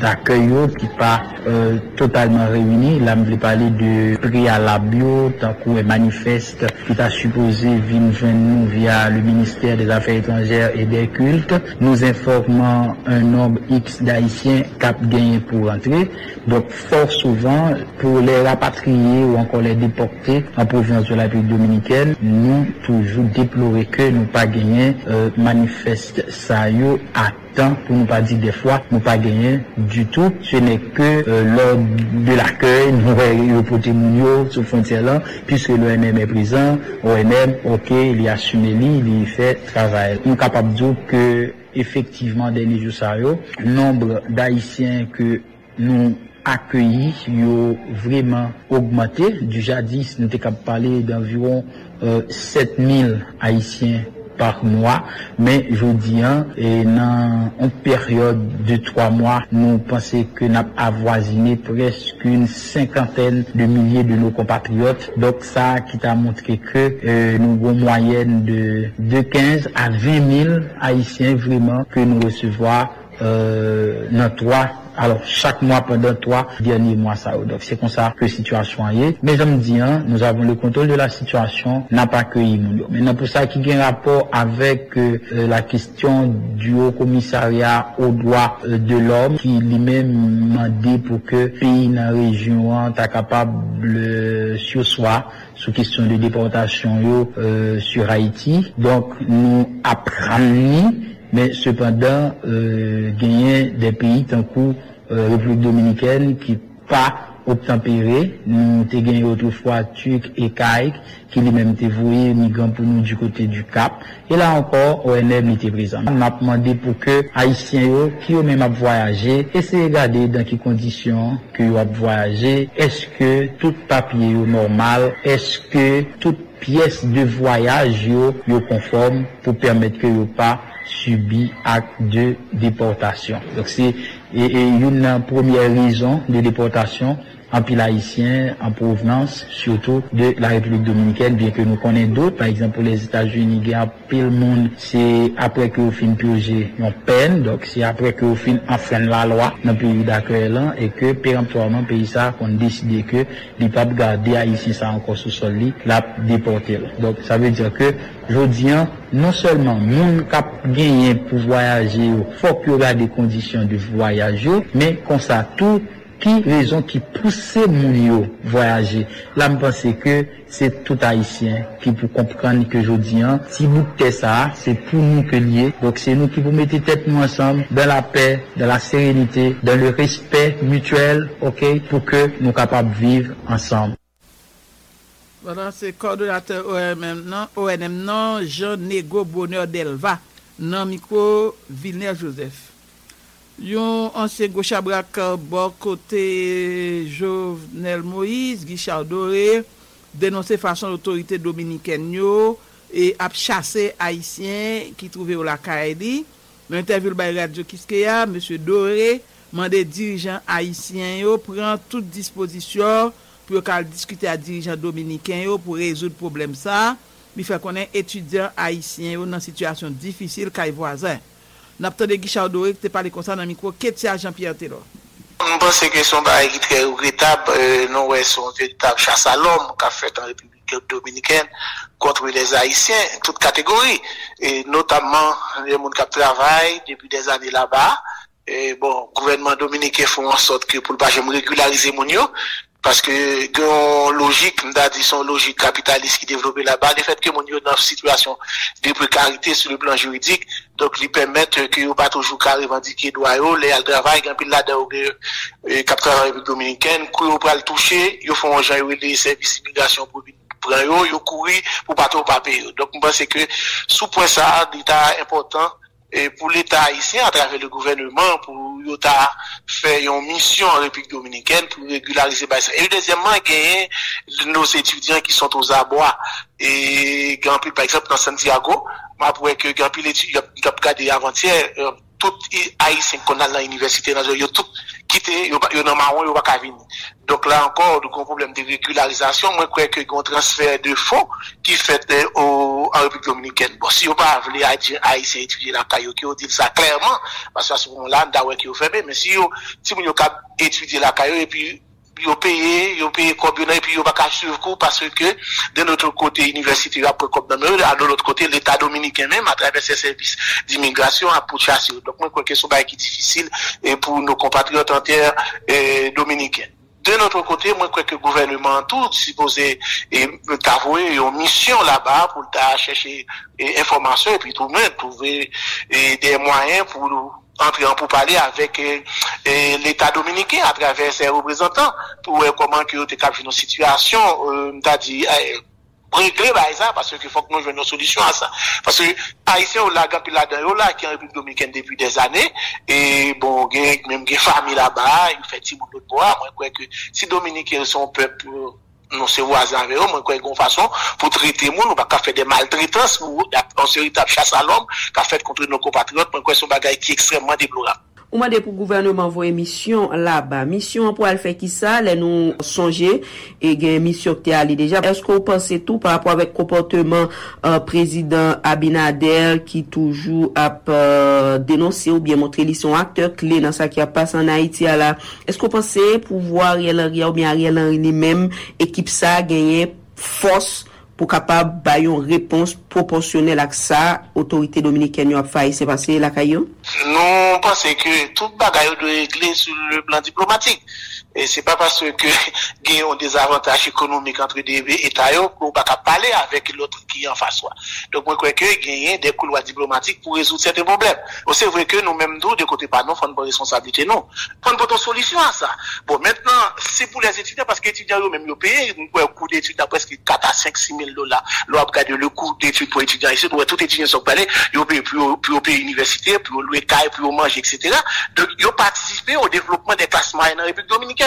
d'accueil qui pas euh, totalement réunis. Là, je vais parler de prix à la bio, tant qu'on manifeste qui t'a supposé venir nous via le ministère des Affaires étrangères et des cultes. Nous informons un nombre X d'Haïtiens cap gagné pour entrer. Donc, fort souvent, pour les rapatriés ou encore les déportés en province de la République dominicaine, nous toujours déplorer que nous pas gagné euh, manifeste ça y est à temps, pour ne pas dire des fois, nous pas gagné du tout. Ce n'est que euh, lors de l'accueil, nous avons porté Mounio sur frontière-là, puisque l'O M M est présent, O M M, ok, il y a assumé, il y fait travail. Nous sommes capables de dire que, effectivement, dès les jours, nombre d'Haïtiens que nous accueillis, ils ont vraiment augmenté. Du jadis, nous étions capables de parler d'environ euh, sept mille Haïtiens par mois, mais je dis, hein, et dans une période de trois mois, nous pensons que nous avons avoisiné presque une cinquantaine de milliers de nos compatriotes. Donc ça, qui t'a montré que euh, nous avons une moyenne de, de quinze à vingt mille Haïtiens vraiment que nous recevons euh, dans trois. Alors, chaque mois pendant trois derniers mois, ça. Donc, c'est comme ça que la situation est. Mais je me dis, hein, nous avons le contrôle de la situation, n'a pas accueilli Mounio. Maintenant, pour ça, qui a un rapport avec euh, la question du haut commissariat aux droits euh, de l'homme, qui lui-même m'a dit pour que pays dans la région soit capable euh, sur soi, sur question de déportation yo, euh, sur Haïti. Donc, nous apprenons. Mais cependant, euh, gagner des pays, tant coup, euh, République dominicaine, qui pas obtempéré, nous avons gagné autrefois Turc et Caïque, qui lui-même étaient voués migrants pour nous du côté du Cap. Et là encore, O N M était présent. On a demandé pour que Haïtiens, qui eux-mêmes ont voyagé, essayent de regarder dans quelles conditions qu'ils ont voyagé. Est-ce que tout papier est normal? Est-ce que toute pièce de voyage est conforme pour permettre que ne pas subi acte de déportation. Donc c'est et, et une première raison de déportation en pile haïtien en provenance surtout de la République dominicaine, bien que nous connaissons d'autres. Par exemple, pour les États-Unis, il y a pile monde, c'est après que vous fin purger une peine, donc c'est après que vous fin enfreindre la loi dans le pays d'accueil là et que péremptoirement pays ça qu'on décide que les papes garder haïtien ça encore sous sol li la déporter. Donc ça veut dire que aujourd'hui, non seulement moun kap gagné pour voyager, faut qu'il y a des conditions de voyage, mais comme ça tout qui raison qui poussait Mounio voyager. Là, je pense que c'est tout Haïtien qui pour comprendre que je dis, hein, si vous faites ça, c'est pour nous que lié. Donc, c'est nous qui vous mettez tête nous ensemble dans la paix, dans la sérénité, dans le respect mutuel, ok, pour que nous capables de vivre ensemble. Voilà, c'est coordonnateur O N M, non, O N M, non, Jean-Nego Bonheur Delva, non, micro, Villeneuve Joseph. Yon ancien gauchabrak bon côté Jovenel Moïse, Guichardoué, dénoncé façon l'autorité dominicaine yo et a chassé haïtien qui trouvé au la Caïdi. L'interview par Radio Kiskeya, monsieur Doré mandé dirigeant haïtien yo prend toute disposition pour qu'al discuter à dirigeant dominicain yo pour résoudre problème ça. Mi fait connaître étudiant haïtien yo dans situation difficile kay voisin. N'a pas de Guichardoué qui te parle comme ça dans le micro, qu'est-ce que Jean-Pierre Taylor? Je pense que son bail est très regrettable, euh, non, ouais, son véritable chasse à l'homme qu'a fait en République dominicaine contre les Haïtiens, toutes catégories, et notamment les gens qui travaillent depuis des années là-bas. Et bon, le gouvernement dominicain fait en sorte que pour ne pas régulariser mon yo, parce que dans logique, c'est son logique capitaliste qui développe là-bas, le fait que mon yo dans une situation de précarité sur le plan juridique, donc lui permettre que yo pas toujours qu'à revendiquer droit yo, les al travail grand pile là-dedans euh capteur République dominicaine, que yo pas le toucher, yo font gens yo les services immigration pour prendre yo, yo courir pour pas trop papier. Donc on pense que sous point ça, l'état important et pour l'État haïtien, à travers le gouvernement, pour l'État faire une mission en République dominicaine pour régulariser ça. Et deuxièmement, gagner nos étudiants qui sont aux abois et grand pile, par exemple, dans Santiago, moi, pour que grand pile, étudiant, j'ai regardé avant-hier, tout haïtien qu'on a dans l'université, dans le tout quitté, yo dans marron, yo pas qu'à venir. Donc là encore, nous avons un problème de régularisation. Moi, je crois qu'il y a un transfert de fonds qui fait en République dominicaine. Bon, si on ne peut pas aller à Haïti étudier la C A I O, on dit ça clairement, parce que à ce moment-là, on a dit qu'on fermé. Mais si on ne peut pas étudier la C A I O, et puis on paye, on paye comme on a, et puis on ne peut pas suivre cours, parce que de notre côté, l'université a pris comme dans le à de l'autre côté, l'État dominicain même, à travers ses services d'immigration, a pourchassé. Donc, moi, je crois que c'est un bail qui est difficile pour nos compatriotes en terre dominicaine. De notre côté, moi, je crois que le gouvernement, tout, supposé, et, t'avouer, une mission là-bas pour t'a chercher, et, information, et puis tout le monde, trouver, et, des moyens pour, entrer en, pour parler avec, et, et l'État dominicain à travers ses représentants, pour, euh, comment que, t'es capable de situation, euh, t'as dit, euh, régler bah ça parce que faut que nous jouions une solution à ça parce que haïtien on l'a gampé là dedans là qui est en République dominicaine depuis des années et bon gagne même gagne famille là-bas il fait petit bout de bois moi je crois que si dominicains sont peuple nous se voisins avec eux moi je crois qu'on façon pour traiter monde on va pas faire des maltraitances ou en série tape chasse à l'homme qu'a fait contre nos compatriotes moi je crois que c'est un bagage qui est extrêmement déplorable. On m'a dit pour gouvernement envoyer mission là-bas. Mission pour aller faire qui ça? Les nous songer et gain mission qui allé déjà. Est-ce qu'on pense tout par rapport avec comportement euh, président Abinader qui toujours a euh, dénoncé ou bien montré qu'il sont acteur clé dans ça qui a passé en Haïti à la. Est-ce qu'on pense pour voir Ariel Henry ou bien Ariel Henry lui-même équipe ça gagner force pour capable ba yon réponse proportionnelle à ça autorité dominicaine a failli c'est passé la caillou non parce que tout bagaille doit régler sur le plan diplomatique et c'est pas parce que gagne un désavantage économique entre des états qu'on pas capable parler avec l'autre qui en face soi donc moi crois que gagne des couloirs diplomatiques pour résoudre certains problèmes c'est vrai que nous même nous de côté pas non faut une responsabilité non faut une solution à ça bon maintenant c'est pour les étudiants parce que étudiants eux même ils payent un coût d'études à presque quatre à cinq six mille dollars l'obgade le coût d'études pour étudiants ici tout tout étudiant sont parler ils payent plus au pays université plus au louer caille plus au manger etc. Donc ils participent au développement des classes moyennes en République dominicaine.